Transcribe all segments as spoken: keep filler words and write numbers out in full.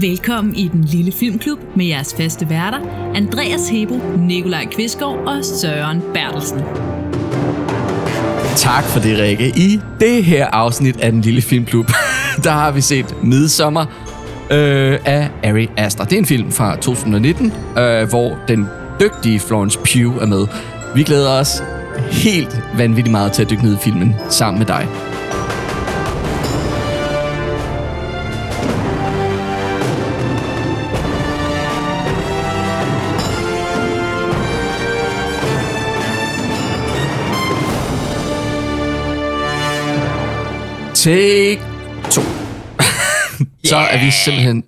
Velkommen i den lille filmklub med jeres faste værter, Andreas Hebo, Nikolaj Kvistgaard og Søren Bertelsen. Tak for det, Rikke. I det her afsnit af den lille filmklub, der har vi set Midsommer øh, af Ari Aster. Det er en film fra to tusind nitten, øh, hvor den dygtige Florence Pugh er med. Vi glæder os helt vanvittigt meget til at dykke ned i filmen sammen med dig. Take to. Yeah. Så er vi simpelthen...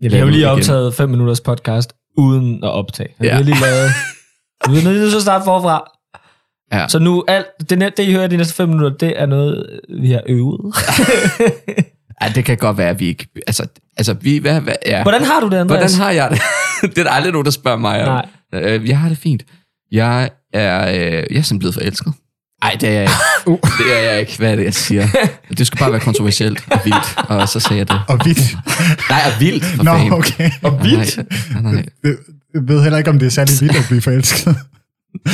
Jeg har jo lige optaget fem minutters podcast uden at optage. Jeg har yeah. lige lavet... Nu er det så starte forfra. Ja. Så nu alt... Det, det I hører de næste fem minutter, det er noget, vi har øvet. Ja, det kan godt være, at vi ikke... Altså, altså vi... Hvad, hvad, ja. Hvordan har du det, Andreas? Hvordan har jeg det? Det er der aldrig nogen, der spørger mig om. Nej. Jeg har det fint. Jeg er, øh, jeg er simpelthen blevet forelsket. Nej, det er jeg ikke. Uh. Det er jeg ikke. Hvad er det, jeg siger? Det skulle bare være kontroversielt og vildt, og så sagde jeg det. Og vildt? Nej, og vildt. Nå, no, okay. Og vildt? Nej, nej, nej. Jeg ved heller ikke, om det er særlig vildt at blive forelsket.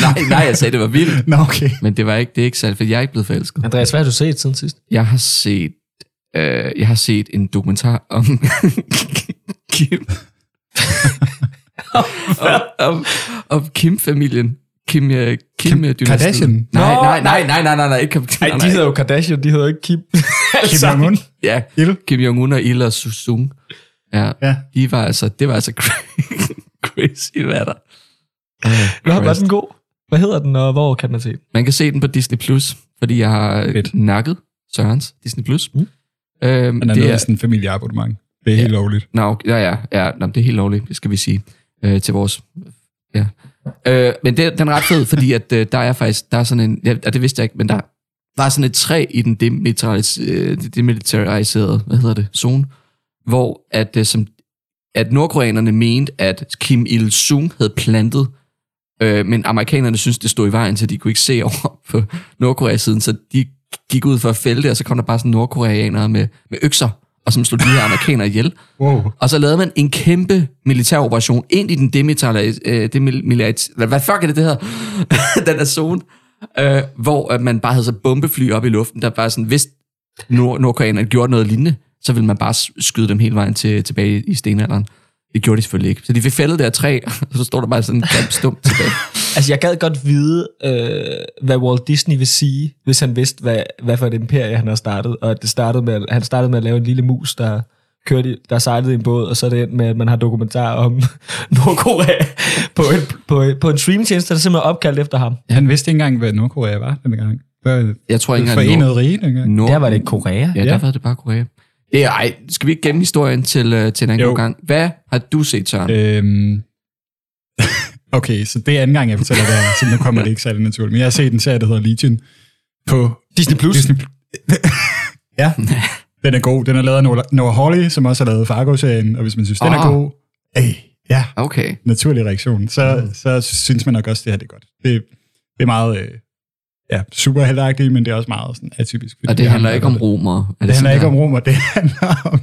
Nej, nej, jeg sagde, det var vildt. Nå, no, okay. Men det var ikke, det er ikke særligt, for jeg er ikke blevet forelsket. Andreas, hvad har du set siden sidst? Jeg har set, øh, jeg har set en dokumentar om Kim. om, om, om Kim-familien. Kim, uh, Kim, Kim Kardashian? Nej, nej, nej, nej, nej, nej, nej, ikke Kim. Nej, nej, de hedder jo Kardashian, de hedder ikke Kim. Kim Jong-un? Ja, Il. Kim Jong-un og Il og Susung. Ja, ja. De var altså, det var altså crazy, hvad der. Nå, var den god? Hvad hedder den, og hvor kan man se den? Man kan se den på Disney Plus, fordi jeg har Fedt. nakket Sørens Disney Plus. Mm. Øhm, Men er det er sådan en familieabonnement. Det er ja. helt lovligt. Nå, ja, ja, ja. Nå, det er helt lovligt, det skal vi sige. Øh, til vores... Ja. Øh, men det, den er ret fed, fordi at, øh, der er faktisk der er sådan en, ja, det vidste jeg ikke, men der, der er sådan et træ i den demilitariserede, hvad hedder det, zone, hvor at, øh, som, at nordkoreanerne mente, at Kim Il-sung havde plantet, øh, men amerikanerne synes det stod i vejen, så de kunne ikke se over på Nordkorea-siden, så de gik ud for at fælde det, og så kom der bare sådan nordkoreanere med, med økser, og som slog de her amerikanere ihjel. Wow. Og så lavede man en kæmpe militæroperation ind i den demilitariserede... Øh, demil- hvad fuck er det, det her? Den der zone, øh, hvor man bare havde så bombefly op i luften, der var sådan, hvis nord- nordkoreanerne gjorde noget lignende, så ville man bare skyde dem hele vejen til, tilbage i stenalderen. Det gjorde de selvfølgelig ikke. Så de fik fældet der træ, og så står der bare sådan en grim stump tilbage. Altså, jeg gad godt vide, øh, hvad Walt Disney vil sige, hvis han vidste, hvad, hvad for et imperie han har startet. Og at det startede med, han startede med at lave en lille mus, der, kørte, der sejlede i en båd, og så er det endt med, at man har dokumentar om Nordkorea på en, på, på en streamtjeneste, der simpelthen er opkaldt efter ham. Han vidste ikke engang, hvad Nordkorea var den gang. Hvad, jeg tror ikke engang, Nord- rige, dengang. Nord- der var det Korea. Ja, der ja. var det bare Korea. Det er, ej, skal vi ikke gemme historien til, til en anden gang? Hvad har du set, Søren? Øhm, okay, så det er anden gang, jeg fortæller det her, så nu kommer det ikke særlig naturligt. Men jeg har set en serie, der hedder Legion på Disney Plus. Disney Plus. Ja, den er god. Den er lavet af Noah Hawley, som også har lavet Fargo-serien, og hvis man synes, oh. den er god, ey, ja, okay. Naturlig reaktion, så, mm. så synes man nok også, det her det er godt. Det, det er meget... Øh, Ja, super heldagtigt, men det er også meget sådan atypisk. Og det, det handler ikke om romere. Det, det handler ikke om romere, det handler om...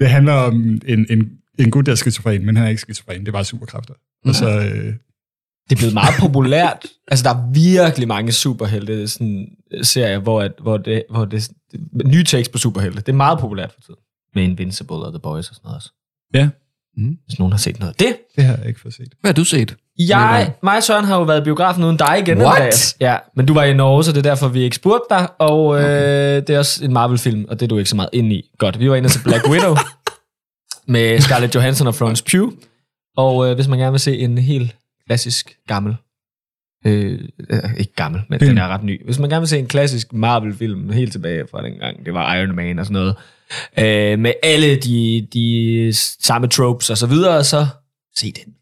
det handler om en, en, en gut, der er skizofren, men han er ikke skizofren, det er bare superkræfter. Mm. Og så... Øh... Det er blevet meget populært. Altså, der er virkelig mange superhelte sådan, serier, hvor, at, hvor, det, hvor det... Nye takes på superhelte, det er meget populært for tiden. Med Invincible og The Boys og sådan noget også. Ja. Mm. Hvis nogen har set noget af det. Det har jeg ikke fået set. Hvad har du set? Jeg, mig og Søren har jo været i biografen uden dig igen. What? Ja, men du var i Norge, så det er derfor, vi ikke spurgte dig. Og okay. øh, det er også en Marvel-film, og det er du ikke så meget inde i. Godt, vi var inde til Black Widow med Scarlett Johansson og Florence Pugh. Og øh, hvis man gerne vil se en helt klassisk gammel... Øh, ikke gammel, men film. Den er ret ny. Hvis man gerne vil se en klassisk Marvel-film helt tilbage fra dengang, det var Iron Man og sådan noget, øh, med alle de, de samme tropes og så videre, så se den.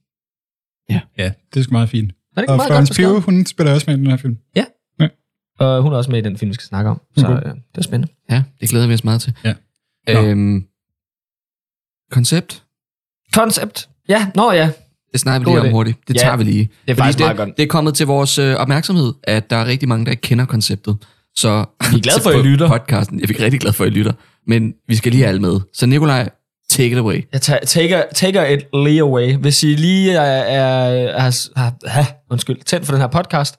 Ja. Ja, det er sgu meget fint. Og Florence Pugh, hun spiller også med i den her film. Ja. ja. Og hun er også med i den film, vi skal snakke om. Så okay. øh, det er spændende. Ja, det glæder vi os meget til. Ja. Øhm, koncept? Koncept? Ja, nå ja. Det snakker vi lige om hurtigt. Det ja. tager vi lige. Det er faktisk meget godt. Det er kommet til vores øh, opmærksomhed, at der er rigtig mange, der ikke kender konceptet. Så vi er glad for, at I lytter. Podcasten. Jeg er rigtig glad for, at I lytter. men vi skal lige have alt med. Så Nikolaj, take it away. Jeg tager, tager, tager et layaway. Hvis I lige er, er, har, har undskyld, tændt for den her podcast,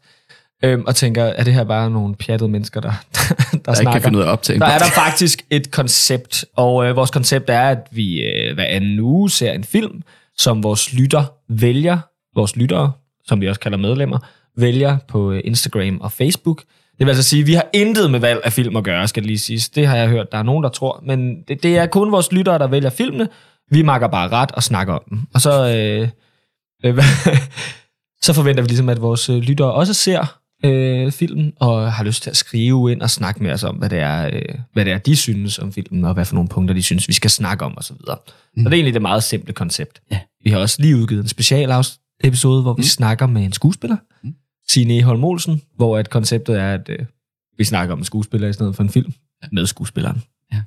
øhm, og tænker, er det her bare nogle pjattede mennesker, der, der, der, der snakker? Kan finde ud af optænkt. Der er der faktisk et koncept, og øh, vores koncept er, at vi øh, hver anden uge ser en film, som vores lytter vælger, vores lyttere, som vi også kalder medlemmer, vælger på Instagram og Facebook. Det vil altså sige, at vi har intet med valg af film at gøre, skal det lige siges. Det har jeg hørt, der er nogen, der tror. Men det, det er kun vores lyttere, der vælger filmene. Vi makker bare ret og snakker om dem. Og så, øh, øh, så forventer vi ligesom, at vores lyttere også ser øh, filmen, og har lyst til at skrive ind og snakke med os om, hvad det er, øh, hvad det er de synes om filmen, og hvad for nogle punkter, de synes, vi skal snakke om, og så videre. Mm. Så det er egentlig det meget simple koncept. Ja. Vi har også lige udgivet en specialepisode, hvor vi mm. snakker med en skuespiller, mm. Signe Holm Olsen, hvor at konceptet er, at øh, vi snakker om en skuespiller i stedet for en film med skuespilleren. Ja.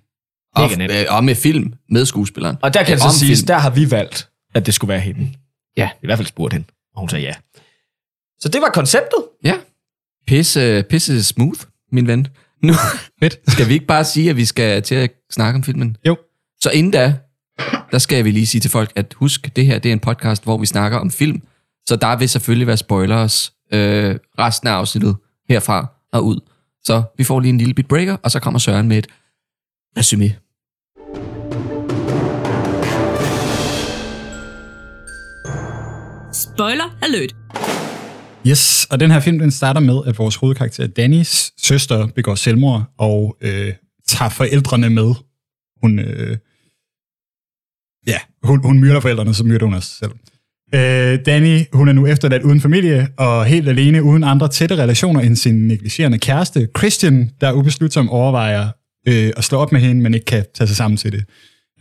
Og, og med film med skuespilleren. Og der kan så siges, film. Der har vi valgt, at det skulle være hende. Ja. I hvert fald spurgt hende, og hun sagde ja. Så det var konceptet. Ja. Pisse, pisse smooth, min ven. Nu skal vi ikke bare sige, at vi skal til at snakke om filmen? Jo. Så inden da, der skal vi lige sige til folk, at husk, det her det er en podcast, hvor vi snakker om film. Så der vil selvfølgelig være spoilers øh, resten af afsnittet herfra og ud. Så vi får lige en lille bit breaker, og så kommer Søren med et resumé. Spoiler alert! Yes, og den her film den starter med, at vores hovedkarakter Dannys søster begår selvmord og øh, tager forældrene med. Hun, øh, ja, hun, hun myrder forældrene, så myrder hun også selv. Øh, Danny, hun er nu efterladt uden familie og helt alene, uden andre tætte relationer end sin negligerende kæreste, Christian, der ubeslutsomt overvejer øh, at slå op med hende, men ikke kan tage sig sammen til det.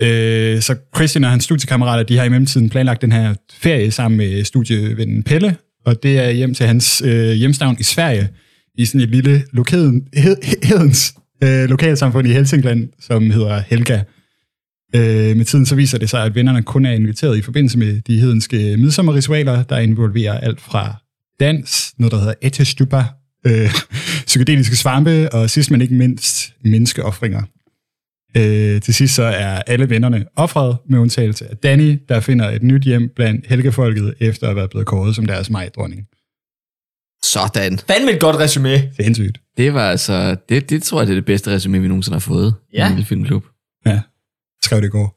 Øh, så Christian og hans studiekammerater, de har i mellemtiden planlagt den her ferie sammen med studievennen Pelle, og det er hjem til hans øh, hjemstavn i Sverige, i sådan et lille lokalen, hed, hedens, øh, lokalsamfund i Hälsingland, som hedder Hårga. Øh, med tiden så viser det sig, at vennerne kun er inviteret i forbindelse med de hedenske midsommerritualer, der involverer alt fra dans, noget der hedder ättestupa, øh, psykedeliske svampe og sidst men ikke mindst menneskeofringer. Øh, til sidst så er alle vennerne ofret, med undtagelse af Danny, der finder et nyt hjem blandt helgefolket, efter at have været blevet kåret som deres majdronning. Sådan. Fandme et godt resumé. Sindssygt. Det var altså, det, det tror jeg, det er det bedste resumé, vi nogensinde har fået ja. i en filmklub. Ja, skrev det i går.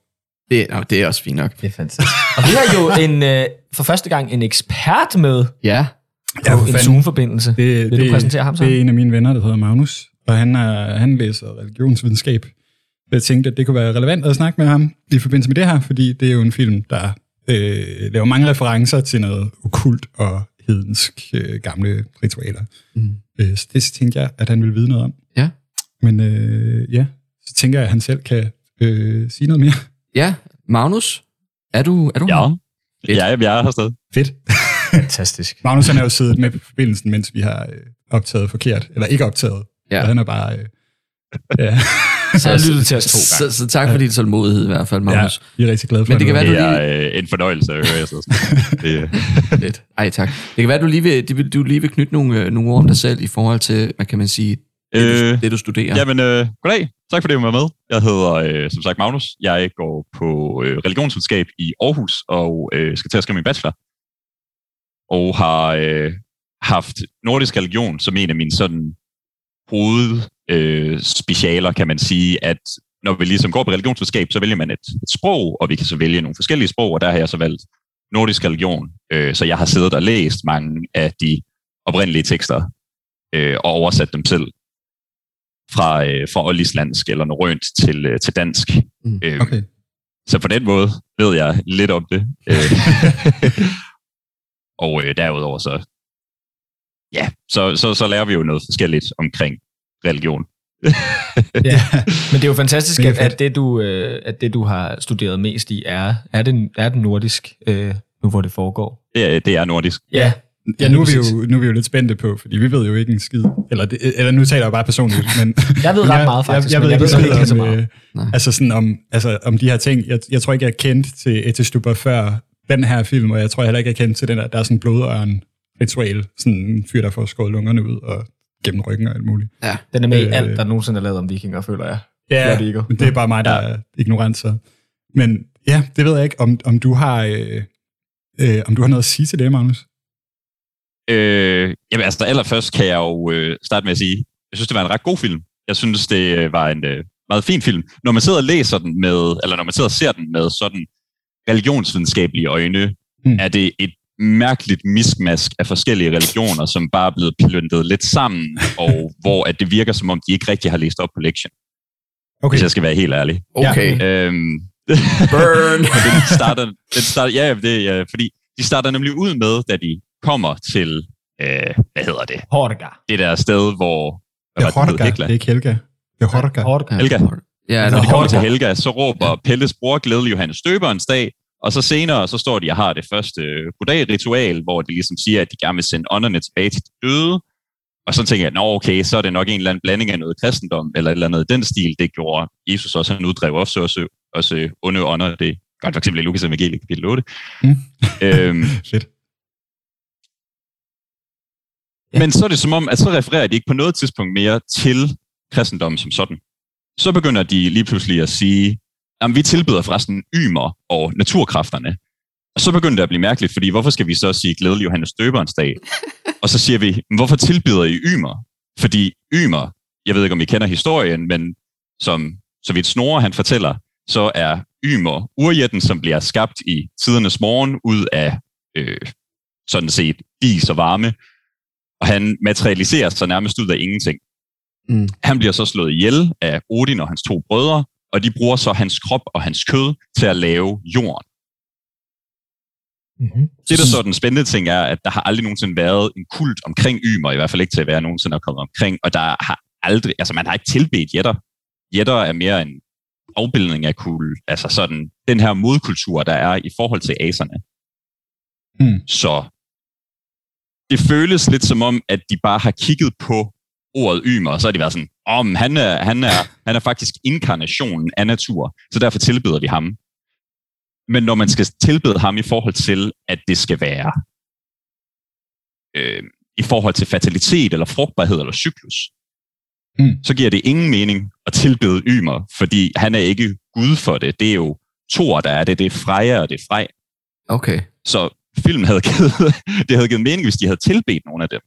Det, no, det er også fint nok. Det er fantastisk. Og vi har jo en, øh, for første gang en ekspert med ja. på ja, en Zoom-forbindelse. Det, Vil det, du præsentere ham så? Det er en af mine venner, der hedder Magnus, og han, er, han læser religionsvidenskab. Jeg tænkte, at det kunne være relevant at snakke med ham i forbindelse med det her, fordi det er jo en film, der øh, laver mange referencer til noget okkult og hedensk øh, gamle ritualer. Mm. Øh, så det så tænkte jeg, at han ville vide noget om. Ja. Men øh, ja, så tænker jeg, at han selv kan øh, sige noget mere. Ja, Magnus, er du er du ja. ja, jeg er her stadig. Fedt. Fantastisk. Magnus han har jo siddet med på forbindelsen, mens vi har optaget forkert, eller ikke optaget. Ja. Og han er bare... Øh, ja. Så jeg lyttede til os to gange. Så, så tak for din tålmodighed i hvert fald, Magnus. Ja, jeg er rigtig glad for. Men det kan være, du lige... Det er en fornøjelse, jeg hører jeg så. Lidt. Ej, tak. Det kan være, du lige vil, du lige vil knytte nogle, nogle ord om dig selv i forhold til, hvad kan man sige, det, øh, du, det du studerer. Jamen, øh, goddag. Tak for det, at du var med. Jeg hedder, øh, som sagt, Magnus. Jeg går på øh, religionsvidenskab i Aarhus, og øh, skal til at skrive min bachelor. Og har øh, haft nordisk religion som en af mine sådan hoved... Øh, specialer, kan man sige, at når vi ligesom går på religionsvidenskab, så vælger man et, et sprog, og vi kan så vælge nogle forskellige sprog, og der har jeg så valgt nordisk religion, øh, så jeg har siddet og læst mange af de oprindelige tekster, øh, og oversat dem selv fra, øh, fra oldislandsk eller norrønt til, øh, til dansk. Mm, okay. øh, så på den måde ved jeg lidt om det. Øh, og øh, derudover så, ja, så, så, så lærer vi jo noget forskelligt omkring religion. Ja, men det er jo fantastisk, at, at, det, du, at det, du har studeret mest i, er, er, det, er det nordisk, øh, nu hvor det foregår? Ja, det er nordisk. Ja, ja nu, er vi jo, nu er vi jo lidt spændte på, fordi vi ved jo ikke en skid. Eller, det, eller nu taler jeg bare personligt. Men, jeg ved ret meget, faktisk. Jeg, jeg, jeg ved jeg ikke, ikke om, så meget. Øh, altså sådan om, altså om de her ting. Jeg, jeg tror ikke, jeg kendte til ättestupa før den her film, og jeg tror heller ikke, jeg kendte til den der, der er sådan blodørn ritual, sådan en fyr, der får skåret lungerne ud og gennem ryggen og alt muligt. Ja, den er med i alt, der nogensinde er lavet om vikinger, føler jeg. Ja, det, det er bare mig, der ja. er ignorant så. Men ja, det ved jeg ikke, om, om, du, har, øh, øh, om du har noget at sige til det, Magnus? Øh, jamen altså, allerførst kan jeg jo øh, starte med at sige, jeg synes, det var en ret god film. Jeg synes, det var en øh, meget fin film. Når man sidder og læser den med, eller når man sidder og ser den med sådan religionsvidenskabelige øjne, hmm. er det et mærkeligt miskmask af forskellige religioner, som bare er blevet plyntet lidt sammen, og hvor at det virker, som om de ikke rigtig har læst op på lektion. Okay. Hvis jeg skal være helt ærlig. Okay. Ja. Øhm, Burn! den starter, den starter, ja, det er, fordi de starter nemlig ud med, da de kommer til, øh, hvad hedder det? Hårga. Det der sted, hvor... Det er Hårga, det er ikke Helga. Det er Hårga. Hårga. Helga. Ja, når de kommer til Helga, så råber ja. Pelles bror glædelig Johannes Døberens dag, og så senere, så står de og har det første goddag-ritual, hvor de ligesom siger, at de gerne vil sende ånderne tilbage til de døde. Og så tænker jeg, nå okay, så er det nok en eller anden blanding af noget kristendom, eller et eller andet i den stil. Det gjorde Jesus også, han uddrev også, også, også onde ånder. Det gør for eksempel i Lukas Evangeliet, kapitel otte. Mm. Øhm, Fedt. Men så er det som om, at så refererer de ikke på noget tidspunkt mere til kristendommen som sådan. Så begynder de lige pludselig at sige, jamen vi tilbyder forresten Ymir og naturkræfterne. Og så begynder det at blive mærkeligt, fordi hvorfor skal vi så sige glædelig Johannes Døberens dag? Og så siger vi, hvorfor tilbyder I Ymir? Fordi Ymir, jeg ved ikke om I kender historien, men som så vidt Snorri han fortæller, så er Ymir urjætten, som bliver skabt i tidernes morgen ud af øh, sådan set is og varme. Og han materialiserer sig nærmest ud af ingenting. Mm. Han bliver så slået ihjel af Odin og hans to brødre, og de bruger så hans krop og hans kød til at lave jorden. Mm-hmm. Det, der så den spændende ting er, at der har aldrig nogensinde været en kult omkring Ymir, i hvert fald ikke til at være nogensinde er kommet omkring, og der har aldrig, altså man har ikke tilbedt jætter. Jætter er mere en afbildning af kul, altså sådan den her modkultur, der er i forhold til aserne. Mm. Så det føles lidt som om, at de bare har kigget på ordet Ymir, og så har de været sådan, om oh, han, er, han, er, han er faktisk inkarnationen af natur, så derfor tilbeder vi ham. Men når man skal tilbede ham i forhold til, at det skal være øh, i forhold til fertilitet, eller frugtbarhed, eller cyklus, mm. så giver det ingen mening at tilbede Ymir, fordi han er ikke gud for det. Det er jo Thor, der er det. Det er Freja, og det er Frej. Okay. Så filmen havde givet, det havde givet mening, hvis de havde tilbedt nogle af dem.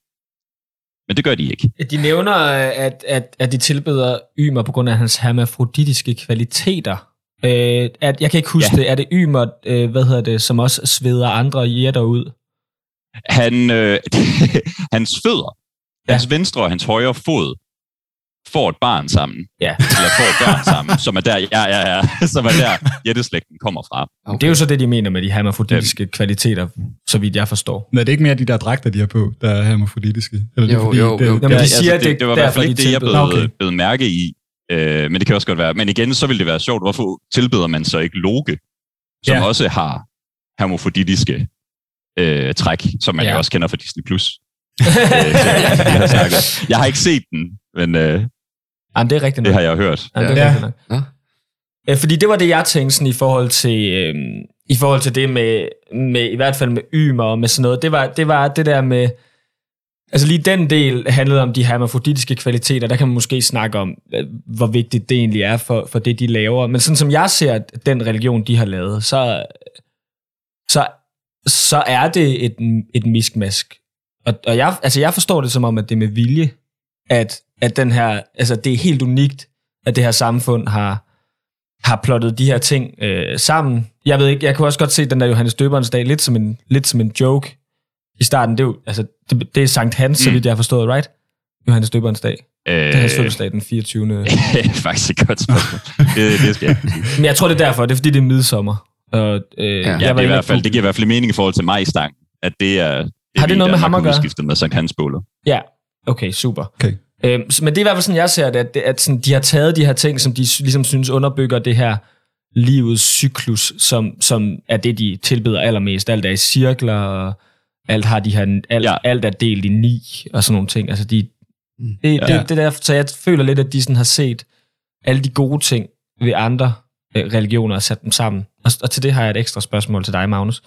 Men det gør de ikke. De nævner, at, at, at de tilbeder Ymir på grund af hans hermafroditiske kvaliteter. Øh, at, jeg kan ikke huske ja. det. Er det Ymir, øh, hvad hedder det, som også sveder andre jætter ud? Han, øh, hans fødder, ja. hans venstre og hans højre fod, får et barn sammen. Ja. Eller får et barn sammen, som er der, ja, ja, ja, som er der jætteslægten kommer fra. Okay. Det er jo så det, de mener med de hermafroditiske øhm. kvaliteter, så vidt jeg forstår. Men er det ikke mere de der dragter, de har på, der er hermafroditiske? Eller jo, det, fordi, jo, det, jo. Det, jamen, de siger, altså, det, det var i hvert fald ikke det, jeg blev, okay. blev mærke i. Øh, men det kan også godt være. Men igen, så ville det være sjovt. Hvorfor tilbeder man så ikke Loke, som ja. også har hermofoditiske øh, træk, som man ja. jo også kender fra Disney Plus? øh, jeg, jeg har ikke set den, men øh, Jamen, det, er rigtigt det har jeg hørt. Jamen, det er rigtigt nok. Ja. Fordi det var det, jeg tænkte sådan, i forhold til øh, i forhold til det med, med i hvert fald med Ymir og med sådan noget. Det var det, var det der med... Altså lige den del handlede om de hermafroditiske kvaliteter, der kan man måske snakke om, hvor vigtigt det egentlig er for, for det, de laver. Men sådan som jeg ser den religion, de har lavet, så, så, så er det et, et miskmask. Og, og jeg, altså jeg forstår det som om, at det er med vilje, at, at den her, altså det er helt unikt, at det her samfund har, har plottet de her ting øh, sammen. Jeg ved ikke, jeg kunne også godt se den der Johannes Døberens dag lidt som en, lidt som en joke. I starten, det er jo, altså, det, det er Sankt Hans, mm. så vidt jeg har forstået, right? Johannes Døberens dag. Øh, det er hans fødselsdag den fireogtyvende Faktisk et godt spørgsmål. det, det skal jeg. Men jeg tror, det er derfor. Det er, fordi det er midsommer. Og, øh, ja, jeg ja det, i hvert fald, det giver i hvert fald mening i forhold til majstangen, at det er... Det har det noget med ham at gøre? Udskiftet med Sankt Hans bålet. Ja, okay, super. Okay. Øh, men det er i hvert fald sådan, jeg ser det, at, at sådan, de har taget de her ting, som de ligesom synes underbygger det her livets cyklus, som, som er det, de tilbeder allermest. Alt er i cirkler og... Alt har de her, alt, ja. alt er delt i ni og sådan nogle ting. Altså de, det, ja. det, det der, så jeg føler lidt, at de sådan har set alle de gode ting ved andre øh, religioner og sat dem sammen. Og, og til det har jeg et ekstra spørgsmål til dig, Magnus.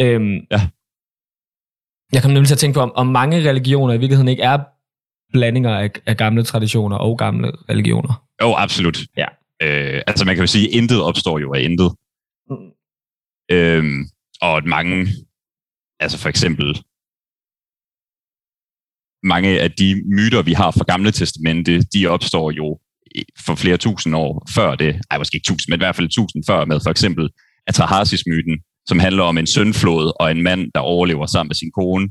Øhm, ja. Jeg kom nemlig til at tænke på, om, om mange religioner i virkeligheden ikke er blandinger af, af gamle traditioner og gamle religioner. Jo, oh, absolut. Ja. Øh, altså, man kan jo sige, at intet opstår jo af intet. Mm. Øhm, og at mange, altså for eksempel, mange af de myter, vi har fra Gamle Testamente, de opstår jo for flere tusind år før det. Ej, måske ikke tusind, men i hvert fald tusind før med for eksempel Atrahasis-myten, som handler om en syndflod og en mand, der overlever sammen med sin kone,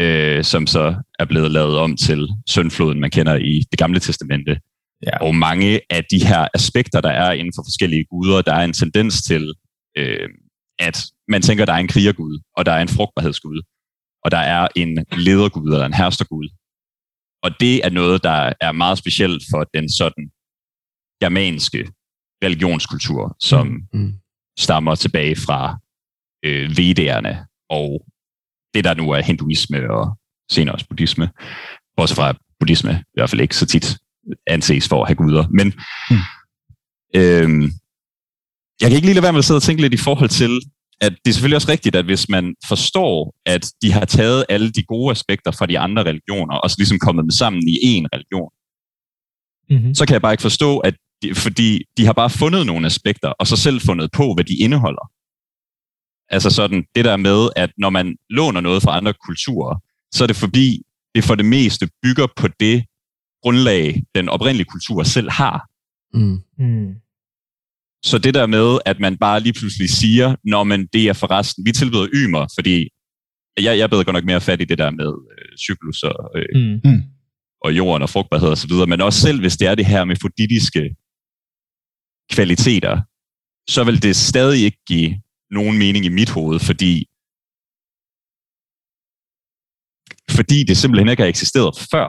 øh, som så er blevet lavet om til syndfloden, man kender i det Gamle Testamente. Ja. Og mange af de her aspekter, der er inden for forskellige guder, der er en tendens til, øh, at man tænker, at der er en krigergud, og der er en frugtbarhedsgud, og der er en ledergud eller en herstergud. Og det er noget, der er meget specielt for den sådan germanske religionskultur, som mm. stammer tilbage fra øh, vedderne og det, der nu er hinduisme og senere også buddhisme. Bortset fra buddhisme i hvert fald ikke så tit anses for at have guder. Men mm. øhm, jeg kan ikke lige lade være med at sidde og tænke lidt i forhold til, at det er selvfølgelig også rigtigt, at hvis man forstår, at de har taget alle de gode aspekter fra de andre religioner, og så ligesom kommet dem sammen i én religion, mm-hmm. så kan jeg bare ikke forstå, at de, fordi de har bare fundet nogle aspekter, og så selv fundet på, hvad de indeholder. Altså sådan, det der med, at når man låner noget fra andre kulturer, så er det fordi, det for det meste bygger på det grundlag, den oprindelige kultur selv har. Mm. Så det der med, at man bare lige pludselig siger, nå, men det er forresten, vi tilbyder Ymer, fordi jeg, jeg beder godt nok mere fat i det der med øh, cyklus og, øh, mm. og jorden og frugtbarhed og så videre, men også selv hvis det er det her med foditiske kvaliteter, så vil det stadig ikke give nogen mening i mit hoved, fordi, fordi det simpelthen ikke har eksisteret før,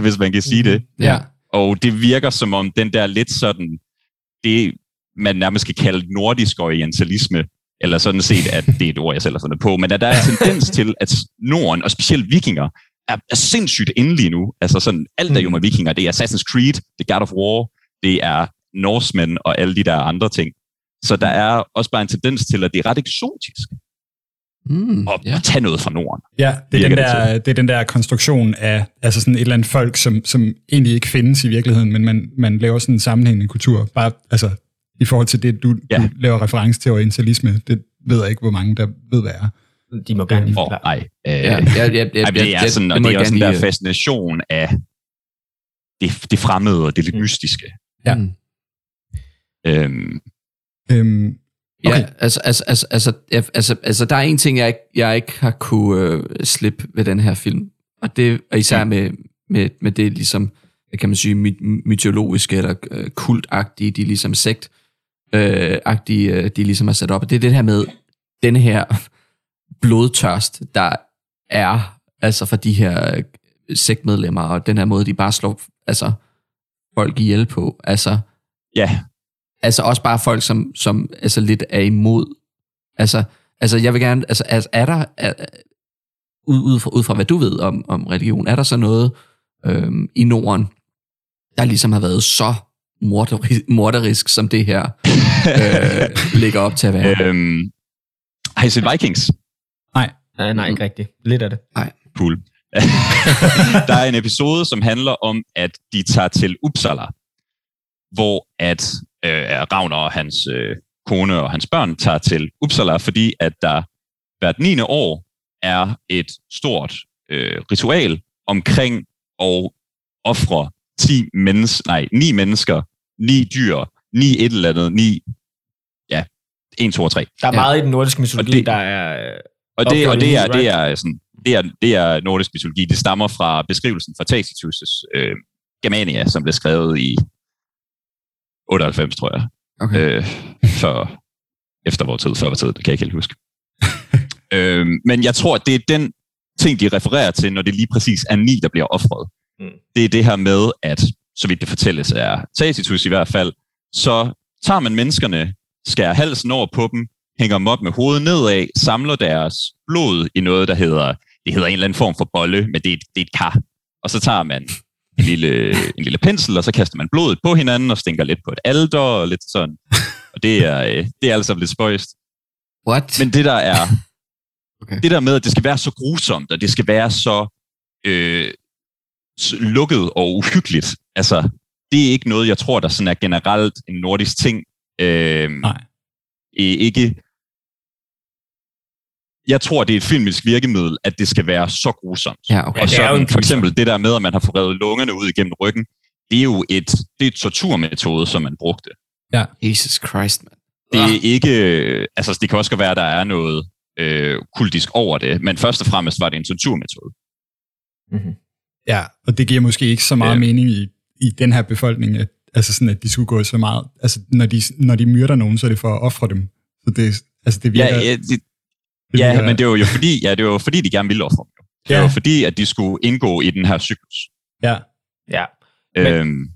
hvis man kan sige det. Ja. Og det virker som om den der lidt sådan, det, man nærmest kan kalde nordisk orientalisme, eller sådan set, at det er et ord, jeg selv har fundet på, men at der er en tendens til, at Norden, og specielt vikinger, er, er sindssygt endelig nu. Altså sådan, alt der jo med vikinger, det er Assassin's Creed, det er God of War, det er Norsemen og alle de der andre ting. Så der er også bare en tendens til, at det er ret eksotisk mm, at yeah. tage noget fra Norden. Ja, det er, den der, det, det er den der konstruktion af altså sådan et eller andet folk, som, som egentlig ikke findes i virkeligheden, men man, man laver sådan en sammenhængende kultur. Bare altså, i forhold til det, du, ja. du laver reference til orientalisme, det ved jeg ikke, hvor mange der ved, hvad er. De må gerne for, nej. Øh, ja, ja, ja, ja, det er sådan, og det, det er også den der fascination af det, det fremmede og det lidt mystiske. Ja. Mm. Øhm. Øhm, okay. Ja, altså, altså, altså, altså, altså, altså, der er en ting, jeg ikke, jeg ikke har kunne øh, slippe ved den her film, og det og især ja. med, med, med det ligesom, kan man sige, mytologiske eller øh, kultagtige, de ligesom sektagtige, øh, de ligesom er sat op, og det er det her med den her blodtørst, der er altså for de her sektmedlemmer, og den her måde, de bare slår altså, folk ihjel på, altså ja. Altså også bare folk, som, som altså lidt er imod. Altså, altså jeg vil gerne... Altså er der... Er, ud, fra, ud fra hvad du ved om, om religion, er der så noget øhm, i Norden, der ligesom har været så morderisk, morderisk som det her øh, ligger op til at være? Øhm, har I set Vikings? Nej. Nej, nej, ikke rigtigt. Lidt af det. Nej. Cool. Der er en episode, som handler om, at de tager til Uppsala, hvor at... Ravner og hans øh, kone og hans børn tager til Uppsala, fordi at der hvert niende år er et stort øh, ritual omkring at ofre ti mennesker, nej, ni mennesker, ni dyr, ni et eller andet, ni, ja, en, to og tre. Der er meget ja. i den nordiske mytologi, det, der er... Og det, og det er, det er sådan, det er, det er nordisk mytologi, det stammer fra beskrivelsen fra Tacitus' øh, Germania, som blev skrevet i otteoghalvfems, tror jeg. Okay. Øh, for, efter vores tid, før vores tid, det kan jeg ikke helt huske. øh, men jeg tror, det er den ting, de refererer til, når det lige præcis er ni, der bliver offret. Mm. Det er det her med, at, så vidt det fortælles er Tacitus i hvert fald, så tager man menneskerne, skærer halsen over på dem, hænger dem op med hovedet nedad, samler deres blod i noget, der hedder, det hedder en eller anden form for bolle, men det er, det er et kar. Og så tager man En lille, en lille pensel, og så kaster man blodet på hinanden, og stinker lidt på et alter, og lidt sådan. Og det er, det er altså lidt spøjst. What? Men det der er, okay. det der med, at det skal være så grusomt, og det skal være så, øh, så lukket og uhyggeligt, altså, det er ikke noget, jeg tror, der sådan er generelt en nordisk ting. Øh, Nej. Ikke... Jeg tror, det er et filmisk virkemiddel, at det skal være så grusomt. Ja, okay. Og så ja, for eksempel det der med, at man har forrevet lungerne ud igennem ryggen, det er jo et, det er et torturmetode, som man brugte. Ja. Jesus Christ, man. Det er ikke... Altså, det kan også være, at der er noget øh, kultisk over det, men først og fremmest var det en torturmetode. Mm-hmm. Ja, og det giver måske ikke så meget øh. mening i, i den her befolkning, at, altså sådan, at de skulle gå så meget... Altså, når de, når de myrder nogen, så er det for at ofre dem. Så det, altså, det virker... Ja, ja, det, Det ja, men det var jo fordi, ja, det var fordi de gerne ville ofre dem. Det ja. var fordi, at de skulle indgå i den her cyklus. Ja, ja. Øhm.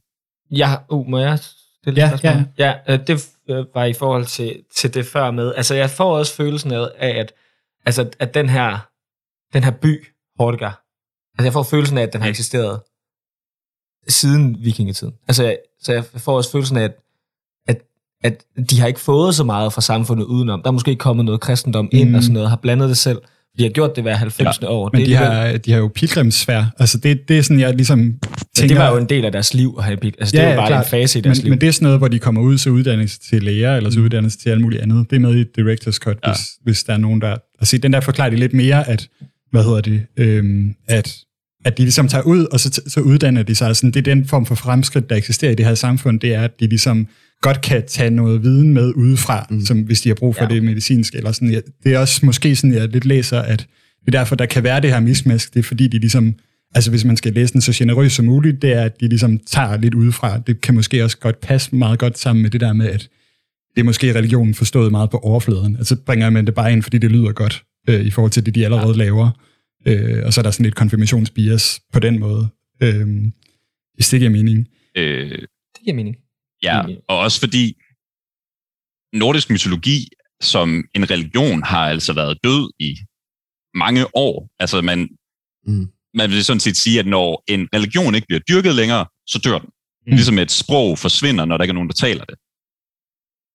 Ja, uh, må jeg stille ja, spørgsmål? Ja, ja. Det var i forhold til til det før med. Altså, jeg får også følelsen af, at altså at den her den her by Hårga. Altså, jeg får følelsen af, at den har eksisteret siden vikingetiden. Altså, så jeg får også følelsen af, at at de har ikke fået så meget fra samfundet udenom. Der er måske kommet noget kristendom ind mm. og sådan noget, har blandet det selv. De har gjort det hver halvfemsende ja, år. Men det de, har, de har jo pilgrimsfærd. Altså det, det er sådan, jeg ligesom tænker... Det var jo en del af deres liv at have pilgrim. Altså ja, det var bare klart. En fase i deres men, liv. Men det er sådan noget, hvor de kommer ud til uddannelse til læger, eller til mm. uddannelse til alt muligt andet. Det er med i Director's Cut, ja. hvis, hvis der er nogen, der... Altså den der forklarer det lidt mere, at... Hvad hedder det? Øhm, at... at de ligesom tager ud, og så, så uddanner de sig. Altså, det er den form for fremskridt, der eksisterer i det her samfund, det er, at de ligesom godt kan tage noget viden med udefra, mm. som, hvis de har brug for ja. det medicinsk. Eller sådan. Det er også måske sådan, jeg lidt læser, at det er derfor, der kan være det her mismask. Det er fordi, de ligesom, altså hvis man skal læse den så generøst som muligt, det er, at de ligesom tager lidt udefra. Det kan måske også godt passe meget godt sammen med det der med, at det er måske religionen forstået meget på overfladen. Altså bringer man det bare ind, fordi det lyder godt, øh, i forhold til det, de allerede ja. laver. Øh, og så er der sådan lidt konfirmationsbias på den måde. Øh, hvis det giver mening. Øh, det giver mening. Ja, og også fordi nordisk mytologi som en religion har altså været død i mange år. Altså man, mm. man vil sådan set sige, at når en religion ikke bliver dyrket længere, så dør den. Mm. Ligesom et sprog forsvinder, når der ikke er nogen, der taler det.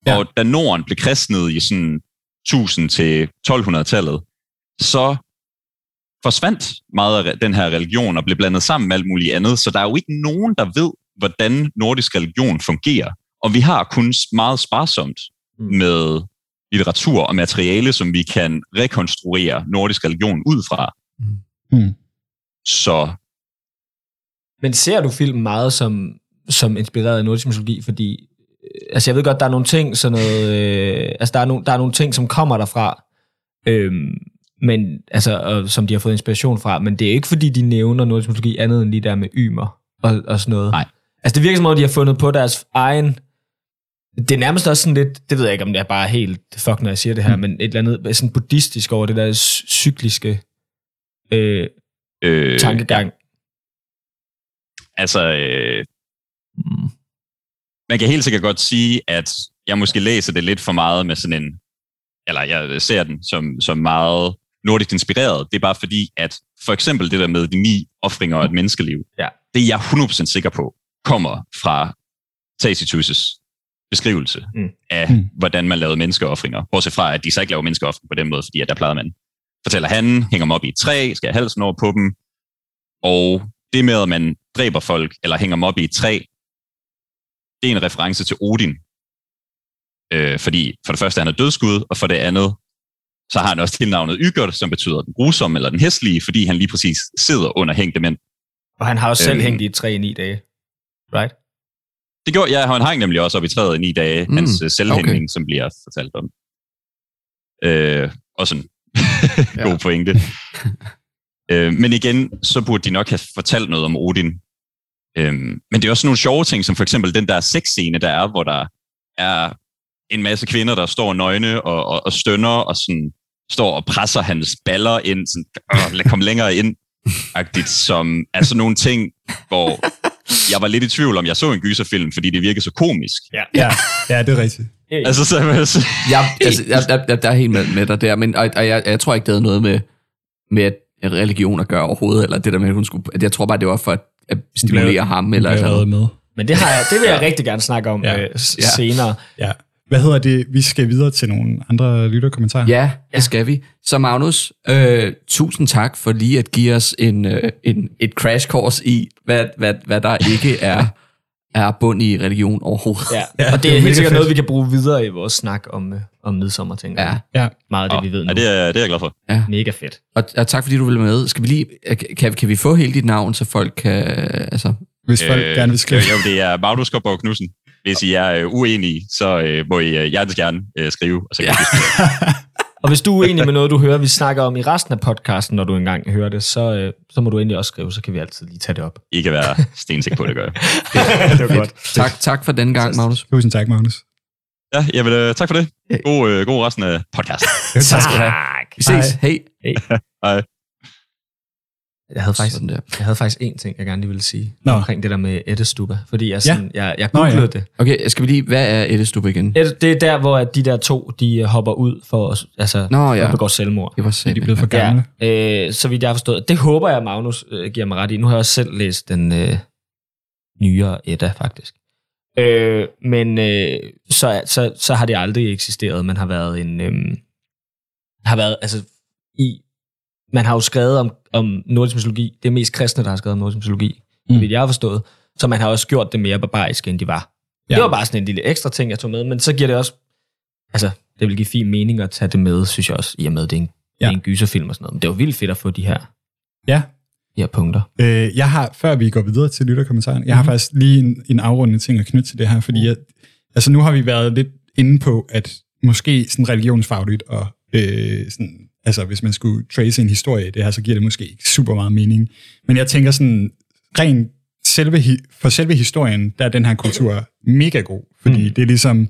Ja. Og da Norden blev kristnet i sådan tusind til tolv hundrede-tallet, så forsvandt meget af den her religion og blev blandet sammen med alt muligt andet, så der er jo ikke nogen, der ved, hvordan nordisk religion fungerer. Og vi har kun meget sparsomt med litteratur og materiale, som vi kan rekonstruere nordisk religion ud fra. Mm. Så... Men ser du film meget som, som inspireret af nordisk mytologi? Fordi, altså jeg ved godt, der er nogle ting, sådan noget, øh, altså der er, no, der er nogle ting, som kommer derfra, øhm, men altså, som de har fået inspiration fra, men det er ikke fordi, de nævner nordisk mytologi andet end lige der med Ymer og, og sådan noget. Nej. Altså det virker som om, de har fundet på deres egen, det er nærmest også sådan lidt, det ved jeg ikke, om det er bare helt fuck, når jeg siger det her, mm. men et eller andet sådan buddhistisk over det der cykliske øh, øh, tankegang. Altså, øh, mm. man kan helt sikkert godt sige, at jeg måske læser det lidt for meget med sådan en, eller jeg ser den som, som meget nordisk inspireret, det er bare fordi, at for eksempel det der med de ni ofringer og et menneskeliv, ja. det er jeg hundrede procent sikker på, kommer fra Tacitus' beskrivelse mm. af, mm. hvordan man lavede menneskeofringer. Bortset fra, at de så ikke laver menneskeofringer på den måde, fordi at der plejede man. Fortæller han, hænger dem op i et træ, skærer halsen over på dem, og det med, at man dræber folk, eller hænger dem op i et træ, det er en reference til Odin. Øh, fordi for det første, han er dødsgud, og for det andet, så har han også tilnavnet Ygger, som betyder den grusomme eller den hæslige, fordi han lige præcis sidder under hængte mænd. Og han har også selv øh, hængt i et træ i ni dage, right? Det gjorde, ja, han hang nemlig også op i træet i ni dage, mm, hans uh, selvhængning, okay. som bliver fortalt om. Øh, også en god pointe. øh, men igen, så burde de nok have fortalt noget om Odin. Øh, men det er også nogle sjove ting, som for eksempel den der sexscene, der er, hvor der er en masse kvinder, der står nøgne og, og, og stønner, og sådan, står og presser hans baller ind, sådan, øh, lad komme længere ind, agtigt, som er sådan nogle ting, hvor jeg var lidt i tvivl om, jeg så en gyserfilm, fordi det virkede så komisk. Ja, ja, ja det er rigtigt. Altså, så, så. Ja, altså, jeg, jeg, der er helt med, med dig der, men og, og jeg, jeg tror ikke, det havde noget med, med religion at gøre overhovedet, eller det der med, at hun skulle... Jeg tror bare, det var for at, at stimulere Blæ, ham. Eller altså. Med. Men det, har jeg, det vil jeg ja. rigtig gerne snakke om ja. øh, senere. Ja. Hvad hedder det? Vi skal videre til nogle andre lytterkommentarer. Ja, det skal vi. Så Magnus, øh, tusind tak for lige at give os en, øh, en, et crash course i, hvad, hvad, hvad der ikke er er bund i religion overhovedet. Ja. Ja. Og det er helt sikkert noget, vi kan bruge videre i vores snak om, om Midsommer, tænker jeg. Ja. Ja. Meget af det, vi ved nu. Ja, det er, det er jeg glad for. Ja. Mega fedt. Og, og tak, fordi du ville med. Skal vi lige, kan, kan vi få hele dit navn, så folk kan... Altså hvis folk øh, gerne vil skrive. Jo, jo, det er Magnus Gårdborg Knudsen. Hvis I er øh, uenige, så øh, må I øh, hjertens gerne øh, skrive, og så kan ja. Og hvis du er uenig med noget, du hører, vi snakker om i resten af podcasten, når du engang hører det, så, øh, så må du endelig også skrive, så kan vi altid lige tage det op. I kan være stensik på, det gør jeg. Det var godt. Tak, tak for den gang, Magnus. Tusind tak, Magnus. Ja, jamen, øh, tak for det. God, øh, god resten af podcasten. Tak skal du have. Vi ses. Hej. Hej. Hej. Jeg havde, faktisk, jeg havde faktisk én ting, jeg gerne lige ville sige Nå. omkring det der med ættestupa, fordi jeg, sådan, ja. jeg, jeg googlede Nå, ja. det. Okay, skal vi lige, hvad er ættestupa igen? Det er der, hvor de der to, de hopper ud for at altså, ja. begå selvmord. Det var selv, de er blevet for gamle. Ja, øh, så vidt jeg har forstået. Det håber jeg, Magnus øh, giver mig ret i. Nu har jeg også selv læst den øh, nyere Edda, faktisk. Øh, men øh, så, så, så har det aldrig eksisteret. Man har været en... Øh, har været, altså, i... Man har jo skrevet om, om nordisk mytologi. Det er mest kristne, der har skrevet om nordisk mytologi, mm. det jeg har forstået. Så man har også gjort det mere barbarisk, end de var. Ja. Det var bare sådan en lille ekstra ting, jeg tog med, men så giver det også... Altså, det vil give fin mening at tage det med, synes jeg også, i og med, det er en, ja. en gyserfilm og sådan noget. Men det var vildt fedt at få de her, ja. de her punkter. Øh, jeg har, før vi går videre til lytterkommentaren, jeg mm-hmm. har faktisk lige en, en afrundende ting at knytte til det her, fordi jeg, altså, nu har vi været lidt inde på, at måske sådan religionsfagligt og øh, sådan... Altså, hvis man skulle trace en historie i det her, så giver det måske ikke super meget mening. Men jeg tænker sådan, rent selve, for selve historien, der er den her kultur mega god. Fordi mm. det er ligesom,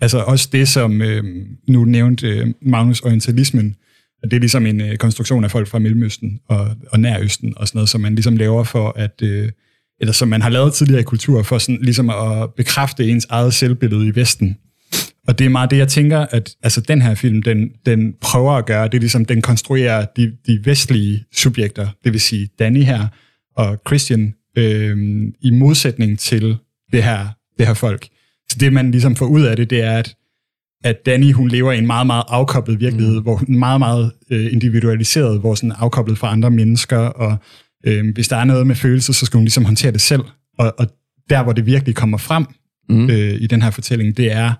altså også det, som øh, nu nævnte øh, Magnus orientalismen, og det er ligesom en øh, konstruktion af folk fra Mellemøsten og, og Nærøsten og sådan noget, som man ligesom laver for at, øh, eller som man har lavet tidligere i kultur, for sådan ligesom at bekræfte ens eget selvbillede i Vesten. Og det er meget det, jeg tænker, at altså, den her film, den, den prøver at gøre, det er ligesom, den konstruerer de, de vestlige subjekter, det vil sige Danny her og Christian, øh, i modsætning til det her, det her folk. Så det, man ligesom får ud af det, det er, at, at Danny, hun lever i en meget, meget afkoblet virkelighed, mm. hvor hun er meget, meget øh, individualiseret, hvor sådan afkoblet fra andre mennesker, og øh, hvis der er noget med følelser, så skal hun ligesom håndtere det selv. Og, og der, hvor det virkelig kommer frem mm. øh, i den her fortælling, det er,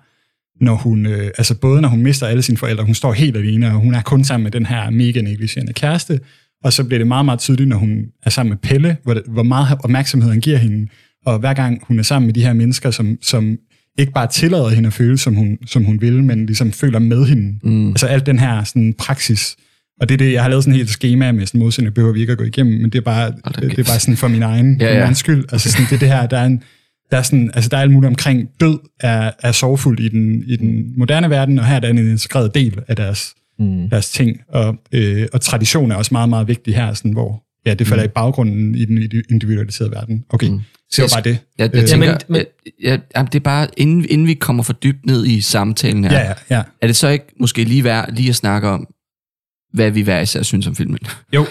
når hun, øh, altså både når hun mister alle sine forældre, hun står helt alene, og hun er kun sammen med den her mega negligerende kæreste, og så bliver det meget, meget tydeligt, når hun er sammen med Pelle, hvor, det, hvor meget opmærksomhed han giver hende, og hver gang hun er sammen med de her mennesker, som, som ikke bare tillader hende at føle, som hun, som hun vil, men ligesom føler med hende. Mm. Altså alt den her sådan, praksis, og det er det, jeg har lavet sådan et helt schema med, sådan modsætning behøver vi ikke at gå igennem, men det er bare, oh, det, det er bare sådan for min egen, ja, ja. min egen skyld. Altså sådan, det er det her, der er en... Der er, sådan, altså der er alt muligt omkring død er, er sorgfuldt i den, i den moderne verden, og her er der en integreret del af deres, mm. deres ting. Og, øh, og tradition er også meget, meget vigtig her, sådan, hvor ja, det falder mm. i baggrunden i den individualiserede verden. Okay, mm. så var bare det. Jeg, jeg tænker, ja, men, men, ja, det er bare, inden, inden vi kommer for dybt ned i samtalen her, ja, ja, ja. er det så ikke måske lige værd lige at snakke om, hvad vi hver især synes om filmen? Jo.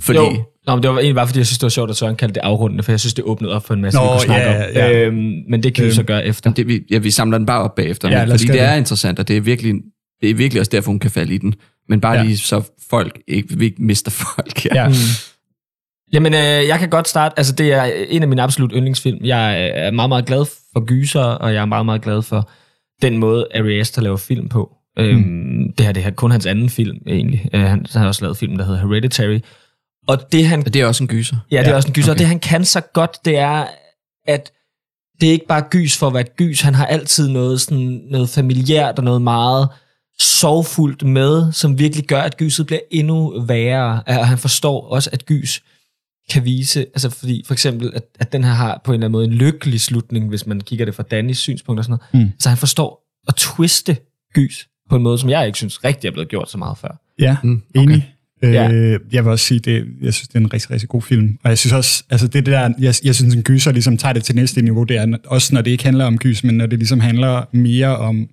Fordi... Jo. Nå, men det var egentlig bare, fordi jeg synes, det var sjovt, at Søren kaldte det afrundende, for jeg synes, det åbnede op for en masse, Nå, vi kunne snakke ja, om. Ja. Øhm, men det kan øhm. vi så gøre efter. Det, vi, ja, vi samler den bare op bagefter, ja, fordi det er interessant, og det er, virkelig, det er virkelig også derfor, hun kan falde i den. Men bare ja. lige så folk ikke, vi ikke mister folk. Ja. Ja. Mm. Jamen, øh, jeg kan godt starte. Altså, det er en af mine absolut yndlingsfilm. Jeg er meget, meget glad for gyser, og jeg er meget, meget glad for den måde, Ari Aster laver film på. Mm. Øhm, det her det er kun hans anden film, egentlig. Øh, han har også lavet film, der hedder Hereditary. Og det, han, det er også en gyser. Ja, det er ja, også en gyser. Okay. Og det, han kan så godt, det er, at det er ikke bare gys for at være gys. Han har altid noget, sådan, noget familiært og noget meget sorgfuldt med, som virkelig gør, at gyset bliver endnu værre. Og han forstår også, at gys kan vise, altså fordi for eksempel, at, at den her har på en eller anden måde en lykkelig slutning, hvis man kigger det fra Dannys synspunkt og sådan noget. Mm. Så han forstår at twiste gys på en måde, som jeg ikke synes rigtig er blevet gjort så meget før. Ja, mm, okay. Enig. Ja. Øh, jeg vil også sige, det, jeg synes, det er en rigtig, rigtig god film. Og jeg synes også, altså det der, jeg, jeg synes, en gyser ligesom tager det til næste niveau, det er også, når det ikke handler om gys, men når det ligesom handler mere om,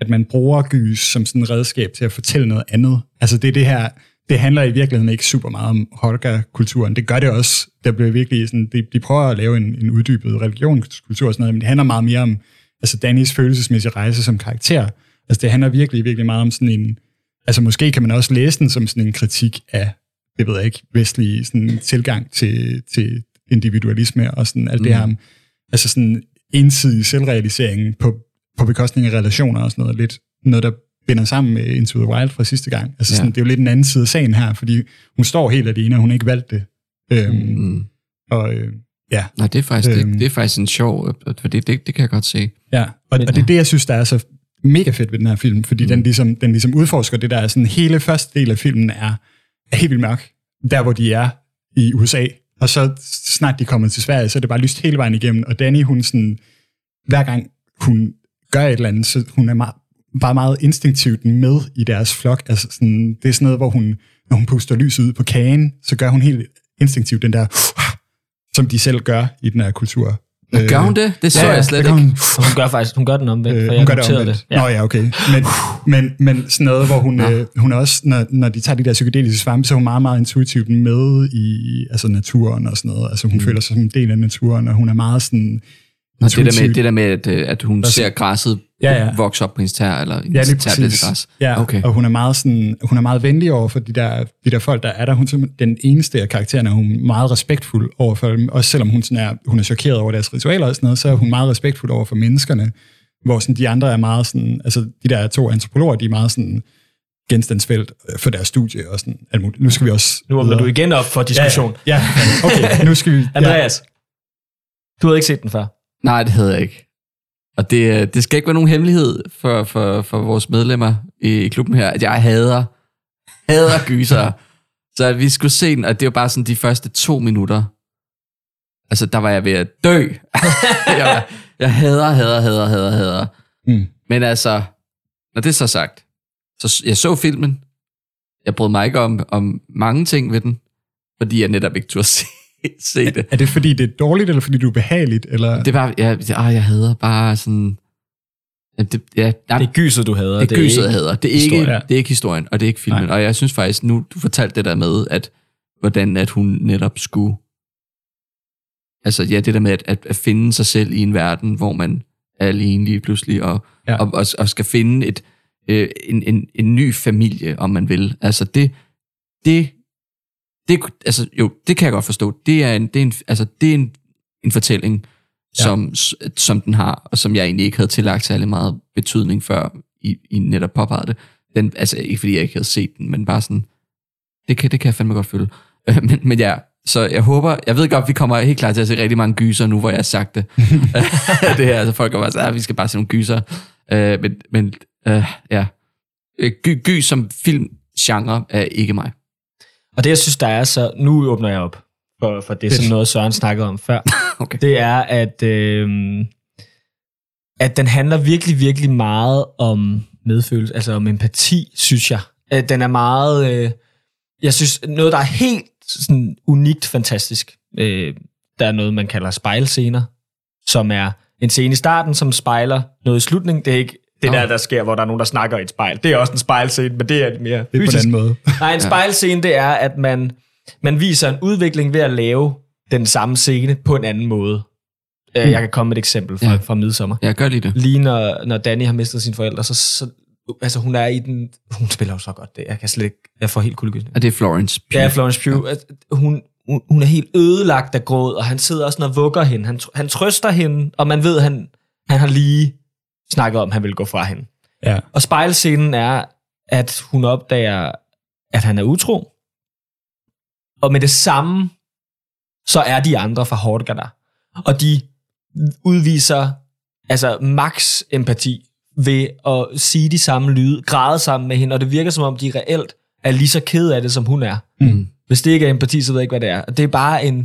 at man bruger gys som sådan et redskab til at fortælle noget andet. Altså det det her, det handler i virkeligheden ikke super meget om Hårga-kulturen. Det gør det også. Der bliver virkelig sådan, de, de prøver at lave en, en uddybet religionskultur og sådan noget, men det handler meget mere om, altså Dannys følelsesmæssige rejse som karakter. Altså det handler virkelig, virkelig meget om sådan en, altså måske kan man også læse den som sådan en kritik af, det ved jeg ikke, vestlig sådan tilgang til, til individualisme og sådan alt mm. det her. altså sådan ensidig selvrealiseringen på, på bekostning af relationer og sådan noget, lidt noget, der binder sammen med Into the Wild fra sidste gang. Altså sådan, ja. Det er jo lidt en anden side af sagen her, fordi hun står helt alene, og hun har ikke valgt det. Øhm, mm. Og øh, ja. Nej, det er faktisk, øhm, det, det er faktisk en sjov, for det, det, det kan jeg godt se. Ja, og, og det er det, jeg synes, der er så mega fedt ved den her film, fordi mm. den, ligesom, den ligesom udforsker det, der er sådan, hele første del af filmen er, er helt vildt mørk, der hvor de er i U S A, og så snart de kommer til Sverige, så er det bare lyst hele vejen igennem, og Danny, hun sådan, hver gang hun gør et eller andet, så hun er meget, bare meget instinktivt med i deres flok, altså sådan, det er sådan noget, hvor hun, når hun puster lyset ud på kagen, så gør hun helt instinktivt den der, som de selv gør i den her kultur. Men gør hun det? Det så ja, jeg slet ikke. Hun, hun gør faktisk, hun gør den omvendt, for øh, jeg noterede det. det. Ja. Nå ja, okay. Men, men, men sådan noget, hvor hun, øh, hun også, når, når de tager de der psykedeliske svampe, så er hun meget, meget intuitivt med i altså naturen og sådan noget. Altså hun mm. føler sig som en del af naturen, og hun er meget sådan... Og det der med, det der med at, at hun ser græsset ja, ja. vokse op på hendes tær, eller hendes ja, tær bliver til græs. Ja, okay. Og hun er meget, sådan, hun er meget venlig over for de der, de der folk, der er der. Hun er den eneste af karaktererne, hun er meget respektfuld over for dem. Også selvom hun, sådan er, hun er chokeret over deres ritualer og sådan noget, så er hun meget respektfuld over for menneskerne. Hvor sådan, de andre er meget sådan, altså de der to antropologer, de er meget sådan... genstandsfelt for deres studie og sådan alt muligt. Nu skal vi også... Nu åbner du igen op for diskussion. Ja, ja. ja. Okay, nu skal vi... Andreas, ja. Du havde ikke set den før. Nej, det havde jeg ikke. Og det, det skal ikke være nogen hemmelighed for, for, for vores medlemmer i klubben her, at jeg hader, hader gyser. Så at vi skulle se den, og det var bare sådan de første to minutter. Altså, der var jeg ved at dø. jeg, jeg hader, hader, hader, hader, hader. Mm. Men altså, når det er så sagt, så jeg så filmen. Jeg brød mig ikke om, om mange ting ved den, fordi jeg netop ikke turde se. Se det. Er, er det fordi, det er dårligt, eller fordi du er behageligt? Eller? Det var, ja, det, ah, jeg hader bare sådan... Ja, det, ja, nej, det er gyset, du hader. Det er gyset, jeg hader. Det er, ikke, det er ikke historien, og det er ikke filmen. Nej. Og jeg synes faktisk, nu du fortalte det der med, at hvordan at hun netop skulle... Altså ja, det der med at, at, at finde sig selv i en verden, hvor man er alene lige pludselig, og, ja. og, og, og skal finde et, øh, en, en, en ny familie, om man vil. Altså det... det Det, altså, jo, det kan jeg godt forstå. Det er en, det er en, altså, det er en, en fortælling, ja. som, som den har, og som jeg egentlig ikke havde tillagt særlig meget betydning før, I, I netop påpegede det. Den, altså, ikke fordi jeg ikke havde set den, men bare sådan, det kan, det kan jeg fandme godt føle. men, men ja, så jeg håber, jeg ved godt, vi kommer helt klart til at se rigtig mange gyser nu, hvor jeg har sagt det. det her, altså folk er bare så, ah, vi skal bare se nogle gyser. Uh, men, men uh, ja, Gy, gys som filmgenre er ikke mig. Og det, jeg synes, der er så... Nu åbner jeg op for, for det, som noget Søren snakkede om før. okay. Det er, at, øh, at den handler virkelig, virkelig meget om medfølelse, altså om empati, synes jeg. At den er meget... Øh, jeg synes, noget, der er helt sådan, unikt fantastisk. Øh, der er noget, man kalder spejlscener, som er en scene i starten, som spejler noget i slutningen. Det er ikke... Det der, der sker, hvor der er nogen, der snakker i et spejl. Det er også en spejlscene, men det er lidt mere fysisk. Det er på den måde. Nej, en spejlscene, det er, at man, man viser en udvikling ved at lave den samme scene på en anden måde. Mm. Jeg kan komme med et eksempel fra, ja. fra Midsommer. Ja, gør lige det. Lige når, når Danny har mistet sine forældre, så, så... Altså, hun er i den... Hun spiller jo så godt det. Jeg kan slet ikke... Jeg får helt kuldegysning. Og det er Florence Pugh. Ja, Florence Pugh. Ja. Hun, hun, hun er helt ødelagt af gråd, og han sidder også og vugger hende. Han, han trøster hende, og man ved, han han har lige... snakket om, at han ville gå fra hende. Ja. Og spejlscenen er, at hun opdager, at han er utro. Og med det samme, så er de andre fra Hårga der. Og de udviser altså max empati ved at sige de samme lyde, græde sammen med hende, og det virker som om, de reelt er lige så ked af det, som hun er. Mm. Hvis det ikke er empati, så ved jeg ikke, hvad det er. Og det er bare en...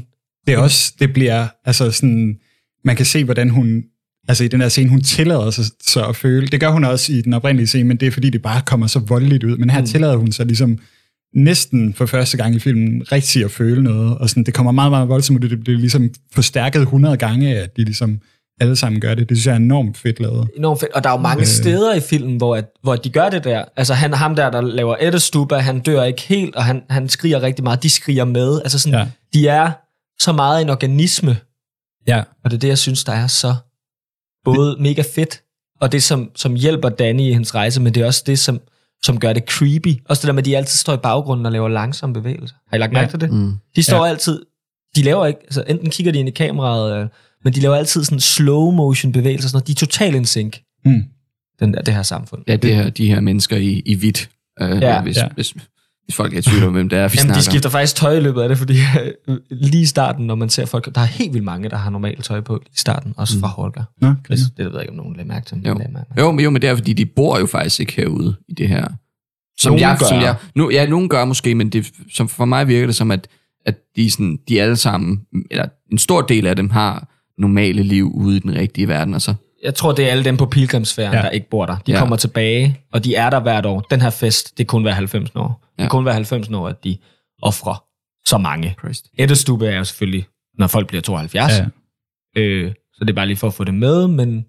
Det er også, det bliver, altså sådan, man kan se, hvordan hun... Altså i den der scene, hun tillader sig så at føle. Det gør hun også i den oprindelige scene, men det er fordi, det bare kommer så voldeligt ud. Men her mm. tillader hun sig ligesom næsten for første gang i filmen rigtig at føle noget. Og sådan, det kommer meget, meget voldsomt ud. Det bliver ligesom forstærket hundrede gange, at de ligesom alle sammen gør det. Det synes jeg er enormt fedt lavet. Enormt fedt. Og der er jo mange øh. steder i filmen, hvor, at, hvor de gør det der. Altså han, ham der, der laver ættestupa, han dør ikke helt, og han, han skriger rigtig meget. De skriger med. Altså sådan, ja. De er så meget en organisme. Ja. Og det er det, jeg synes, der er så... Både mega fedt, og det, som, som hjælper Danny i hendes rejse, men det er også det, som, som gør det creepy. Også det der med, at de altid står i baggrunden og laver langsomme bevægelser. Har I lagt mærke til det? Mm. De står ja. altid... De laver ikke... Altså, enten kigger de ind i kameraet, men de laver altid sådan slow motion bevægelser, sådan noget. De er totalt in sync, mm. den der, det her samfund. Ja, det her, de her mennesker i, i hvidt, øh, ja, hvis, ja. hvis, hvis folk er i tvivl om, hvem det er, vi Jamen, snakker. De skifter faktisk tøj i løbet af det, fordi øh, lige i starten, når man ser folk, der er helt vildt mange, der har normalt tøj på i starten, også mm. fra Hårga. Ja, okay. Det, det ved jeg ikke, om nogen lader mærke til. Jo. Jo, men, jo, men det er, fordi de bor jo faktisk ikke herude i det her. Som nogen jeg, gør. Som jeg, nu, ja, nogen gør måske, men det, som for mig virker det som, at, at de, sådan, de alle sammen, eller en stor del af dem, har normale liv ude i den rigtige verden. Altså. Jeg tror, det er alle dem på pilgrimsfærden, ja. Der ikke bor der. De ja. kommer tilbage, og de er der hvert år. Den her fest, det er kun hver halvfems år. Det er ja. kun hver halvfems år, at de offrer så mange. Ættestupa er jo selvfølgelig, når folk bliver tooghalvfjerds. Ja. Øh, så det er bare lige for at få det med, men...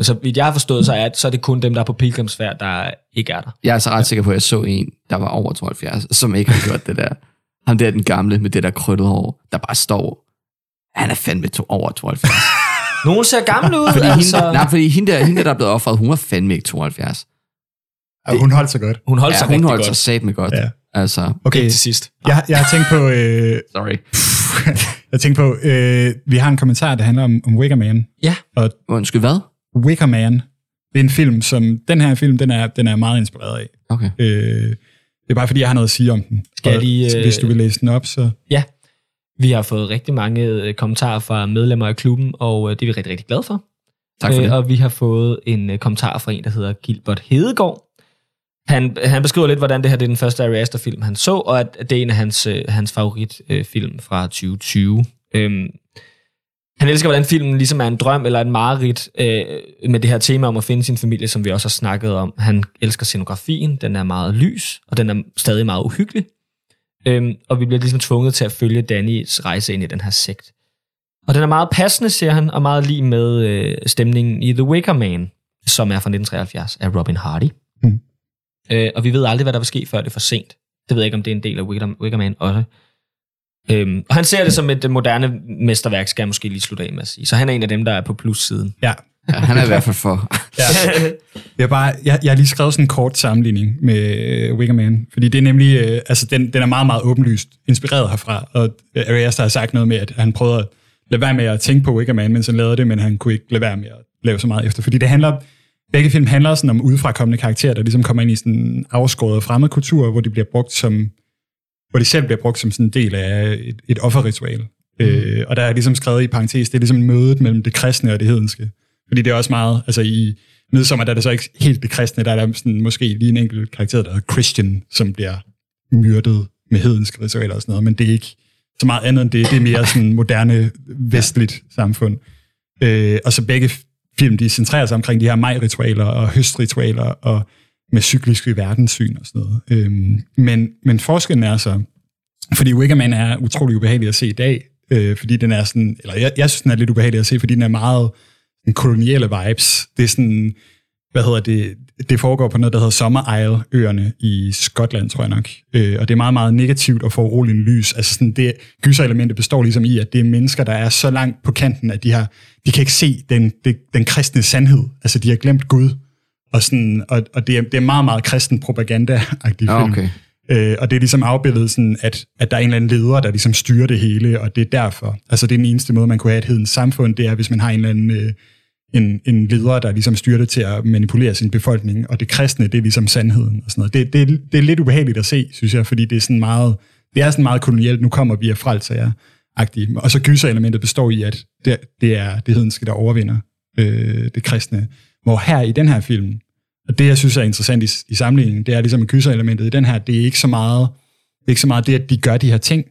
Så vidt jeg har forstået, så er, at, så er det kun dem, der er på pilgrimsfærd, der ikke er der. Jeg er altså ret sikker på, at jeg så en, der var over tooghalvfjerds, som ikke har gjort det der. Han der, den gamle, med det der krøllede hår, der bare står, han er fandme to over tooghalvfjerds. Nogen ser gammel ud, fordi altså. Hende, nej, fordi hende der, hende der, der er blevet offeret, hun var fandme ikke tooghalvfjerds. Det, hun holdt sig godt. Hun holdt ja, sig hun holdt sig satme godt. Ja. Altså, okay, til sidst. Jeg, jeg har tænkt på... Øh, Sorry. jeg har tænkt på, øh, vi har en kommentar, der handler om, om Wicker Man. Ja. Og, undskyld, hvad? Wicker Man, det er en film, som den her film, den er, den er meget inspireret af. Okay. Øh, det er bare fordi, jeg har noget at sige om den. Skal lige, øh, hvis du vil læse den op, så... Ja, vi har fået rigtig mange kommentarer fra medlemmer af klubben, og det er vi rigtig, rigtig glade for. Tak for øh, det. Og vi har fået en kommentar fra en, der hedder Gilbert Hedegaard. Han, han beskriver lidt, hvordan det her det er den første Ari Aster-film, han så, og at det er en af hans, hans favoritfilm fra tyve tyve. Øhm, Han elsker, hvordan filmen ligesom er en drøm eller en mareridt øh, med det her tema om at finde sin familie, som vi også har snakket om. Han elsker scenografien, den er meget lys, og den er stadig meget uhyggelig. Øhm, og vi bliver ligesom tvunget til at følge Dannys rejse ind i den her sekt. Og den er meget passende, siger han, og meget lige med øh, stemningen i The Wicker Man, som er fra nitten treoghalvfjerds af Robin Hardy. Mm. Øh, og vi ved aldrig, hvad der vil ske, før det er for sent. Det ved jeg ikke, om det er en del af Wicker, Wicker Man også. Øhm, og han ser det som et moderne mesterværk, skal jeg måske lige slutte af med at sige. Så han er en af dem, der er på plussiden. Ja, ja han er i hvert fald for. ja. jeg, bare, jeg, jeg har lige skrevet sådan en kort sammenligning med Wicker Man, fordi det er nemlig, øh, altså den, den er meget, meget åbenlyst inspireret herfra, og Ari Aster har sagt noget med, at han prøvede at lade være med at tænke på Wicker Man, mens han lavede det, men han kunne ikke lade være med at lave så meget efter, fordi det handler, begge film handler sådan om udefrakommende karakterer, der ligesom kommer ind i sådan en afskåret fremmed kultur, hvor de bliver brugt som hvor de selv bliver brugt som sådan en del af et, et offerritual. Mm. Øh, og der er ligesom skrevet i parentes, det er ligesom mødet mellem det kristne og det hedenske. Fordi det er også meget, altså i Midsommer, der er det så ikke helt det kristne, der er der sådan, måske lige en enkelt karakter, der hedder Christian, som bliver myrdet med hedenske ritualer og sådan noget, men det er ikke så meget andet end det. Det er mere sådan moderne, vestligt samfund. Øh, og så begge film, de centrerer sig omkring de her majritualer og høstritualer og med cykliske verdenssyn og sådan noget. Øhm, men, men forskellen er så, fordi Wicker Man er utrolig ubehagelig at se i dag, øh, fordi den er sådan, eller jeg, jeg synes, den er lidt ubehagelig at se, fordi den er meget en koloniale vibes. Det er sådan, hvad hedder det, det foregår på noget, der hedder Summer Isle-øerne i Skotland, tror jeg nok. Øh, og det er meget, meget negativt og foruroligende lys. Altså sådan, det gyserelementet består ligesom i, at det er mennesker, der er så langt på kanten, at de, har, de kan ikke se den, den, den kristne sandhed. Altså, de har glemt Gud. Og, sådan, og, og det, er, det er meget, meget kristen propaganda-agtig film. Okay. Øh, og det er ligesom afbildet sådan, at, at der er en eller anden leder, der ligesom styrer det hele, og det er derfor. Altså det er den eneste måde, man kunne have et hedens samfund, det er, hvis man har en eller anden øh, en, en leder, der ligesom styrer det til at manipulere sin befolkning, og det kristne, det er ligesom sandheden og sådan noget. Det, det, det er lidt ubehageligt at se, synes jeg, fordi det er sådan meget, det er sådan meget kolonielt, nu kommer vi af frelser-agtigt. Og så gyserelementet består i, at det, det er det hedenske, der overvinder øh, det kristne. Hvor her i den her film, og det, jeg synes er interessant i, i sammenligningen, det er ligesom, at kyserelementet i den her, det er ikke så meget, det, er ikke så meget det, at de gør de her ting.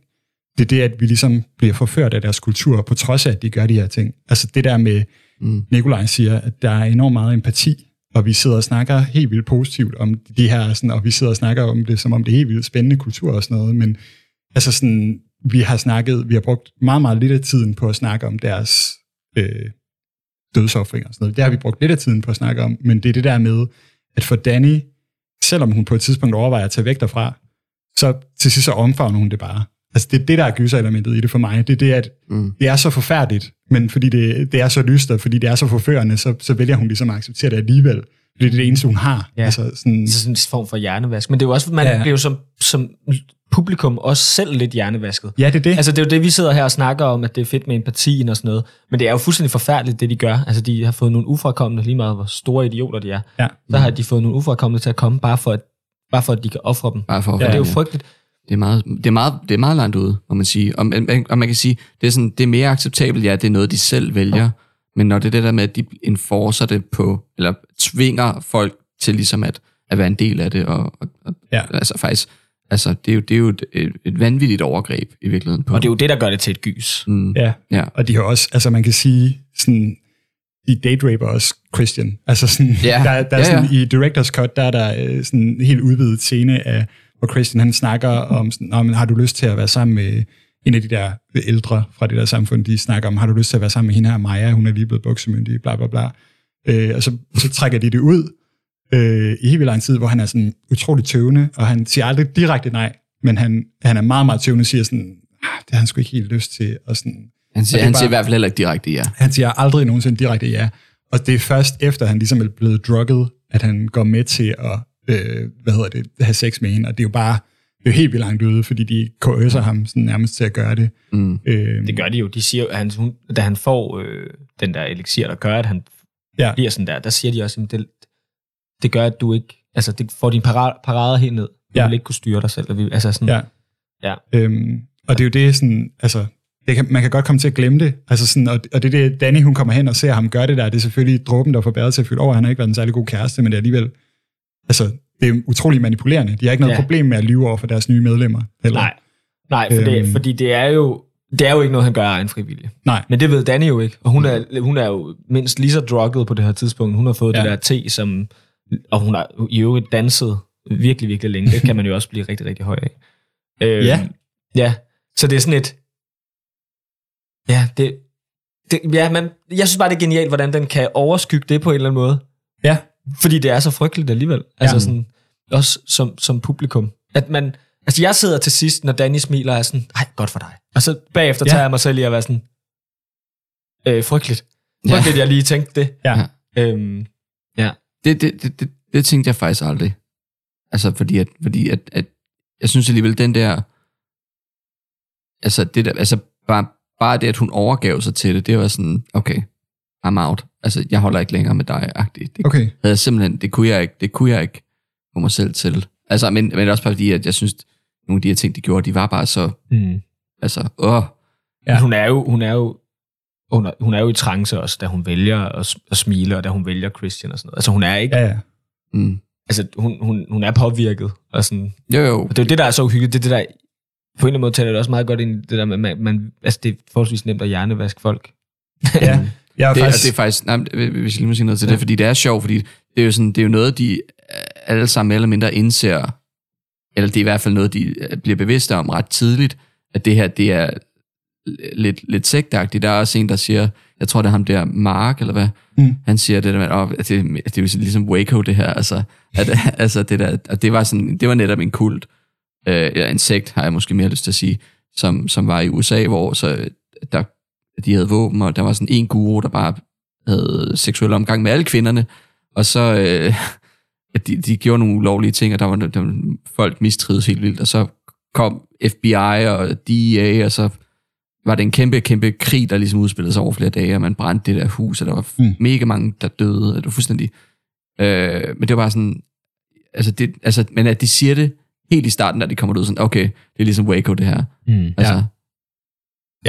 Det er det, at vi ligesom bliver forført af deres kultur, på trods af, at de gør de her ting. Altså det der med, mm. Nikolaj siger, at der er enormt meget empati, og vi sidder og snakker helt vildt positivt om de her, sådan, og vi sidder og snakker om det, som om det er helt vildt spændende kultur og sådan noget, men altså sådan, vi har snakket, vi har brugt meget, meget lidt af tiden på at snakke om deres... Øh, dødsoffringer og sådan noget. Det har vi brugt lidt af tiden på at snakke om, men det er det der med, at for Danny, selvom hun på et tidspunkt overvejer at tage væk derfra, så til sidst så omfavner hun det bare. Altså det er det, der er gyserelementet i det for mig. Det er det, at mm. det er så forfærdeligt, men fordi det, det er så lystert, fordi det er så forførende, så, så vælger hun ligesom at acceptere det alligevel. Det er det eneste, hun har. Ja. Altså sådan, så sådan en form for hjernevask. Men det er jo også, man ja. bliver jo som, som publikum også selv lidt hjernevasket. Ja, det er det. Altså, det er jo det, vi sidder her og snakker om, at det er fedt med empatien og sådan noget. Men det er jo fuldstændig forfærdeligt, det de gør. Altså, de har fået nogle ufrakommende, lige meget hvor store idioter de er. Ja. Så har de fået nogle ufrakommende til at komme, bare for at, bare for, at de kan ofre dem. Bare for at ofre ja, dem, ja. Det er jo frygteligt. Det er meget, det er meget, det er meget langt ude, må man sige. Og, og man kan sige, det er, sådan, det er mere acceptabelt, ja, det er noget, de selv vælger. Okay. Men når det er det der med, at de enforcer det på, eller tvinger folk til ligesom at, at være en del af det, og, og ja. altså faktisk... Altså, det er jo, det er jo et, et vanvittigt overgreb i virkeligheden. På. Og det er jo det, der gør det til et gys. Mm. Ja. ja, og de har også, altså man kan sige, sådan, i Date Rape også Christian. Altså sådan, yeah. der, der er sådan, yeah, yeah. i Director's Cut, der er der sådan en helt udvidet scene af, hvor Christian han snakker om, sådan, om, har du lyst til at være sammen med en af de der ældre fra det der samfund, de snakker om, har du lyst til at være sammen med hende her, Maja, hun er lige blevet buksemyndig, bla bla bla. Øh, og så, så trækker de det ud. Øh, i helt vildt lang tid, hvor han er sådan utroligt tøvende, og han siger aldrig direkte nej, men han, han er meget, meget tøvende og siger sådan, ah, det har han sgu ikke helt lyst til. Og sådan, han siger, og han bare, siger i hvert fald heller ikke direkte ja. Han siger aldrig nogensinde direkte ja. Og det er først efter, han ligesom er blevet drugget, at han går med til at øh, hvad hedder det, have sex med hende, og det er jo bare det er jo helt vildt langt ude, fordi de coercer ham sådan nærmest til at gøre det. Mm. Øh, det gør de jo. De siger, at han, hun, da han får øh, den der elixir, der gør, at han ja. bliver sådan der, der siger de også, at det, det gør, at du ikke... Altså, det får dine parader helt ned. Du ja. vil ikke kunne styre dig selv. Altså, sådan, ja. ja. Øhm, og det er jo det, sådan... Altså, det kan, man kan godt komme til at glemme det. Altså, sådan, og, og det er det, Danny, hun kommer hen og ser ham gøre det der. Det er selvfølgelig dråben, der får bæret til at fylde over. Han har ikke været en særlig god kæreste, men det er alligevel... Altså, det er utroligt manipulerende. De har ikke noget ja. problem med at lyve over for deres nye medlemmer. Eller, Nej, Nej for øhm, det, fordi det er jo... Det er jo ikke noget, han gør af en frivillig. Nej. Men det ved Danny jo ikke. Og hun er, hun er jo mindst lige så drugget på det her tidspunkt. Hun har fået ja. det der te, som... Og hun har i øvrigt danset virkelig, virkelig længe. Det kan man jo også blive rigtig, rigtig høj af. Øh, ja. Ja, så det er sådan et... Ja, det... det ja, man, jeg synes bare, det er genialt, hvordan den kan overskygge det på en eller anden måde. Ja. Fordi det er så frygteligt alligevel. Altså ja. sådan, også som, som publikum. At man... Altså jeg sidder til sidst, når Danny smiler, og er sådan, nej, godt for dig. Og så bagefter ja. tager jeg mig selv i at være sådan... Øh, frygteligt. Frygteligt, ja. jeg lige tænkte det. Ja. Øhm, ja. Det, det, det, det, det tænkte jeg faktisk aldrig. Altså, fordi at, fordi at, at jeg synes alligevel, den der... Altså, det der, altså bare, bare det, at hun overgav sig til det, det var sådan, okay, I'm out. Altså, jeg holder ikke længere med dig. Det, det, okay. havde jeg simpelthen, det kunne jeg ikke, det kunne jeg ikke få mig selv til. Altså, men, men også bare fordi, at jeg synes, nogle af de her ting, de gjorde, de var bare så... Mm. Altså, åh. Ja. Hun er jo... Hun er jo Hun er, hun er jo i trance også, da hun vælger at, at smile, og da hun vælger Christian og sådan noget. Altså, hun er ikke... Ja, ja. Mm. Altså, hun, hun, hun er påvirket. Og sådan. Jo, jo. Og det er jo det, der er så uhyggeligt. Det er det, der... På en eller anden måde taler det også meget godt ind i det der med, man, man, altså, det er forholdsvis nemt at hjernevaske folk. Ja, jeg er det, faktisk... det er faktisk... Nej, hvis jeg lige må sige noget til ja. det, fordi det er sjovt, fordi det er jo sådan, det er jo noget, de alle sammen eller mindre indser, eller det er i hvert fald noget, de bliver bevidste om ret tidligt, at det her, det er... lidt, lidt sektagtigt. Der er også en, der siger, jeg tror, det er ham der, Mark, eller hvad? Mm. Han siger det der, at oh, det, det er jo ligesom Waco, det her. Altså, at, altså det der, og det var, sådan, det var netop en kult, øh, eller en sekt, har jeg måske mere lyst til at sige, som, som var i U S A, hvor så, der, de havde våben, og der var sådan en guru, der bare havde seksuel omgang med alle kvinderne, og så øh, de, de gjorde nogle ulovlige ting, og der var, der var folk mistrides helt vildt, og så kom F B I og D E A, og så var det en kæmpe, kæmpe krig, der ligesom udspillede sig over flere dage, og man brændte det der hus, og der var mm. mega mange, der døde, og det var fuldstændig... Øh, men det var bare sådan... Altså, det, altså, men at de siger det helt i starten, da de kommer ud, sådan, okay, det er ligesom Waco, det her. Mm. Altså, ja.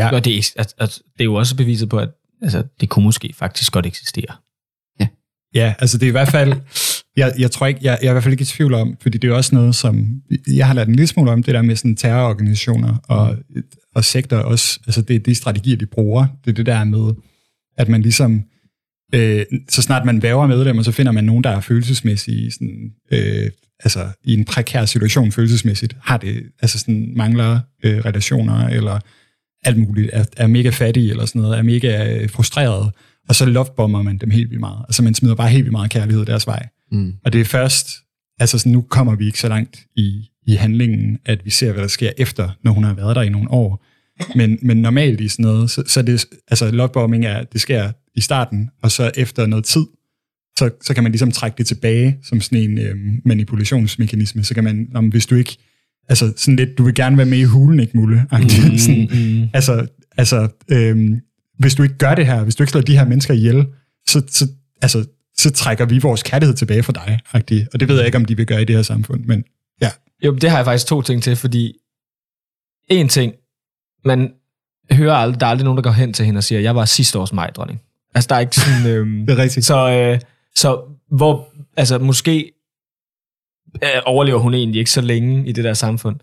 ja. Og det, altså, det er jo også beviset på, at altså, det kunne måske faktisk godt eksistere. Ja. Ja, altså det er i hvert fald... Jeg, jeg tror ikke, jeg, jeg er i hvert fald ikke i tvivl om, fordi det er også noget, som... Jeg har lært en lille smule om, det der med sådan terrororganisationer og... og sekter også, altså det er de strategier, de bruger. Det er det der med, at man ligesom, øh, så snart man væver med dem, og så finder man nogen, der er følelsesmæssigt, sådan, øh, altså i en prekær situation følelsesmæssigt, har det, altså sådan mangler øh, relationer, eller alt muligt, er, er mega fattig, eller sådan noget, er mega frustreret, og så loftbomber man dem helt vildt meget. Altså man smider bare helt vildt meget kærlighed deres vej. Mm. Og det er først, altså sådan, nu kommer vi ikke så langt i, i handlingen, at vi ser, hvad der sker efter, når hun har været der i nogle år. Men, men normalt i sådan noget, så, så det, altså lovebombing er, det sker i starten, og så efter noget tid, så, så kan man ligesom trække det tilbage som sådan en øhm, manipulationsmekanisme. Så kan man, om hvis du ikke, altså sådan lidt, du vil gerne være med i hulen, ikke Mulle? Mm, sådan, mm. Altså, altså øhm, hvis du ikke gør det her, hvis du ikke slår de her mennesker ihjel, så, så, altså, så trækker vi vores kærlighed tilbage fra dig. Agtig. Og det ved jeg ikke, om de vil gøre i det her samfund, men ja. Jo, det har jeg faktisk to ting til, fordi en ting, man hører aldrig, der er aldrig nogen, der går hen til hende og siger, jeg var sidste års majdronning. Altså, der er ikke sådan... Øhm, det er rigtigt. Så, øh, så hvor... Altså, måske øh, overlever hun egentlig ikke så længe i det der samfund.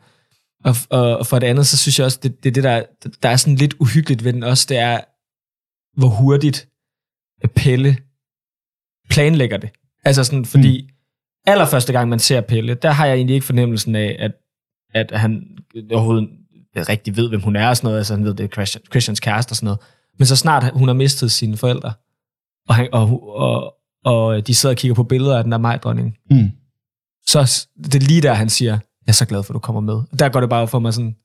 Og, og, og for det andet, så synes jeg også, det, det, det der, der er sådan lidt uhyggeligt ved den også, det er, hvor hurtigt Pelle planlægger det. Altså sådan, fordi mm. allerførste gang, man ser Pelle, der har jeg egentlig ikke fornemmelsen af, at, at han overhovedet rigtig ved, hvem hun er og sådan noget. Altså, han ved, det er Christian, Christians kæreste og sådan noget. Men så snart hun har mistet sine forældre, og, han, og, og, og de sidder og kigger på billeder af den der majdronning, mm. så det er lige der, han siger, jeg er så glad for, at du kommer med. Der går det bare for mig sådan,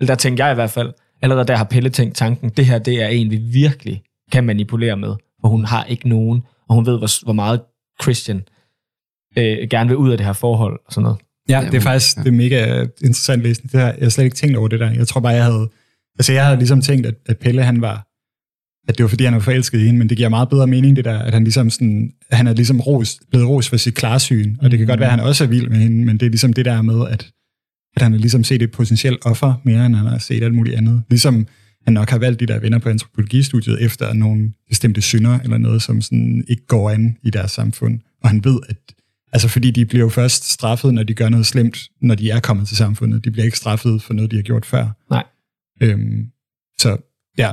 eller der tænker jeg i hvert fald, allerede der har Pelle tænkt tanken, det her, det er en, vi virkelig kan manipulere med, for hun har ikke nogen, og hun ved, hvor, hvor meget Christian øh, gerne vil ud af det her forhold, og sådan noget. Ja, det er faktisk ja. Det er mega interessant læsning. Det her, jeg har slet ikke tænkt over det der. Jeg tror bare, jeg havde, altså jeg havde ligesom tænkt, at, at Pelle, han var, at det var fordi, han var forelsket i hende, men det giver meget bedre mening, det der, at han ligesom sådan, han er ligesom ros, blevet ros for sit klarsyn, og det kan godt være, at han også er vild med hende, men det er ligesom det der med, at, at han har ligesom set et potentielt offer mere, end han har set alt muligt andet. Ligesom han nok har valgt de der venner på antropologistudiet efter nogle bestemte synder, eller noget, som sådan ikke går an i deres samfund. Og han ved, at altså fordi de bliver jo først straffet, når de gør noget slemt, når de er kommet til samfundet. De bliver ikke straffet for noget, de har gjort før. Nej. Øhm, så ja...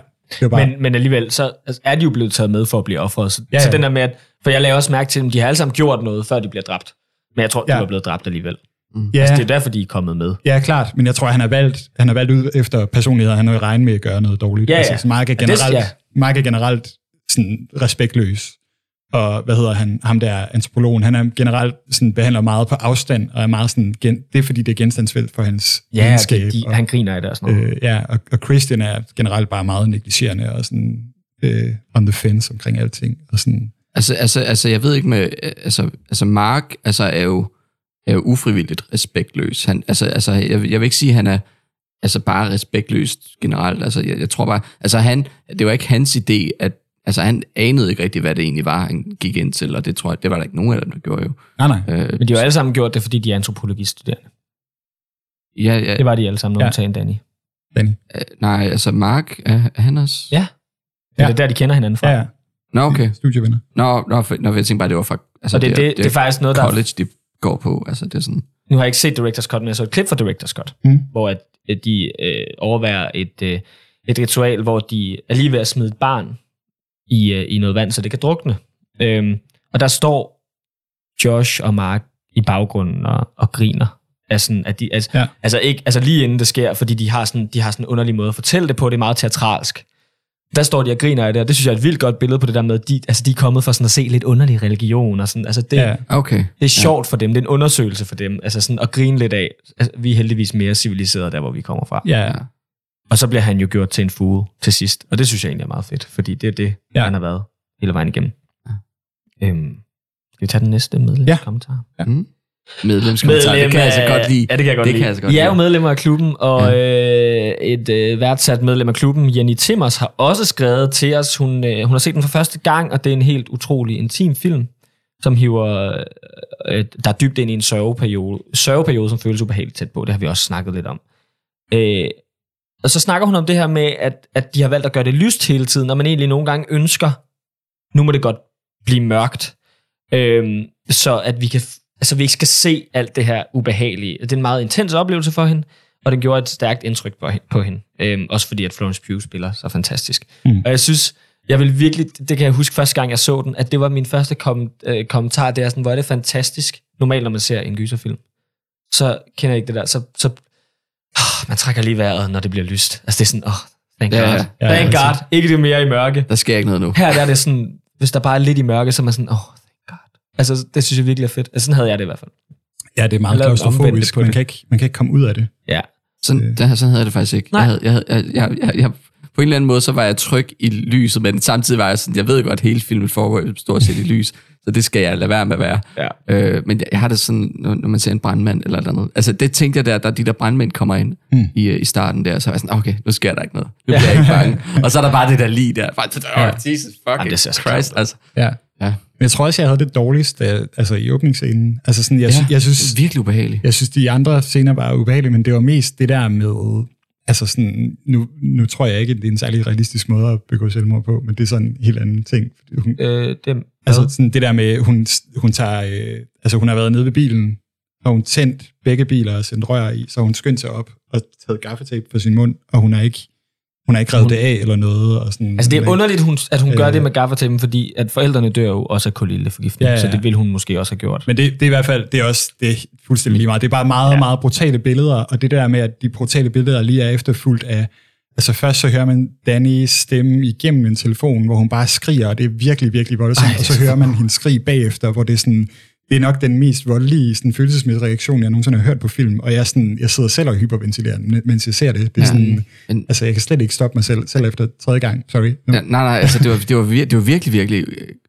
Bare... Men, men alligevel, så er de jo blevet taget med for at blive offeret. Så, ja, ja. Så den der med, at, for jeg lagde også mærke til, at de har alle sammen gjort noget, før de bliver dræbt. Men jeg tror, ja. De var blevet dræbt alligevel. Mm. Ja. Altså, det er derfor, de er kommet med. Ja, klart. Men jeg tror, han har valgt, han har valgt ud efter personligheder. Han har jo regnet med at gøre noget dårligt. Ja, ja. Altså, Mark er generelt, ja, Mark er generelt sådan, respektløs. Og hvad hedder han? Ham der antropologen. Han er generelt sådan, behandler meget på afstand, og er meget sådan, gen, det er fordi, det er genstandsfelt for hans ja, videnskab. Ja, han griner i det og sådan noget. Øh, ja, og, og Christian er generelt bare meget negligerende og sådan øh, on the fence omkring alting. Og sådan. Altså, altså, altså, jeg ved ikke med, altså, altså Mark altså, er, jo, er jo ufrivilligt respektløs. Han, altså, altså, jeg, jeg vil ikke sige, at han er altså, bare respektløst generelt. Altså, jeg, jeg tror bare, altså han, det var ikke hans idé, at altså, han anede ikke rigtig, hvad det egentlig var, han gik ind til, og det tror jeg, det var der ikke nogen af dem, der gjorde jo. Nej, nej. Øh, Men de har alle sammen gjort det, fordi de er antropologistuderende. Ja, ja. Det var de alle sammen, når ja. Tager en Danny. Danny. Øh, nej, altså Mark, er, er han også? Ja. ja. Det er der, de kender hinanden fra. Ja, ja. Nå, okay. Studievenner. Nå, nå, for, nå, jeg tænkte bare, det var fra altså, og det, det, det, det, det er faktisk noget, college, der... de går på. Altså, det er sådan... Nu har jeg ikke set Director's Cut, men jeg så et klip fra Director's Cut, mm. hvor at, at de øh, overværer et, øh, et ritual, hvor de er lige ved at smide et barn I, i noget vand, så det kan drukne. Øhm, og der står Josh og Mark i baggrunden og, og griner. Altså, at de, altså, ja. altså, ikke, altså lige inden det sker, fordi de har sådan, de har sådan en underlig måde at fortælle det på, det er meget teatralsk. Der står de og griner i det, og det synes jeg er et vildt godt billede på det der med, de, altså de er kommet for sådan at se lidt underlig religion, og sådan, altså det, ja. okay. det er sjovt ja. for dem, det er en undersøgelse for dem, altså sådan at grine lidt af, altså, vi er heldigvis mere civiliserede der, hvor vi kommer fra. Ja, ja. Og så bliver han jo gjort til en fugle til sidst. Og det synes jeg egentlig er meget fedt, fordi det er det, ja. han har været hele vejen igennem. Ja. Øhm, skal vi tage den næste medlemskommentar? Ja. Mm. Medlemskommentar, Medlem, det kan jeg altså godt lide. Ja, det kan jeg godt det lide. Kan jeg godt I er jo medlemmer af klubben, og ja. øh, et øh, værdsat medlem af klubben, Jenny Timmers, har også skrevet til os. Hun, øh, hun har set den for første gang, og det er en helt utrolig intim film, som hiver, øh, der er dybt ind i en sørgeperiode, sørgeperiode, som føles ubehageligt tæt på. Det har vi også snakket lidt om. Øh, Og så snakker hun om det her med, at, at de har valgt at gøre det lyst hele tiden, og man egentlig nogle gange ønsker, nu må det godt blive mørkt, øhm, så at vi, kan, altså vi ikke skal se alt det her ubehagelige. Det er en meget intens oplevelse for hende, og den gjorde et stærkt indtryk på, på hende. Øhm, også fordi, at Florence Pugh spiller så fantastisk. Mm. Og jeg synes, jeg vil virkelig, det kan jeg huske første gang, jeg så den, at det var min første kom, øh, kommentar, det er sådan, hvor er det fantastisk. Normalt, når man ser en gyserfilm, så kender jeg ikke det der, så... så Oh, man trækker lige vejret, når det bliver lyst. Altså det er sådan, åh, oh, thank ja, god. Ja, thank ja, god. Ikke det mere i mørke. Der sker ikke noget nu. Her der er det sådan, hvis der bare er lidt i mørke, så er man sådan, åh, oh, thank god. Altså det synes jeg virkelig er fedt. Altså sådan havde jeg det i hvert fald. Ja, det er meget klaustrofobisk. Man, man kan ikke komme ud af det. Ja. Sådan, der, sådan havde jeg det faktisk ikke. Jeg havde, jeg, havde, jeg, jeg, jeg, jeg, på en eller anden måde, så var jeg tryg i lyset, men samtidig var jeg sådan, jeg ved godt, hele filmen foregår stort set i lys. så det skal jeg lade være med at være. Ja. Øh, men jeg har det sådan, når man ser en brandmand eller noget. Altså det tænkte jeg der, da de der brandmænd kommer ind mm. i, i starten der, så er jeg sådan, okay, nu sker der ikke noget. Nu bliver jeg ikke bange. Og så er der bare det der lige der. Oh, Jesus fucking ja, Christ. Altså. Ja. Ja. Men jeg tror også, jeg havde det dårligst altså i åbningsscenen. Altså sådan, jeg, ja, jeg synes, virkelig ubehageligt. Jeg synes, de andre scener var ubehagelige, men det var mest det der med... Altså sådan, nu, nu tror jeg ikke, det er en særlig realistisk måde at begå selvmord på, men det er sådan en helt anden ting. Hun, øh, det, altså sådan det der med, hun, hun tager, øh, altså hun har været nede ved bilen, og hun tændt begge biler og sendt rør i, så hun skyndte sig op og taget gaffetape på sin mund, og hun har ikke, hun har ikke revet det af eller noget. Og sådan, altså det er underligt, hun, at hun øh, gør det med gaffetapen, fordi at forældrene dør jo også af kulilteforgiftning, ja, ja. Så det ville hun måske også have gjort. Men det, det er i hvert fald, det er også det er fuldstændig lige meget. Det er bare meget, ja. meget brutale billeder, og det der med, at de brutale billeder lige er efterfulgt af, altså først så hører man Dannys stemme igennem en telefon, hvor hun bare skriger, og det er virkelig, virkelig voldsomt, og så hører man hende skrige bagefter, hvor det er sådan... Det er nok den mest voldelige sådan, følelsesmæssige reaktion, jeg nogensinde har hørt på film, og jeg, sådan, jeg sidder selv og hyperventilerer, mens jeg ser det. Det er sådan, ja, en, altså, jeg kan slet ikke stoppe mig selv, selv efter tredje gang. Sorry. No. Ja, nej, nej, altså, det, var, det, var vir, det var virkelig, virkelig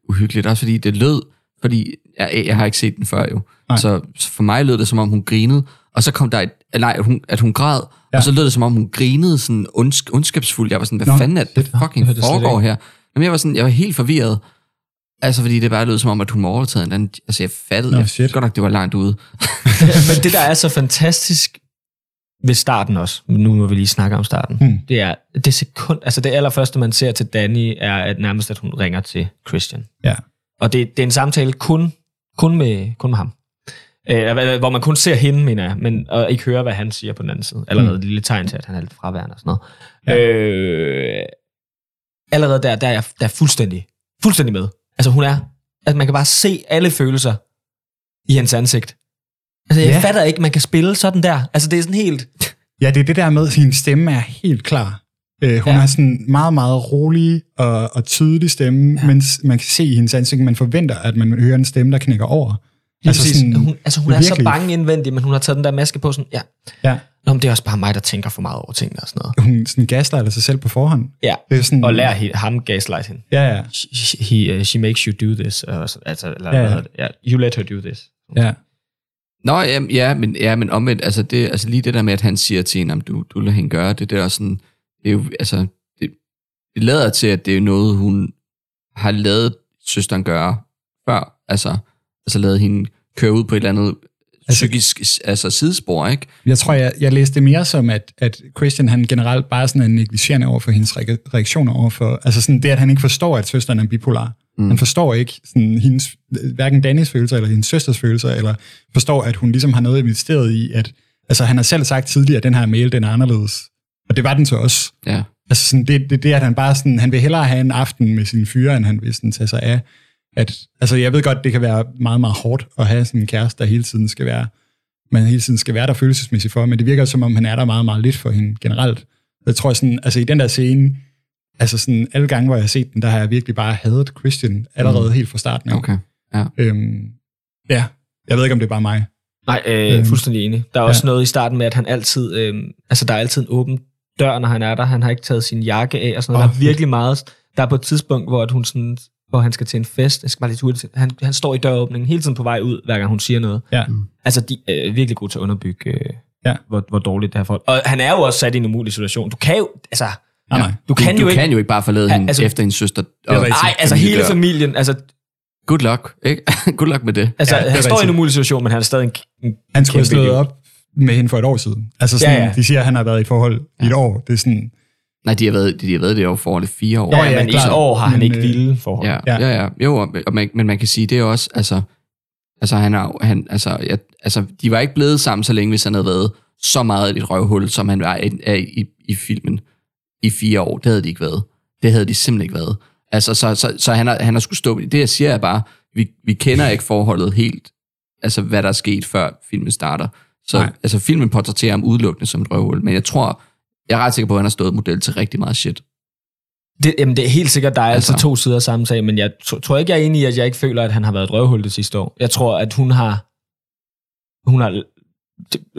uhyggeligt, også fordi det lød, fordi jeg, jeg har ikke set den før jo, så, så for mig lød det, som om hun grinede, og så kom der et, nej, at hun, at hun græd, ja. Og så lød det, som om hun grinede sådan ondsk, ondskabsfuldt. Jeg var sådan, hvad Nå, fanden er det fucking det foregår her? Jamen, jeg var sådan, jeg var helt forvirret. Altså, fordi det bare lød som om, at hun var overtaget en anden... Altså, jeg fattede, no, jeg godt nok, det var langt ude. Men det, der er så fantastisk ved starten også, nu må vi lige snakke om starten, hmm. det er det sekund... Altså, det allerførste, man ser til Danny, er at nærmest, at hun ringer til Christian. Ja. Og det, det er en samtale kun, kun, med, kun med ham. Øh, hvor man kun ser hende, mener jeg, men og ikke hører, hvad han siger på den anden side. Allerede hmm. et lille tegn til, at han er lidt fraværende og sådan noget. Ja. Øh, allerede der, der er jeg der er fuldstændig, fuldstændig med. Altså hun er, altså man kan bare se alle følelser i hans ansigt. Altså jeg yeah. fatter ikke, man kan spille sådan der. Altså det er sådan helt... Ja, det er det der med, at hendes stemme er helt klar. Øh, hun ja. har sådan en meget, meget rolig og, og tydelig stemme, ja. mens man kan se i hendes ansigt, man forventer, at man hører en stemme, der knækker over. Altså, sådan, hun, altså hun er virkelig. Så bange indvendigt, men hun har taget den der maske på sådan, ja. ja. Nå, men det er også bare mig, der tænker for meget over tingene og sådan noget. Hun sådan gaslighter sig selv på forhånd. Ja, det er sådan, og lærer he, ham gaslight hende. Ja, ja. She, he, uh, she makes you do this. Uh, altså, eller, ja, ja. Yeah, you let her do this. Ja. Nå, ja, ja, men, ja, men omvendt, altså, det, altså lige det der med, at han siger til hende, du, du lader hende gøre det, det er sådan, det er jo, altså, det, det lader til, at det er noget, hun har lavet søsteren gøre før, altså, altså lavet hende køre ud på et eller andet psykisk altså sidespor, ikke? Jeg tror, jeg, jeg læste det mere som, at, at Christian, han generelt bare sådan er negligerende over for hendes reaktioner over for, altså sådan det, at han ikke forstår, at søsteren er bipolar. Mm. Han forstår ikke sådan hendes, hverken Dannys følelser eller hendes søsters følelser, eller forstår, at hun ligesom har noget investeret i, at altså han har selv sagt tidligere, at den her mail, den er anderledes. Og det var den så også. Ja. Altså sådan det, det, det, at han bare sådan, han vil hellere have en aften med sine fyre, end han vil sådan tage sig af. At, altså jeg ved godt, det kan være meget, meget hårdt at have sådan en kæreste, der hele tiden skal være, man hele tiden skal være der følelsesmæssigt for, men det virker som om, han er der meget, meget lidt for hende generelt. Jeg tror sådan, altså i den der scene, altså sådan alle gange, hvor jeg har set den, der har jeg virkelig bare hadet Christian allerede mm. helt fra starten af. Okay, ja. Øhm, ja, jeg ved ikke, om det er bare mig. Nej, øh, øhm, fuldstændig enig. Der er også ja. noget i starten med, at han altid, øh, altså der er altid en åben dør, når han er der. Han har ikke taget sin jakke af og sådan noget. Oh, der er virkelig meget, der er på et tidspunkt, hvor at hun sådan... hvor han skal til en fest. Jeg skal bare lige hurtigt. Han, han står i døråbningen hele tiden på vej ud, hver gang hun siger noget. Ja. Mm. Altså, de er øh, virkelig gode til at underbygge, øh, ja. hvor, hvor dårligt det her forhold. Og han er jo også sat i en umulig situation. Du kan jo, altså... Nej, nej. Du, kan, du, jo du ikke, kan jo ikke bare forlade hende altså, efter en søster. Nej, altså hele dør. Familien. Altså, good luck, ikke? Good luck med det. Altså, ja, det han rigtig. står i en umulig situation, men han er stadig en, en han skulle have slået op med hende for et år siden. Altså, sådan, ja, ja. de siger, at han har været i et forhold i ja. et år. Det er sådan... Nej, de har været, de har været det over forholdet fire år. Ja, ja, men i et år har han men, ikke vilde forhold. Ja, ja, ja. ja. Jo, og man, men man kan sige, det er også, altså, altså, han har, han, altså, ja, altså, de var ikke blevet sammen så længe, hvis han havde været så meget i et røvhul, som han var i, i, i filmen i fire år. Det havde de ikke været. Det havde de simpelthen ikke været. Altså, så, så, så han, har, han har skulle stå... Det, jeg siger, er bare, vi, vi kender ikke forholdet helt, altså, hvad der er sket, før filmen starter. Så, Nej. altså, filmen portrætterer ham udelukkende som et røvhul, men jeg tror... Jeg er ret sikker på, at han har stået model til rigtig meget shit. Det, jamen, det er helt sikkert, der er altså, altså to sider af samme sag, men jeg t- tror ikke, jeg er enig i, at jeg ikke føler, at han har været et røvhul det sidste år. Jeg tror, at hun har, hun har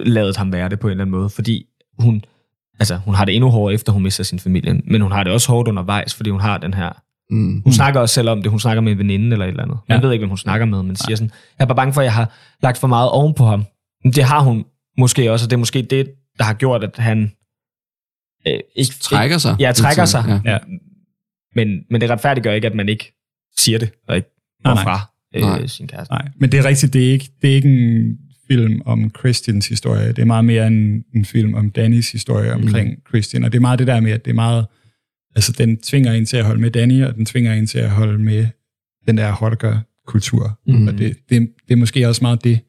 lavet ham være det på en eller anden måde, fordi hun, altså, hun har det endnu hårdere, efter hun mister sin familie, men hun har det også hårdt undervejs, fordi hun har den her Mm. Hun mm. snakker også selv om det. Hun snakker med en veninde eller et eller andet. Man ja. ved ikke, hvem hun snakker med, men siger sådan, jeg er bare bange for, at jeg har lagt for meget oven på ham. Men det har hun måske også, og det er måske det, der har gjort, at han øh, ikke... Trækker sig. Ja, trækker sig. Ja. Ja. Men, men det retfærdiggør ikke, at man ikke siger det, og ikke går fra øh, sin kæreste. Nej, men det er rigtigt. Det er ikke, det er ikke en film om Christians historie. Det er meget mere en, en film om Dannys historie omkring mm. Christian. Og det er meget det der med, at det er meget... Altså, den tvinger en til at holde med Danny, og den tvinger en til at holde med den der Hårga-kultur. Mm-hmm. Og det, det, det er måske også meget det.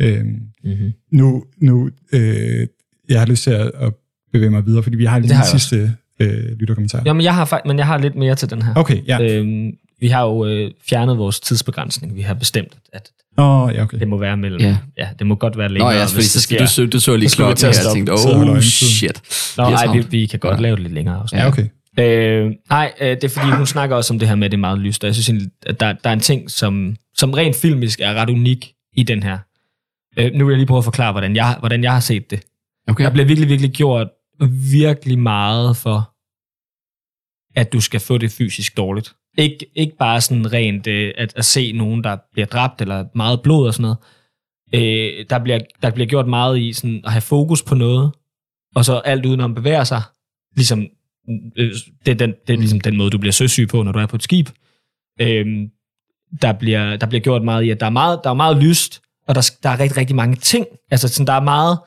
Øhm, mm-hmm. Nu, nu øh, jeg har lyst til at bevæge mig videre, fordi vi har lige har sidste øh, lytterkommentar. Jamen, jeg har, men jeg har lidt mere til den her. Okay, ja. Øhm, vi har jo øh, fjernet vores tidsbegrænsning. Vi har bestemt, at oh, ja, okay. det må være mellem... Yeah. Ja, det må godt være længere. Nå ja, fordi så skal sker, du, du så lige klokken, og jeg tænkte, oh shit. Nå, nej, vi, vi kan godt ja. lave det lidt længere også. Ja, okay. Øh, nej, øh, det er fordi, hun snakker også om det her med, det er meget lyst, og jeg synes egentlig, at der, der er en ting, som, som rent filmisk er ret unik i den her. Øh, nu vil jeg lige prøve at forklare, hvordan jeg, hvordan jeg har set det. Okay. Der bliver virkelig, virkelig gjort virkelig meget for, at du skal få det fysisk dårligt. Ikke, ikke bare sådan rent øh, at, at se nogen, der bliver dræbt, eller meget blod og sådan noget. Øh, der, bliver, der bliver gjort meget i sådan, at have fokus på noget, og så alt udenom bevæger sig, ligesom... Det er, den, det er ligesom den måde, du bliver søsyg på, når du er på et skib. Øhm, der, bliver, der bliver gjort meget i, at der er meget, der er meget lyst, og der, der er rigtig, rigtig mange ting. Altså, sådan, der er meget,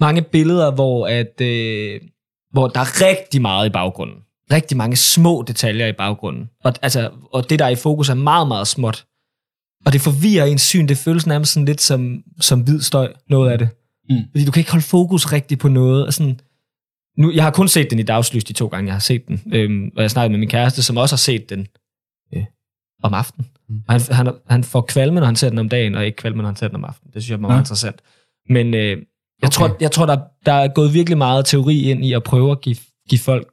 mange billeder, hvor, at, øh, hvor der er rigtig meget i baggrunden. Rigtig mange små detaljer i baggrunden. Og, altså, og det, der er i fokus, er meget, meget småt. Og det forvirrer ens syn. Det føles nærmest sådan lidt som, som hvid støj, noget af det. Mm. Fordi du kan ikke holde fokus rigtigt på noget, og sådan... Nu, jeg har kun set den i dagslys de to gange, jeg har set den. Øhm, og jeg snakkede med min kæreste, som også har set den øh, om aftenen. Mm. Han, han, han får kvalme, når han ser den om dagen, og ikke kvalme, når han ser den om aftenen. Det synes jeg er meget ja. interessant. Men øh, jeg, okay. tror, jeg tror, der, der er gået virkelig meget teori ind i at prøve at give, give folk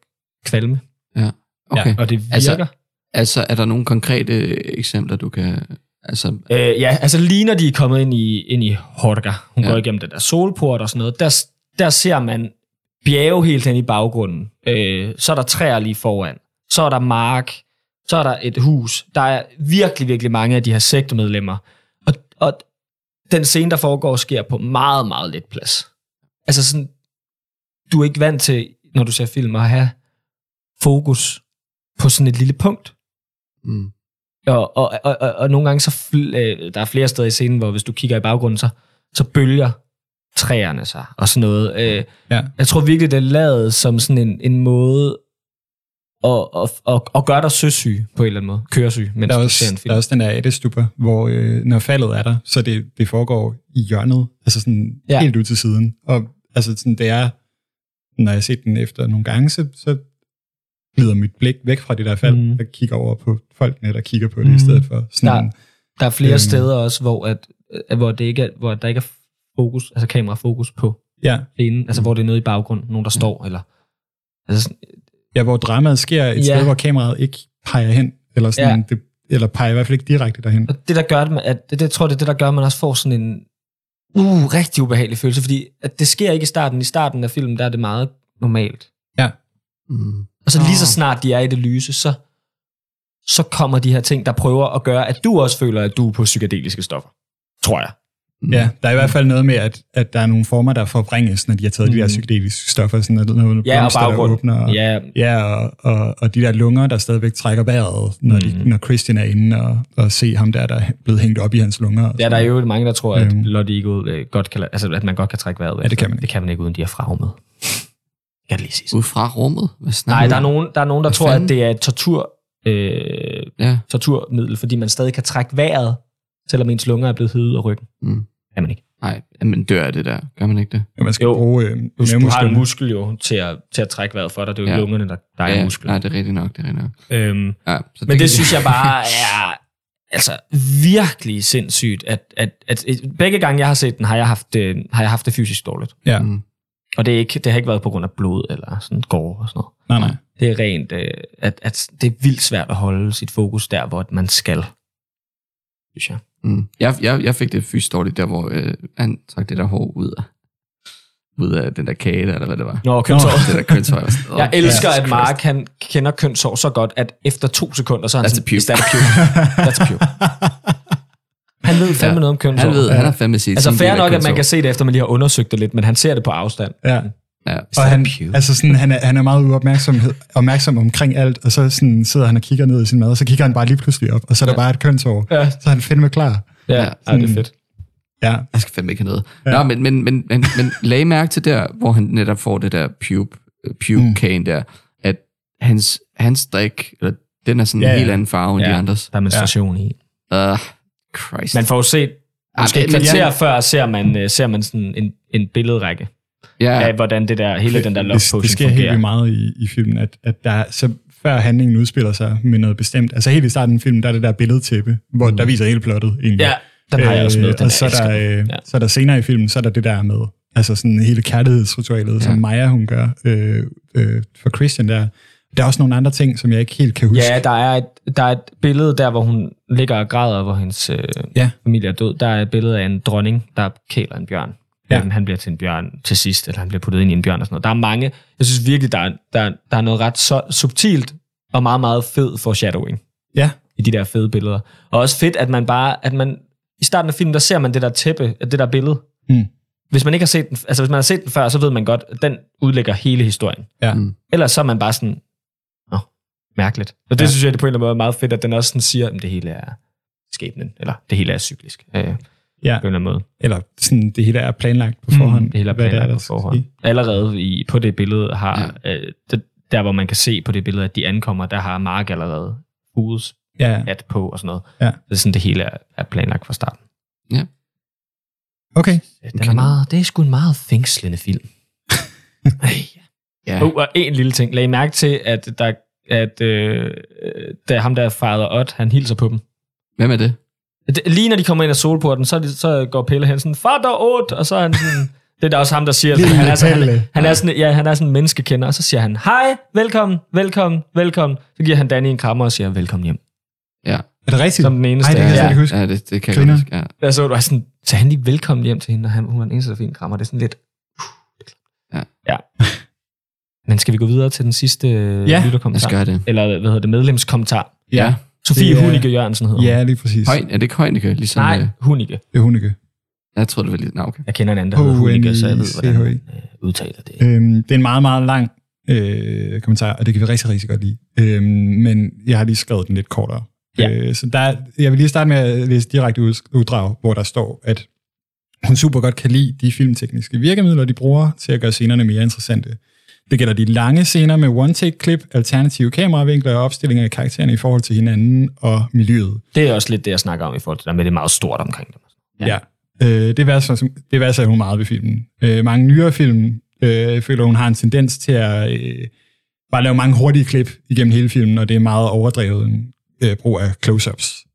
kvalme. Ja, okay. Ja, og det virker. Altså, altså, er der nogle konkrete eksempler, du kan... Altså... Øh, ja, altså lige når de er kommet ind i, ind i Hårga, hun ja. går igennem den der solport og sådan noget, der, der ser man... bjerge helt hen i baggrunden. Øh, så er der træer lige foran. Så er der mark. Så er der et hus. Der er virkelig, virkelig mange af de her sektemedlemmer. Og, og den scene, der foregår, sker på meget, meget lidt plads. Altså sådan, du er ikke vant til, når du ser film, at have fokus på sådan et lille punkt. Mm. Og, og, og, og, og nogle gange, så fl- der er flere steder i scenen, hvor hvis du kigger i baggrunden, så, så bølger træerne sig, og sådan noget. Øh, ja. Jeg tror virkelig, det er lavet som sådan en, en måde at, at, at, at gøre dig søsyg, på en eller anden måde. Køresyg, mens der er også, du ser en film. Der er også den der ættestupa, hvor øh, når faldet er der, så det, det foregår i hjørnet, altså sådan ja. helt ud til siden. Og altså sådan, det er, når jeg har set den efter nogle gange, så, så glider mit blik væk fra det der fald, mm. og kigger over på folkene, der kigger på det mm. i stedet for. Sådan, der, der er flere øh, steder også, hvor, at, hvor, det ikke er, hvor der ikke er fokus, altså kamerafokus på ja. scenen, altså mm. hvor det er noget i baggrunden, nogen der mm. står, eller... Altså sådan, ja, hvor dramaet sker et ja. sted, hvor kameraet ikke peger hen, eller, sådan, ja. det, eller peger i hvert fald ikke direkte derhen. Og det, der gør det, at det, det tror jeg, det er det, der gør, at man også får sådan en uh, rigtig ubehagelig følelse, fordi at det sker ikke i starten. I starten af filmen, der er det meget normalt. Ja. Mm. Og så lige så snart de er i det lyse, så, så kommer de her ting, der prøver at gøre, at du også føler, at du er på psykedeliske stoffer. Tror jeg. Mm. Ja, der er i hvert fald noget med, at, at der er nogle former, der forvrænges, når de har taget mm. de der psykedeliske stoffer, sådan noget, noget ja, blomster, og der åbner, og, ja. Ja, og, og, og de der lunger, der stadigvæk trækker vejret, når, de, mm. når Christian er inde og, og se ham der, der er blevet hængt op i hans lunger. Ja, der er jo mange, der tror, at, øhm. Lottie ikke ud, godt kan, altså, at man godt kan trække vejret. Ja, det kan man ikke. Det kan man ikke, uden de er fra rummet. Kan det lige sige. Ud fra rummet? Nej, der er nogen, der, er nogen, der tror, fanden? At det er et tortur, øh, ja. torturmiddel, fordi man stadig kan trække vejret, selvom ens lunger er blevet hede og ryggen. Mm. Kan man ikke. Nej, man dør af det der. Gør man ikke det? Ja, man skal jo bruge øh, du har en muskel jo til at, til at trække vejret for dig. Det er jo ja. lungerne, der, der ja, er en muskel. Nej, det er rigtigt nok. Det er rigtigt nok. Øhm, ja, men det, det synes jeg bare er altså, virkelig sindssygt. At, at, at, at begge gange, jeg har set den, har jeg haft det, har jeg haft det fysisk dårligt. Ja. Mm. Og det, er ikke, det har ikke været på grund af blod eller sådan gårde og sådan noget. Nej, nej. Det er rent, øh, at, at det er vildt svært at holde sit fokus der, hvor man skal. Synes jeg. Mm. Jeg, jeg, jeg fik det fysisk dårligt, der hvor øh, han trak det der hår ud af ud af den der kage der, eller hvad det var. Nå, kønsår. Oh, jeg elsker, at Mark han kender kønsår så godt, at efter to sekunder, så er han sådan, That's the Pew. That's Pew. Han ved fandme ja. noget om kønsår. Han ved, han har fandme set. Altså fair nok, at man kan se det, efter man lige har undersøgt det lidt, men han ser det på afstand. Ja. Ja, og han, altså sådan, han, er, han er meget uopmærksom omkring alt, og så sådan, sidder han og kigger ned i sin mad, og så kigger han bare lige pludselig op, og så er der ja. bare et kønsår. Ja. Så er han fandme klar. Ja, sådan, ja, det er fedt. Ja. Jeg skal fandme ikke have noget. Ja. Nå, men, men, men, men, men lag mærke til der, hvor han netop får det der pube, pube-kagen mm. der, at hans, hans drik, eller, den er sådan ja, en helt anden farve ja. end de andres. Der er menstruation ja. i. Uh, Christ. Man får jo set, måske et kvarter før, ser man, ser man sådan en, en billedrække. Ja, yeah. hvordan det der, hele den der love potion fungerer. Det sker fungerer. helt meget i, i filmen, at, at der, så før handlingen udspiller sig med noget bestemt, altså helt i starten af filmen, der er det der billedtæppe, hvor mm. der viser hele plottet egentlig. Ja, den har jeg også med, den og så der, øh, ja. så der senere i filmen, så er der det der med, altså sådan hele kærlighedsritualet, ja. som Maja hun gør øh, øh, for Christian der. Der er også nogle andre ting, som jeg ikke helt kan huske. Ja, der er et, der er et billede der, hvor hun ligger og græder, hvor hendes øh, ja. familie er død. Der er et billede af en dronning, der kæler en bjørn. Ja. Han bliver til en bjørn til sidst, eller han bliver puttet ind i en bjørn og sådan noget. Der er mange, jeg synes virkelig, der er, der, der er noget ret så subtilt og meget, meget fed foreshadowing ja. i de der fede billeder. Og også fedt, at man bare, at man, i starten af filmen, der ser man det der tæppe, det der billede. Mm. Hvis man ikke har set den, altså hvis man har set den før, så ved man godt, at den udlægger hele historien. Ja. Mm. Ellers så er man bare sådan, åh, mærkeligt. Og det ja. synes jeg, det på en eller anden måde er meget fedt, at den også sådan siger, at det hele er skæbnen, eller det hele er cyklisk. Øh. Ja. På en eller anden måde. Eller sådan, det hele er planlagt på forhånd. Mm, det hele er planlagt er, på forhånd. Allerede i, på det billede har, ja. øh, det, der hvor man kan se på det billede, at de ankommer, der har Mark allerede hudes ja. hat på og sådan noget. Ja. Det er sådan, det hele er, er planlagt fra starten. Ja. Okay. Den okay. Er meget, det er sgu en meget fængslende film. Ej, ja. Oh, og en lille ting. Lad I mærke til, at, der, at øh, der, ham der fader Ott, han hilser på dem. Hvem er det? Lige når de kommer ind af solporten, så, de, så går Pelle hen sådan, far der åt, og så er han sådan, det er da også ham, der siger, Lille han, er sådan, han, han, er sådan, ja, han er sådan en menneskekender, og så siger han, hej, velkommen, velkommen, velkommen. Så giver han Danny en krammer og siger, velkommen hjem. Ja. Er det rigtigt? Som den eneste. Ej, det kan jeg ikke huske. Ja, det, det kan Kvinder. jeg huske, ja. Så var sådan, så han lige velkommen hjem til hende, og han, hun var den eneste, der fik en krammer, det er sådan lidt, ja. ja. Men skal vi gå videre til den sidste ja, lytterkommentar? Ja, det. Eller hvad hedder det, medlemskommentar? Ja. ja. Sofie Hunicke Jørgensen hedder hun. Ja, lige præcis. Høj, er det ikke Højnicke? Ligesom Nej, Hunicke. Det er Hunicke. Jeg tror, det var lige... Nå, okay. Jeg kender en anden, der hedder Hunicke, så jeg ved, hvordan man udtaler det. Øhm, det er en meget, meget lang øh, kommentar, og det kan vi rigtig, rigtig godt lide. Øhm, men jeg har lige skrevet den lidt kortere. Ja. Øh, så der, jeg vil lige starte med at læse direkte uddrag, hvor der står, at hun super godt kan lide de filmtekniske virkemidler, de bruger til at gøre scenerne mere interessante. Det gælder de lange scener med one-take-klip, alternative kameravinkler og opstillinger af karaktererne i forhold til hinanden og miljøet. Det er også lidt det, jeg snakker om i forhold til det, med det meget stort omkring dem. Ja, ja. Øh, det værdsætter hun meget ved filmen. Øh, mange nyere film øh, føler, hun har en tendens til at øh, bare lave mange hurtige klip igennem hele filmen, og det er meget overdrevet øh, brug af close-ups.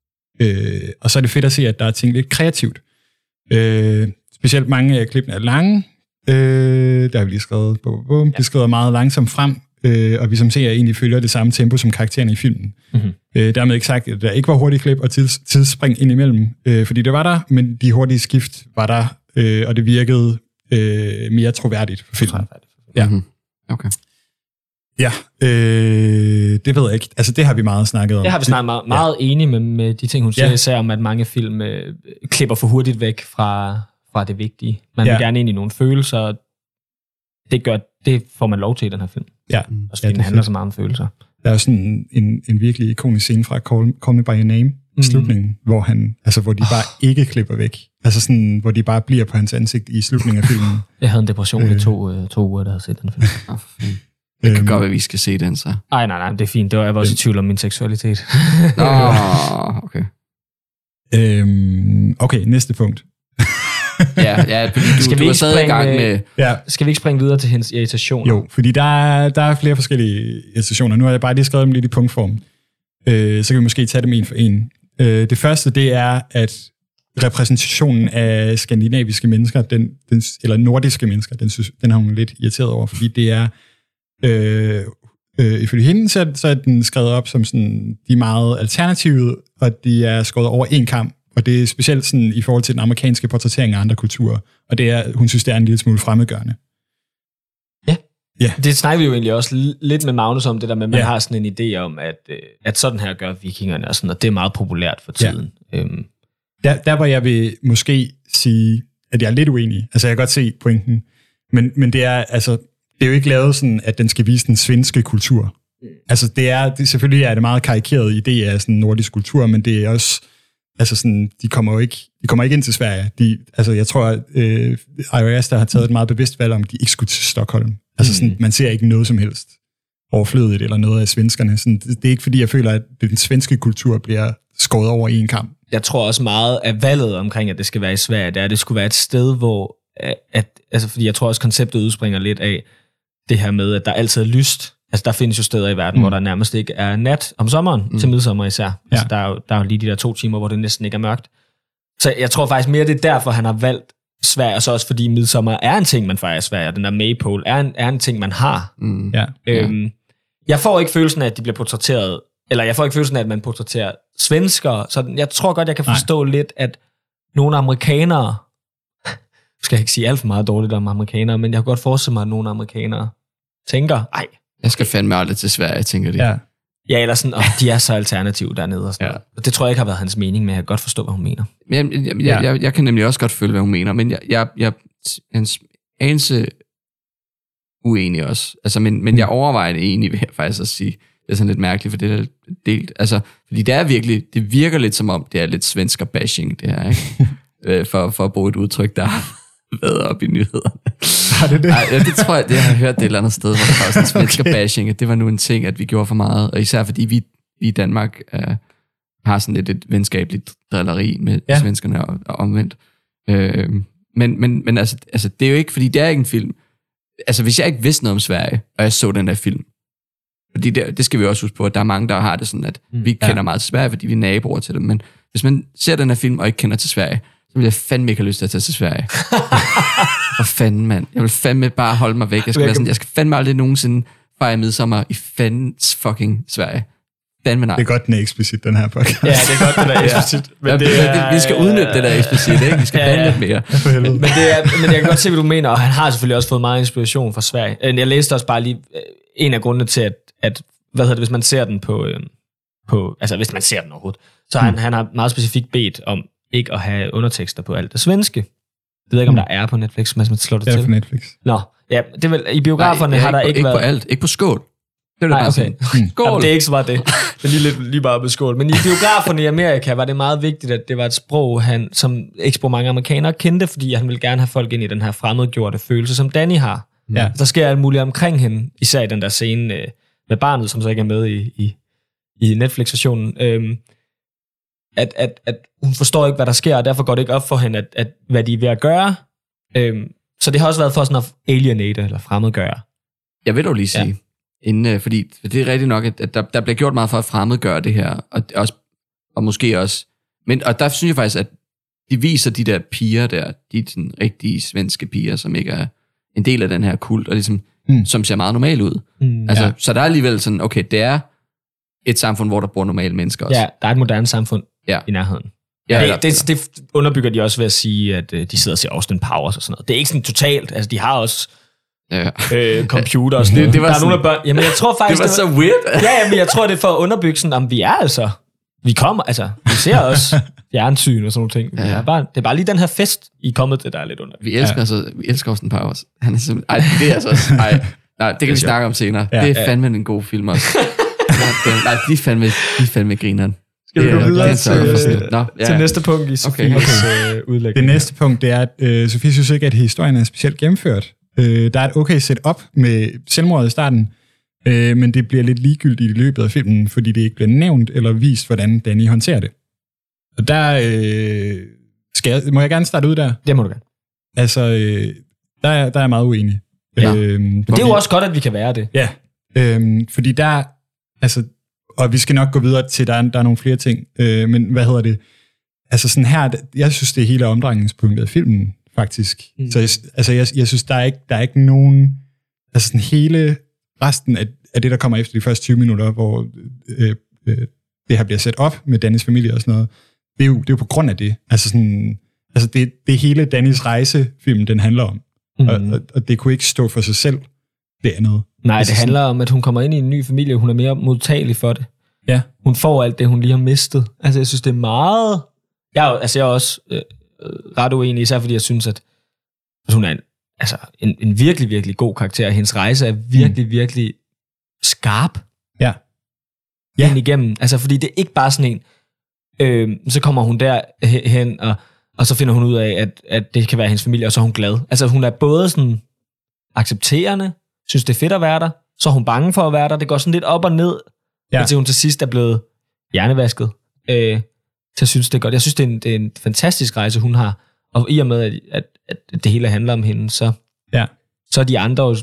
Øh, og så er det fedt at se, at der er ting lidt kreativt. Øh, specielt mange af klippene er lange. Øh, der har vi lige skrevet bum, bum. Ja. Det skrider meget langsomt frem, øh, og vi som ser egentlig følger det samme tempo som karaktererne i filmen. Mm-hmm. Øh, dermed ikke sagt, at der ikke var hurtige klip og tids, tidsspring indimellem, øh, fordi det var der, men de hurtige skift var der, øh, og det virkede øh, mere troværdigt for filmen. Ja. Mm-hmm. Okay. Ja, øh, det ved jeg ikke. Altså, det har vi meget snakket om. Det har vi snakket meget, meget ja. enige med, med de ting, hun siger, ja. især om, at mange film øh, klipper for hurtigt væk fra... fra det vigtige. Man ja. vil gerne ind i nogle følelser, det gør, det får man lov til i den her film. Ja. Og så ja, den handler så meget om følelser. Der er jo sådan en, en virkelig ikonisk scene fra Call, Call Me By Your Name, mm. slutningen, hvor, han, altså, hvor de bare oh. ikke klipper væk. Altså sådan, hvor de bare bliver på hans ansigt i slutningen af filmen. Jeg havde en depression øh. i to, øh, to uger, der havde set den film. Oh, det kan øhm. godt være, vi skal se den så. Ej, nej, nej, det er fint. Det var jeg var også i tvivl om min seksualitet. Nå, okay. Øhm, okay, næste punkt. ja, ja, fordi du, skal vi du var stadig springe, i gang med... Ja. Skal vi ikke springe videre til hendes irritationer? Jo, fordi der er, der er flere forskellige irritationer. Nu har jeg bare lige skrevet dem lidt i punktform. Øh, så kan vi måske tage dem en for en. Øh, det første, det er, at repræsentationen af skandinaviske mennesker, den, den, eller nordiske mennesker, den, den har hun lidt irriteret over, fordi det er... Øh, øh, ifølge hende, så, så er den skrevet op som sådan, de er meget alternative, og de er skåret over en kamp. Og det er specielt sådan, i forhold til den amerikanske portrættering af andre kulturer. Og det er, hun synes, det er en lille smule fremmedgørende. Yeah. Det snakker vi jo egentlig også lidt med Magnus om, det der med, man yeah. har sådan en idé om, at, at sådan her gør vikingerne, og, sådan, og det er meget populært for tiden. Yeah. Øhm. Der, der hvor jeg vil måske sige, at jeg er lidt uenig. Altså, jeg kan godt se pointen. Men, men det, er, altså, det er jo ikke lavet sådan, at den skal vise den svenske kultur. Mm. Altså, det er, det, selvfølgelig er det meget karikeret idé af sådan nordisk kultur, men det er også... Altså sådan, de kommer jo ikke, de kommer ikke ind til Sverige. De, altså jeg tror, at øh, Ari Aster har taget et meget bevidst valg om, at de ikke skulle til Stockholm. Altså sådan, mm. man ser ikke noget som helst overflødigt eller noget af svenskerne. Sådan, det er ikke fordi, jeg føler, at den svenske kultur bliver skåret over i en kamp. Jeg tror også meget af valget omkring, at det skal være i Sverige, det er, at det skulle være et sted, hvor... At, altså fordi jeg tror også, konceptet udspringer lidt af det her med, at der altid er lyst. Altså, der findes jo steder i verden, mm. hvor der nærmest ikke er nat om sommeren, mm. til midsommer især. Ja. Altså, der er, jo, der er jo lige de der to timer, hvor det næsten ikke er mørkt. Så jeg tror faktisk mere, det er derfor, han har valgt Sverige, og så også fordi midsommer er en ting, man fejrer i Sverige, og den der maypole er en, er en ting, man har. Mm. Ja. Øhm, jeg får ikke følelsen af, at de bliver portrætteret, eller jeg får ikke følelsen af, at man portrætterer svenskere. Så jeg tror godt, jeg kan forstå Nej. lidt, at nogle amerikanere, skal jeg ikke sige alt for meget dårligt om amerikanere, men jeg kan godt forestille mig, at nogle amerikanere tænker, ej, jeg skal fandme aldrig til Sverige, tænker de. Ja, ja eller sådan, og de er så alternative dernede. Og sådan. Ja. Det tror jeg ikke har været hans mening, men jeg kan godt forstå, hvad hun mener. Jeg, jeg, jeg, ja. jeg, jeg kan nemlig også godt føle, hvad hun mener, men jeg, jeg, jeg er anelse uenig også. Altså, men, men jeg overvejer det egentlig, vil jeg faktisk også sige. Det er sådan lidt mærkeligt, for det er delt. Altså, fordi det er virkelig, det virker lidt som om, det er lidt svensker bashing, det her, ikke? for, for at bruge et udtryk, der været op i nyhederne. Har det det? Ej, ja, det tror jeg, det, jeg har hørt det et eller andet sted, hvor der var sådan svensker bashing, at det var nu en ting, at vi gjorde for meget, og især fordi vi i Danmark øh, har sådan lidt et venskabeligt drilleri med ja. svenskerne og, og omvendt. Øh, men men, men altså, altså, det er jo ikke, fordi det er ikke en film. Altså, hvis jeg ikke vidste noget om Sverige, og jeg så den der film, fordi det, det skal vi også huske på, at der er mange, der har det sådan, at vi ikke kender ja. meget til Sverige, fordi vi er naboer til dem, men hvis man ser den her film og ikke kender til Sverige, så ville jeg fandme ikke have lyst til at tage til Sverige. Hvor fanden, mand. Jeg vil fandme bare holde mig væk. Jeg skal, være sådan, jeg skal fandme aldrig nogensinde fejre midsommer i fandens fucking Sverige. Fandme nej. Det er godt, den er eksplicit, den her podcast. Ja, det er godt, den er eksplicit. Men ja, det det, er, vi skal udnytte ja, det der eksplicit, ikke? Vi skal ja, ja. bande lidt mere. Men, men, det er, men jeg kan godt se, hvad du mener, og han har selvfølgelig også fået meget inspiration fra Sverige. Jeg læste også bare lige en af grundene til, at, at hvad hedder det, hvis man ser den på... på altså, hvis man ser den overhovedet, så han, hmm. han har meget specifikt bedt om ikke at have undertekster på alt det svenske. Jeg ved ikke, om der er på Netflix, men man slår det, det er til. Er på Netflix. Nå, ja, det er vel, i biograferne Nej, har ikke der på, ikke ikke været... Ikke på alt, ikke på skål. Det er Nej, okay. Sådan. Skål! Jamen, det er ikke så meget det. Det er lige, lidt, lige bare på skål. Men i biograferne i Amerika var det meget vigtigt, at det var et sprog, han, som ikke så mange amerikanere kendte, fordi han ville gerne have folk ind i den her fremmedgjorte følelse, som Danny har. Ja. Der sker alt muligt omkring hende, især i den der scene øh, med barnet, som så ikke er med i, i, i Netflix-versionen. Øhm, At, at, at hun forstår ikke, hvad der sker, og derfor går det ikke op for hende, at, at, hvad de er ved at gøre. Øhm, så det har også været for sådan at alienate eller fremmedgøre. Jeg vil dog lige sige, ja. inden, fordi det er rigtigt nok, at der, der bliver gjort meget for at fremmedgøre det her, og, også, og måske også... Men, og der synes jeg faktisk, at de viser de der piger der, de sådan rigtige svenske piger, som ikke er en del af den her kult, og ligesom, mm. som ser meget normal ud. Mm, altså, ja. Så der er alligevel sådan, okay, det er et samfund, hvor der bor normale mennesker også. Ja, der er et moderne samfund. Ja. I nærheden. Ja, det, det, det underbygger de også ved at sige, at de sidder og ser Austin Powers og sådan noget. Det er ikke sådan totalt. Altså, de har også ja. øh, computer og sådan det, det var der sådan, er nogle af børn... Jamen, jeg tror faktisk... Det var, det var så weird. Ja, men jeg tror, det er for at underbygge sådan, om vi er altså... Vi kommer, altså... Vi ser også jernsyn og sådan nogle ting. Ja. Er bare, det er bare lige den her fest, I er kommet til, der er lidt under. Vi elsker, ja. altså, vi elsker Austin Powers. Han er simpelthen... Ej, det er altså også... Ej, nej, det kan vi snakke om senere. Ja. Det er fandme en god film også. Nej, de er fandme, de er fandme grineren. Skal vi gå videre til næste punkt i Sofies okay. øh, udlæg? Det næste punkt, det er, at øh, Sofie synes ikke, at historien er specielt gennemført. Øh, der er et okay setup med selvmordet i starten, øh, men det bliver lidt ligegyldigt i løbet af filmen, fordi det ikke bliver nævnt eller vist, hvordan Danny håndterer det. Og der øh, skal jeg, må jeg gerne starte ud der? Det må du gerne. Altså, øh, der, er, der er jeg meget uenig. Ja. Øh, men det er jo også godt, at vi kan være det. Ja, øh, fordi der... altså og vi skal nok gå videre til, der er, der er nogle flere ting, øh, men hvad hedder det? Altså sådan her, jeg synes, det er hele omdrejningspunktet af filmen, faktisk. Mm. Så jeg, altså, jeg, jeg synes, der er, ikke, der er ikke nogen... Altså sådan hele resten af, af det, der kommer efter de første tyve minutter, hvor øh, øh, det her bliver sat op med Dannys familie og sådan noget, det er jo, det er jo på grund af det. Altså, sådan, altså det, det er hele Dannys rejsefilm, den handler om. Mm. Og, og, og det kunne ikke stå for sig selv. det andet. Nej, altså, det handler om, at hun kommer ind i en ny familie, og hun er mere modtagelig for det. Ja. Hun får alt det, hun lige har mistet. Altså, jeg synes, det er meget... Jeg, altså, jeg er også øh, ret uenig, især fordi jeg synes, at, at hun er en, altså, en, en virkelig, virkelig god karakter. Hendes rejse er virkelig, mm. virkelig skarp. Ja. Ja. Hen igennem. Altså, fordi det er ikke bare sådan en... Øh, så kommer hun der hen, og, og så finder hun ud af, at, at det kan være hendes familie, og så er hun glad. Altså, hun er både sådan accepterende, synes det er fedt at være der, så er hun bange for at være der. Det går sådan lidt op og ned, ja. Indtil hun til sidst er blevet hjernevasket. Øh, så jeg synes, det er godt. Jeg synes, det er en, det er en fantastisk rejse, hun har. Og i og med, at, at, at det hele handler om hende, så, ja. Så er de andre jo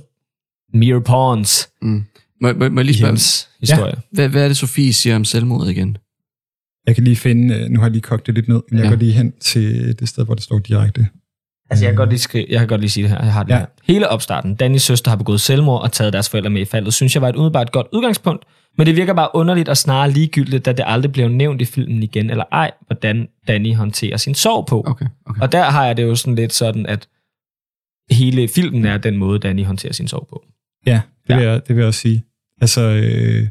mere pawns mm. må, må, må jeg lige spørge, historie. Ja. Hvad, hvad er det, Sofie siger om selvmord igen? Jeg kan lige finde, nu har jeg lige kogt det lidt ned, men jeg ja. går lige hen til det sted, hvor det står direkte. Altså, jeg kan godt lige, skrive, jeg kan godt lige sige det her. Jeg har det ja. her. Hele opstarten. Dannys søster har begået selvmord og taget deres forældre med i faldet. Synes jeg var et umiddelbart godt udgangspunkt, men det virker bare underligt og snarere ligegyldigt, da det aldrig blev nævnt i filmen igen, eller ej, hvordan Danny håndterer sin sorg på. Okay, okay. Og der har jeg det jo sådan lidt sådan, at hele filmen er den måde, Danny håndterer sin sorg på. Ja, det, ja. Vil, jeg, det vil jeg også sige. Altså, øh,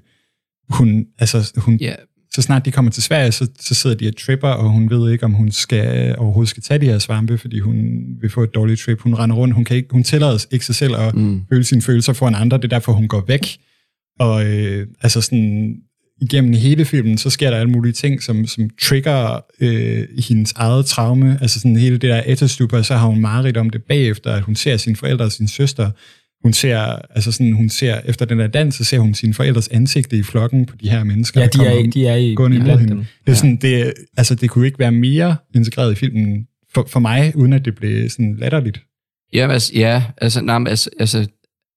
hun... Altså, hun yeah. Så snart de kommer til Sverige, så, så sidder de og tripper, og hun ved ikke, om hun skal, overhovedet skal tage de her svampe, fordi hun vil få et dårligt trip. Hun render rundt, hun, kan ikke, hun tillader ikke sig selv at mm. føle sine følelser for en andre. Det er derfor, hun går væk. Og øh, altså sådan, igennem hele filmen, så sker der alle mulige ting, som, som trigger øh, hendes eget traume. Altså sådan hele det der ættestupa, så har hun mareridt om det bagefter, at hun ser sine forældre og sine søstre. Hun ser, altså sådan, hun ser, efter den der dans, så ser hun sine forældres ansigte i flokken på de her mennesker. Ja, de er, om, de er i blandt dem. Det, er sådan, det, altså, det kunne ikke være mere integreret i filmen for, for mig, uden at det blev sådan latterligt. Ja, altså, ja, altså, nej, altså, altså...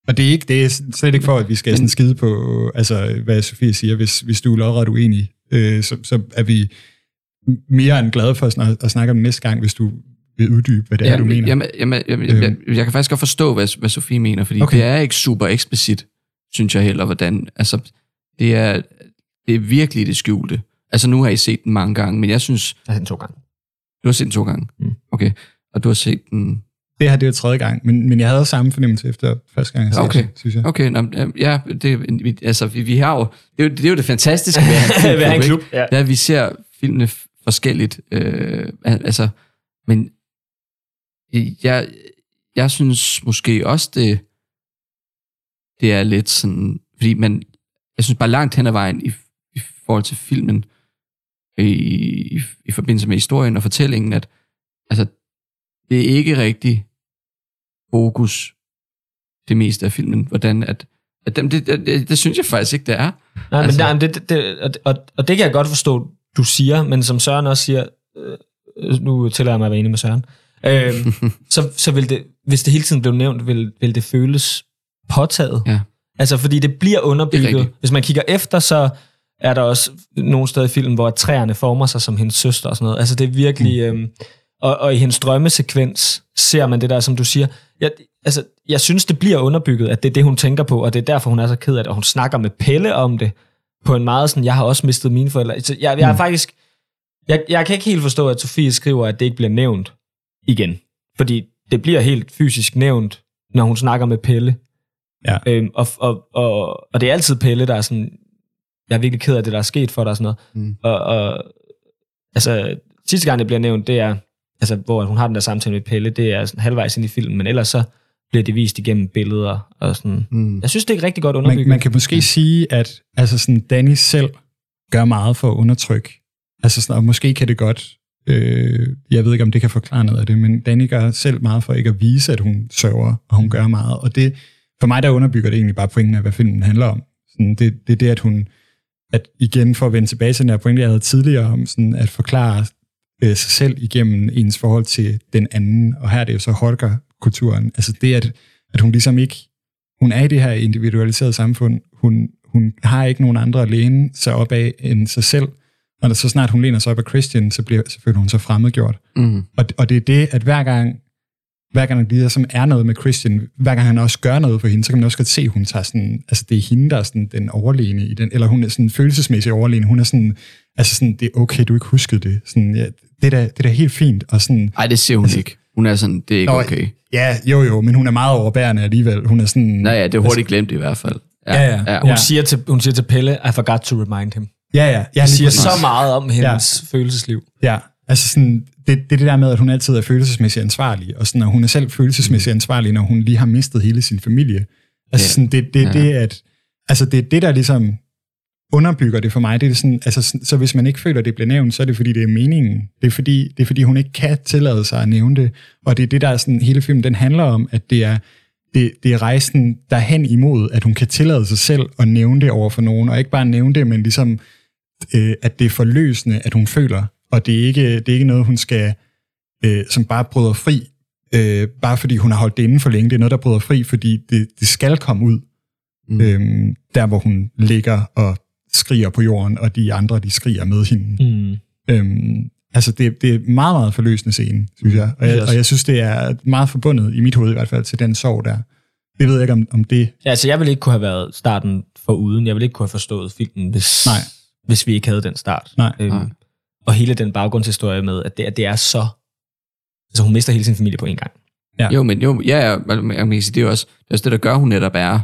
Og det er, ikke, det er slet ikke for, at vi skal sådan skide på, altså, hvad Sofie siger, hvis, hvis du er lodret uenig, øh, så, så er vi mere end glade for at, at snakke om næste gang, hvis du... uddybe, hvad det jamen, er, du mener. Jamen, jamen, jamen, øhm. jeg, jeg kan faktisk godt forstå, hvad, hvad Sofie mener, fordi okay. det er ikke super eksplicit, synes jeg heller, hvordan... Altså, det er, det er virkelig det skjulte. Altså, nu har I set den mange gange, men jeg synes... Jeg har set den to gange. Du har set den to gange? Mm. Okay. Og du har set den... Det her, det er tredje gang, men, men jeg havde samme fornemmelse efter første gang, jeg sagde okay. synes jeg. Okay, nå, ja, det, altså, vi, vi har jo... Det er jo det, er jo det fantastiske ved at have en klub, ja. Der vi ser filmene forskelligt. Øh, altså, men... Jeg, jeg synes måske også, det, det er lidt sådan... Fordi man, jeg synes bare langt hen ad vejen i, i forhold til filmen, i, i, i forbindelse med historien og fortællingen, at altså, det er ikke rigtig fokus det meste af filmen. Hvordan at, at dem, det, det, det synes jeg faktisk ikke, det er. Nej, altså, men nej, men det, det, og, og, og det kan jeg godt forstå, du siger, men som Søren også siger... Øh, nu tillader jeg mig at være enig med Søren... øhm, så, så vil det, hvis det hele tiden blev nævnt, vil, vil det føles påtaget. Ja. Altså, fordi det bliver underbygget. Det hvis man kigger efter, så er der også nogle steder i filmen, hvor træerne former sig som hendes søster og sådan noget. Altså, det er virkelig... Mm. Øhm, og, og i hendes drømmesekvens ser man det der, som du siger. Jeg, altså, jeg synes, det bliver underbygget, at det er det, hun tænker på, og det er derfor, hun er så ked af det. Og hun snakker med Pelle om det på en meget sådan, jeg har også mistet mine forældre. Så jeg, jeg mm. er faktisk... Jeg, jeg kan ikke helt forstå, at Sofie skriver, at det ikke bliver nævnt. Igen. Fordi det bliver helt fysisk nævnt, når hun snakker med Pelle. Ja. Øhm, og, og, og, og det er altid Pelle, der er sådan, jeg er virkelig ked af det, der er sket for dig og sådan noget. Mm. Og, og altså, sidste gang det bliver nævnt, det er, altså, hvor hun har den der samtale med Pelle, det er sådan halvvejs ind i filmen, men ellers så bliver det vist igennem billeder og sådan. Mm. Jeg synes, det er rigtig godt underbygget. Man, man kan måske sige, at altså sådan, Danny selv gør meget for at undertrykke. Altså sådan, og måske kan det godt jeg ved ikke, om det kan forklare noget af det, men Danny gør selv meget for ikke at vise, at hun sørger, og hun gør meget. Og det, for mig, der underbygger det egentlig bare pointen af, hvad filmen handler om. Sådan, det, det er det, at hun, at igen for at vende tilbage til den her pointe, jeg havde tidligere om, sådan at forklare øh, sig selv igennem ens forhold til den anden. Og her er det jo så Hårga-kulturen. Altså det, at, at hun ligesom ikke, hun er i det her individualiserede samfund, hun, hun har ikke nogen andre at læne sig op af end sig selv. Og så snart hun læner sig op af Christian, så bliver selvfølgelig hun så fremmedgjort. Mm. Og, og det er det, at hver gang, hver gang der som er noget med Christian, hver gang han også gør noget for hende, så kan man også godt se, at hun tager sådan, altså det er hende, der er sådan den overlegne i den, eller hun er sådan følelsesmæssig overlegne. Hun er sådan, altså sådan, det er okay, du ikke huskede det. Sådan, ja, det er da, det er da helt fint. Og sådan, ej, det ser hun altså, ikke. Hun er sådan, det er ikke Nå, okay. Ja, jo jo, men hun er meget overbærende alligevel. Hun er sådan... Nå ja, det er hurtigt glemt i hvert fald. Ja, ja, ja. ja. Hun, siger til, hun siger til Pelle, I forgot to remind him. Ja, ja. ja hun siger så meget om hendes ja. følelsesliv. Ja, altså sådan, det er det der med, at hun altid er følelsesmæssigt ansvarlig, og sådan, at hun er selv følelsesmæssigt ansvarlig, når hun lige har mistet hele sin familie. Altså ja. sådan, det, det, ja. det, at, altså, det er det, der ligesom underbygger det for mig. Det er sådan, altså, så, så hvis man ikke føler, det bliver nævnt, så er det, fordi det er meningen. Det er, fordi, det er, fordi hun ikke kan tillade sig at nævne det. Og det er det, der er sådan, hele filmen den handler om, at det er, det, det er rejsen derhen imod, at hun kan tillade sig selv at nævne det over for nogen. Og ikke bare nævne det, men ligesom, øh, at det er forløsende, at hun føler. Og det er ikke, det er ikke noget, hun skal, øh, som bare bryder fri, øh, bare fordi hun har holdt det inden for længe. Det er noget, der bryder fri, fordi det, det skal komme ud. Mm. Øh, der, hvor hun ligger og skriger på jorden, og de andre, de skriger med hende. Mm. Øhm, altså, det, det er meget, meget forløsende scene, synes jeg. Og, jeg. og jeg synes, det er meget forbundet, i mit hoved i hvert fald, til den sorg der. Det ved jeg ikke, om, om det... Ja, altså, jeg ville ikke kunne have været starten foruden. Jeg ville ikke kunne have forstået filmen, hvis, hvis vi ikke havde den start. Nej. Øhm, Nej. Og hele den baggrundshistorie med, at det, at det er så... Altså, hun mister hele sin familie på en gang. Ja. Jo, men jo, ja, ja, det er jo også det, der gør, hun netop er...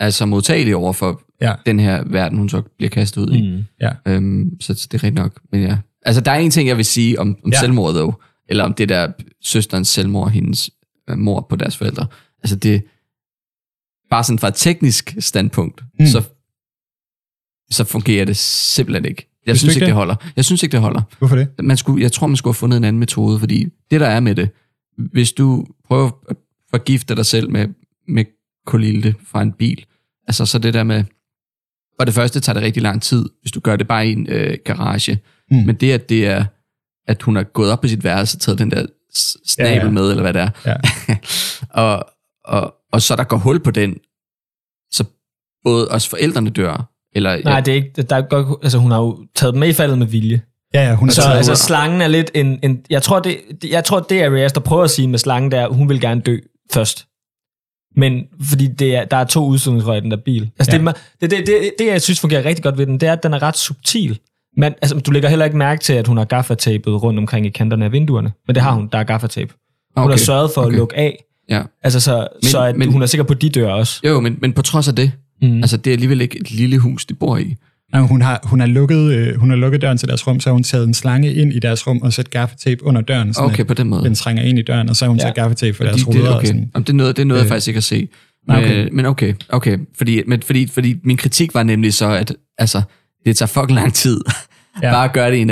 altså modtagelig over for ja. den her verden, hun så bliver kastet ud i. Mm, ja. øhm, så det er rigtig nok. Men ja. Altså, der er en ting, jeg vil sige om, om ja. selvmord, dog, eller om det der søsterens selvmord og hendes øh, mor på deres forældre. Altså, det bare sådan fra et teknisk standpunkt, mm. så, så fungerer det simpelthen ikke. Jeg synes ikke, det holder. Jeg synes ikke, det holder. Hvorfor det? Man skulle, jeg tror, man skulle have fundet en anden metode, fordi det, der er med det, hvis du prøver at forgifte dig selv med, med kolilde fra en bil, altså så det der med, for det første tager det rigtig lang tid, hvis du gør det bare i en øh, garage, mm. men det at det er, at hun har gået op på sit værelse og taget den der snabel ja, ja. med, eller hvad det er, ja. og, og, og så der går hul på den, så både os forældrene dør, eller... Nej, det er ikke, der går, altså hun har jo taget dem med i faldet med vilje. Ja, ja, hun så altså, slangen er lidt en, en jeg, tror, det, jeg tror det er Ari Aster prøver at sige med slangen der, hun vil gerne dø først. Men fordi det er, der er to udstødningsrør i den der bil. Altså ja. det, det, det, det, jeg synes fungerer rigtig godt ved den, det er, at den er ret subtil. Men altså, du lægger heller ikke mærke til, at hun har gaffatapet rundt omkring i kanterne af vinduerne. Men det har hun, der er gaffatape. Hun okay. har sørget for okay. at lukke af. Ja. Altså så, men, så at men, hun er sikker på, de dør også. Jo, men, men på trods af det, mm. altså det er alligevel ikke et lille hus, de bor i. Nej, hun har, hun, har lukket, øh, hun har lukket døren til deres rum, så har hun taget en slange ind i deres rum og sat gaffatape under døren, så okay, den trænger ind i døren, og så har hun ja. taget gaffatape for deres ruder. Okay. Jamen, det er noget, det er noget øh. jeg faktisk ikke at se. Men, okay. men okay, okay. Fordi, men, fordi, fordi min kritik var nemlig så, at altså, det tager fucking lang tid ja. bare at gøre det i en,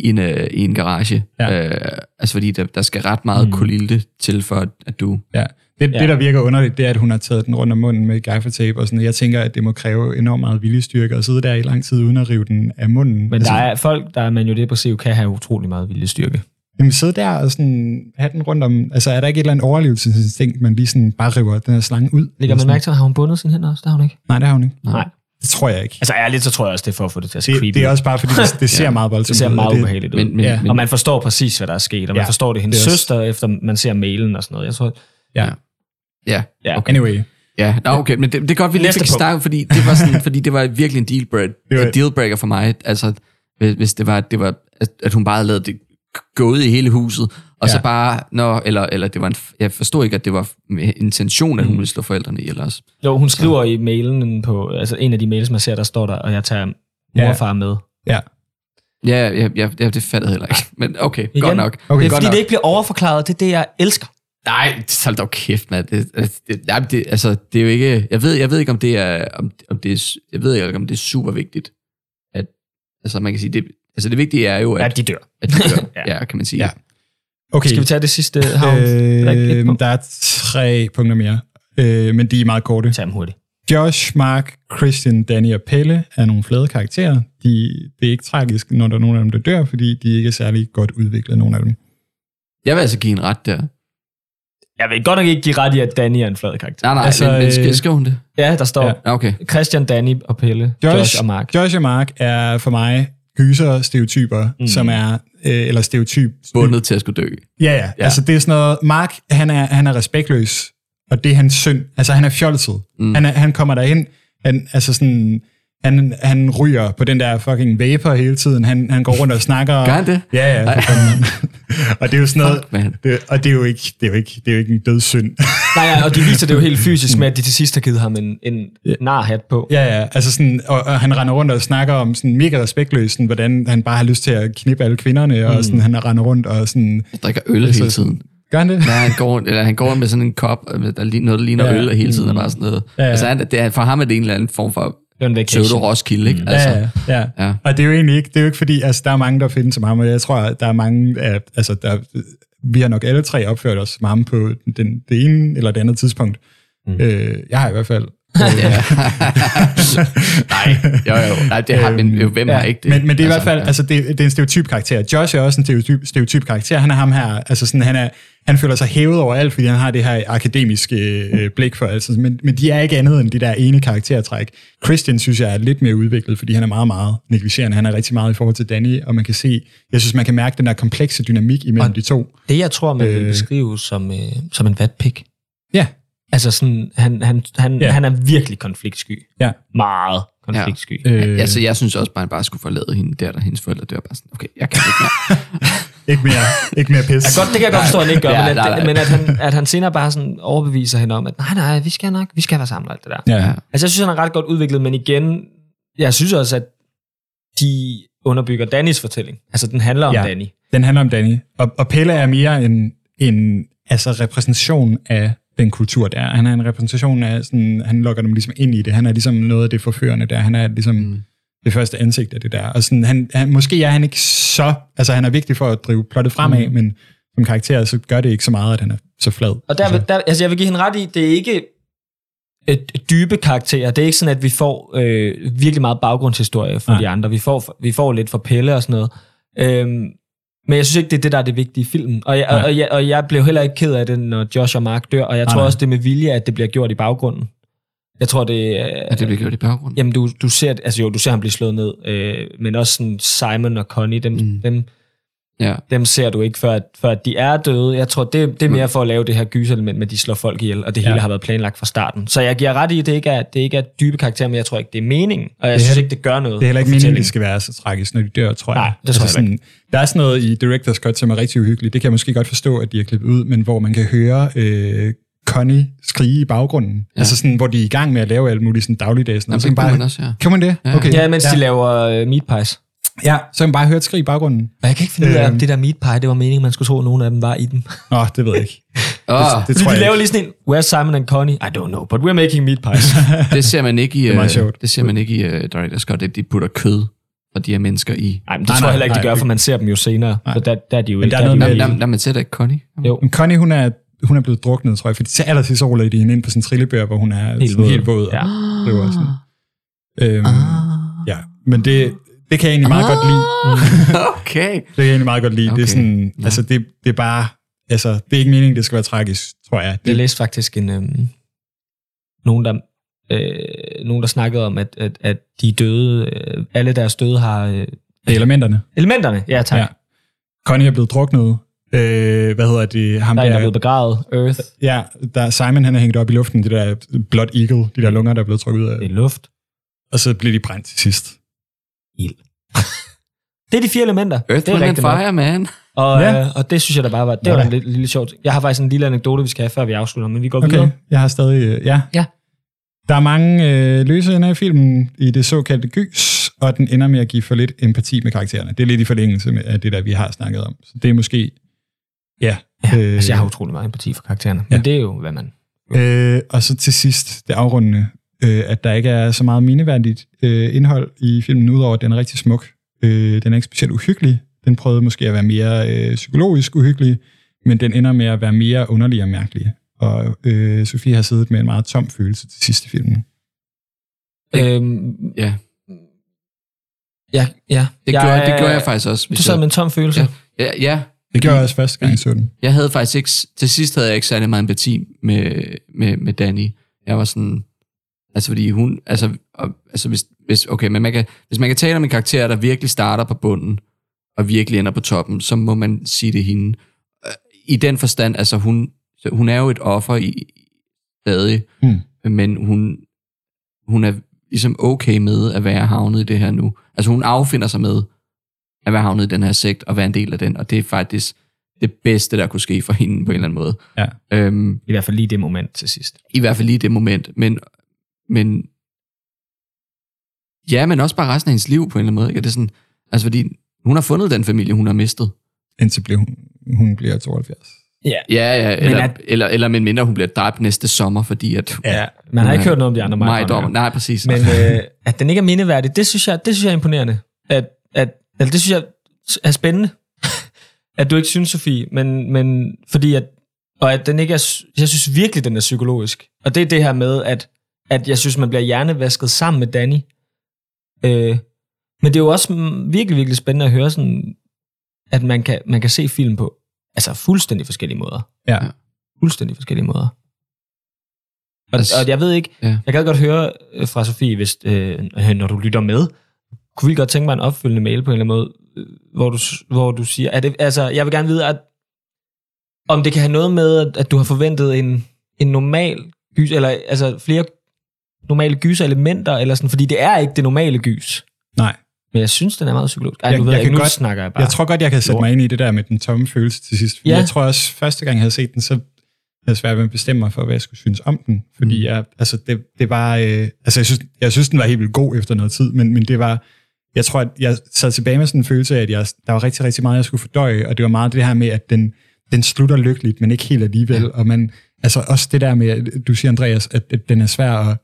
i en, i en garage. Ja. Øh, altså fordi der, der skal ret meget mm. kolilde til, for at du... Ja. Det, ja. det, der virker underligt, det er, at hun har taget den rundt om munden med gaffatape og sådan. Jeg tænker, at det må kræve enormt meget viljestyrke at sidde der i lang tid uden at rive den af munden. Men altså, der er folk, der er man jo det på C U, kan have utrolig meget viljestyrke. Jamen sidde der og sådan, have den rundt om... Altså er der ikke et eller andet overlevelsesinstinkt, man lige sådan bare river den her slange ud? Ligger man mærke til, at har hun bundet sine hænder også? Det har hun ikke. Nej, det har hun ikke. Nej. Det tror jeg ikke. Altså ærligt, så tror jeg også, det er for at få det til at se creepy. Det er også bare, fordi det, det ser ja, meget voldsomt ud. Det ser meget ubehageligt ud. Men, men, ja. Og man forstår præcis, hvad der er sket, og man ja, forstår det hendes det søster, efter man ser mailen og sådan noget. Jeg tror, Ja, ja, yeah, okay. anyway. Ja, no, okay, men det, det er godt, vi lige fik snakket, fordi det var sådan, fordi det var virkelig en dealbreaker deal for mig, altså hvis det var, det var at hun bare lavede det gået i hele huset, og ja. så bare, når, eller, eller det var en, jeg forstod ikke, at det var intention, at hun ville slå forældrene i, eller også. Jo, hun skriver ja. i mailen på, altså en af de mails, man ser, der står der, og jeg tager mor og far med. Ja. Ja, ja, ja, ja, det fattede heller ikke, men okay, igen. godt nok. Okay, det er, godt fordi nok. det ikke bliver overforklaret, det er det, jeg elsker. Nej, hold dog kæft, mand. Det, det, nej, det, altså, det er jo ikke... Jeg ved, jeg ved ikke, om det er... Om, om det er jeg ved ikke, om det er super vigtigt, at... Altså, man kan sige... Det, altså, det vigtige er jo, at... At de dør. At de dør, ja. ja, kan man sige. Ja. Okay. Skal vi tage det sidste havn? Øh, der er tre punkter mere, øh, men de er meget korte. Tag dem hurtigt. Josh, Mark, Christian, Danny og Pelle er nogle flade karakterer. De, det er ikke tragisk, når der er nogen af dem, der dør, fordi de ikke er særlig godt udviklet, nogen af dem. Jeg vil altså give en ret der. Jeg vil godt nok ikke give ret i, at Danny er en flad karakter. Nej, nej, altså, men, men skal, skal hun det? Ja, der står ja. Okay. Christian, Danny og Pelle, Josh, Josh og Mark. Josh og Mark er for mig gyser-stereotyper, mm. som er, øh, eller stereotyp... bundet til at skulle dø. Ja, ja, ja, altså det er sådan noget, Mark, han er, han er respektløs, og det er hans synd. Altså han er fjolset. Mm. Han, er, han kommer derind, han, altså sådan... Han, han ryger på den der fucking vapor hele tiden. Han, han går rundt og snakker. Gør han det? Ja, ja. Og det er jo sådan noget... Fuck, det, og det er jo ikke, det er jo ikke, det er jo ikke en dødssynd. Nej, ja, og de viser det jo helt fysisk med, at de til sidst har givet ham en, en narhat på. Ja, ja. Altså sådan, og, og han render rundt og snakker om sådan mega respektløst, sådan, hvordan han bare har lyst til at knippe alle kvinderne, og mm. sådan, han render rundt og sådan... Jeg drikker øl hele tiden. Sådan, gør han det? Nej, han går, eller han går med sådan en kop, der, noget, der ligner ja. øl hele tiden, og bare sådan noget. Ja, ja. Altså, han, det, for ham er det en eller anden form for... Søvdo Roskilde, ikke? Mm. Altså, ja, ja, ja. Og det er jo egentlig ikke, det er jo ikke fordi, altså der er mange, der findes som ham, og jeg tror, at der er mange, at, altså der, vi har nok alle tre opført os som ham på den, det ene eller det andet tidspunkt. Mm. Øh, jeg har i hvert fald. Nej, jo, jo. Nej, det har øhm, men, jo, hvem ja, har ikke det? Men, men det er altså, i hvert fald, ja. altså det, det er en stereotyp karakter. Josh er også en stereotyp, stereotyp karakter. Han er ham her, altså sådan, han er, han føler sig hævet over alt, fordi han har det her akademiske øh, blik for alt. Altså, men, men de er ikke andet end det der ene karaktertræk. Christian, synes jeg, er lidt mere udviklet, fordi han er meget, meget negligerende. Han er rigtig meget i forhold til Danny, og man kan se, jeg synes, man kan mærke den der komplekse dynamik imellem og de to. Det, jeg tror, man øh, vil beskrive som, øh, som en vatpik. Ja. Altså sådan, han, han, han, ja. han er virkelig konfliktsky. Ja. Meget konfliktsky. Ja. Øh. Altså, jeg synes også bare, han bare skulle forlade hende der, der hendes forældre dør. Bare sådan, okay, jeg kan ikke mere. Ikke mere, ikke mere pis. Ja, godt, det kan jeg godt forstå, at han ikke gør, ja, men, at, nej, nej. men at, han, at han senere bare sådan overbeviser hende om, at nej, nej, vi skal nok, vi skal være sammen og alt det der. Ja. Altså, jeg synes, han er ret godt udviklet, men igen, jeg synes også, at de underbygger Dannys fortælling. Altså, den handler om ja. Danny. Den handler om Danny. Og, og Pelle er mere en, en altså, repræsentation af den kultur der. Han er en repræsentation af sådan, han lokker dem ligesom ind i det. Han er ligesom noget af det forførende der. Han er ligesom mm. det første ansigt af det der. Og sådan, han, han, måske er han ikke så, altså han er vigtig for at drive plottet fremad, mm. men som karakter, så gør det ikke så meget, at han er så flad. Og der, der, altså jeg vil give hende ret i, det er ikke et dybe karakterer. Det er ikke sådan, at vi får øh, virkelig meget baggrundshistorie fra ja. de andre. Vi får, vi får lidt fra Pelle og sådan noget. Øhm, Men jeg synes ikke, det er det, der er det vigtige i filmen. Og jeg, og, jeg, og jeg blev heller ikke ked af det, når Josh og Mark dør. Og jeg nej, tror nej. også, det er med vilje, at det bliver gjort i baggrunden. Jeg tror, det... Øh, at det bliver gjort i baggrunden? Jamen, du, du ser, altså jo, du ser ham blive slået ned. Øh, men også sådan Simon og Connie, dem, mm. dem, ja. dem ser du ikke, før, før de er døde. Jeg tror, det, det er mere for at lave det her gyselement, med de slår folk ihjel, og det hele ja. har været planlagt fra starten. Så jeg giver ret i, at det ikke er, det ikke er dybe karakterer, men jeg tror ikke, det er meningen. Og jeg det synes heller, ikke, det gør noget. Det er heller ikke meningen, det skal være så tragisk, når de dør, tror jeg. Nej, det altså tror jeg sådan, ikke. Der er sådan noget i Director's Cut, som er rigtig uhyggeligt. Det kan jeg måske godt forstå, at de har klippet ud, men hvor man kan høre øh, Connie skrige i baggrunden. Ja. Altså sådan, hvor de er i gang med at lave alt muligt sådan dagligdags. Jamen, så kan, bare, man også, ja. kan man det? Ja, okay. ja mens ja. de laver øh, meat pies. Ja, så kan man bare høre et skrig i baggrunden. Og jeg kan ikke finde ud af, om det der meat pie, det var meningen, man skulle tro, at nogen af dem var i dem. Åh, oh, det ved jeg ikke. oh. det, det tror de jeg laver lige sådan en, where's Simon and Connie? I don't know, but we're making meat pies. det ser man ikke i, det, uh, det ser man ikke i uh, Director's Cut, at de putter kød og de her mennesker i. Nej, men det nej, tror jeg heller ikke, nej, de gør, nej, for man ser dem jo senere. Nej. Så der, der er de jo men der ikke. Men der, der, der man ser da ikke Connie. Jo. Men Connie, hun er, hun er blevet druknet, tror jeg, for til allersidst så ruller de hende ind på sin trillebør, hvor hun er helt våd. Ja, men det... Det kan jeg egentlig meget ah, godt lide. Okay. Det kan jeg egentlig meget godt lide. Okay. Det er sådan, ja. altså det, det er bare, altså det er ikke meningen, det skal være tragisk, tror jeg. Det... Jeg læste faktisk en, øhm, nogen, der, øh, nogen, der snakkede om, at, at, at de døde, øh, alle deres døde har... Øh, elementerne. Elementerne, ja tak. Ja. Connie er blevet druknet. Øh, hvad hedder det? Ham der er der blevet begravet. Earth. Ja, der, Simon han er hængt op i luften, det der Blood Eagle, de der lunger, der er blevet trukket ud af. Det er luft. Og så bliver de brændt til sidst. Ild. Det er de fire elementer. Earth, Wind and Fire, man. Og, ja. øh, og det synes jeg da bare var, det var en lille, lille sjovt. Jeg har faktisk en lille anekdote, vi skal have, før vi afslutter, men vi går okay. videre. Jeg har stadig, ja. ja. Der er mange øh, løse ender i filmen i det såkaldte gys, og den ender med at give for lidt empati med karaktererne. Det er lidt i forlængelse af det, der vi har snakket om. Så det er måske, ja. ja øh, altså, jeg har utrolig meget empati for karaktererne, ja. men det er jo, hvad man... Jo. Øh, og så til sidst, det afrundende, Øh, at der ikke er så meget mindeværdigt øh, indhold i filmen, udover at den er rigtig smuk. Øh, den er ikke specielt uhyggelig. Den prøvede måske at være mere øh, psykologisk uhyggelig, men den ender med at være mere underlig og mærkelig. Og øh, Sofie har siddet med en meget tom følelse til sidste filmen. Øhm, ja. Ja, ja. Det, jeg, gjorde, det gjorde jeg faktisk også. Du sad med en tom følelse? Ja, ja, ja. Det gjorde jeg også første gang i sytten. Jeg havde faktisk ikke, til sidst havde jeg ikke særlig meget empati med, med, med Danny. Jeg var sådan... Altså fordi hun, altså, altså hvis, hvis, okay, men man kan, hvis man kan tale om en karakter, der virkelig starter på bunden, og virkelig ender på toppen, så må man sige det hende. I den forstand, altså hun, hun er jo et offer i stadig, mm. men hun, hun er ligesom okay med at være havnet i det her nu. Altså hun affinder sig med at være havnet i den her sekt og være en del af den, og det er faktisk det bedste, der kunne ske for hende på en eller anden måde. Ja. Øhm, I hvert fald lige det moment til sidst. I hvert fald lige det moment, men, men ja, men også bare resten af hendes liv på en eller anden måde. Ikke? Det er sådan, altså fordi hun har fundet den familie, hun har mistet. Indtil hun, hun bliver tooghalvfjerds. Ja, ja, ja eller, at, eller, eller men mindre, hun bliver dræbt næste sommer, fordi at... Ja, man har ikke hørt noget om de andre majdom. Nej, præcis. Men øh, at den ikke er mindeværdig, det synes jeg, det synes jeg er imponerende. At, at, altså, det synes jeg er spændende, at du ikke synes, Sofie, men, men fordi at... Og at den ikke er... Jeg synes virkelig, den er psykologisk. Og det er det her med, at, at jeg synes, man bliver hjernevasket sammen med Danny. Øh, men det er jo også virkelig, virkelig spændende at høre sådan, at man kan, man kan se film på altså fuldstændig forskellige måder. Ja. Fuldstændig forskellige måder. Og, og jeg ved ikke, ja. Jeg kan godt høre fra Sofie, hvis, øh, når du lytter med, kunne vi godt tænke mig en opfølgende mail på en eller anden måde, hvor du, hvor du siger, at det, altså, jeg vil gerne vide, at, om det kan have noget med, at, at du har forventet en, en normal gys, eller altså flere normale gyserelementer, eller sådan, fordi det er ikke det normale gys. Nej. Men jeg synes, den er meget psykologisk. Ej, jeg, du ved, jeg, jeg, kan godt, snakker jeg, bare. Jeg tror godt, jeg kan sætte mig ind i det der med den tomme følelse til sidst. Ja. Jeg tror også, første gang jeg havde set den, så havde jeg svært ved at bestemme mig for, hvad jeg skulle synes om den. Fordi jeg, altså, det, det var, øh, altså, jeg, synes, jeg synes, den var helt vildt god efter noget tid, men, men det var, jeg tror, at jeg sad tilbage med sådan en følelse af, at jeg, der var rigtig, rigtig meget, jeg skulle fordøje, og det var meget det her med, at den, den slutter lykkeligt, men ikke helt alligevel. Ja. Og man, altså også det der med, du siger, Andreas, at, at den er svær at,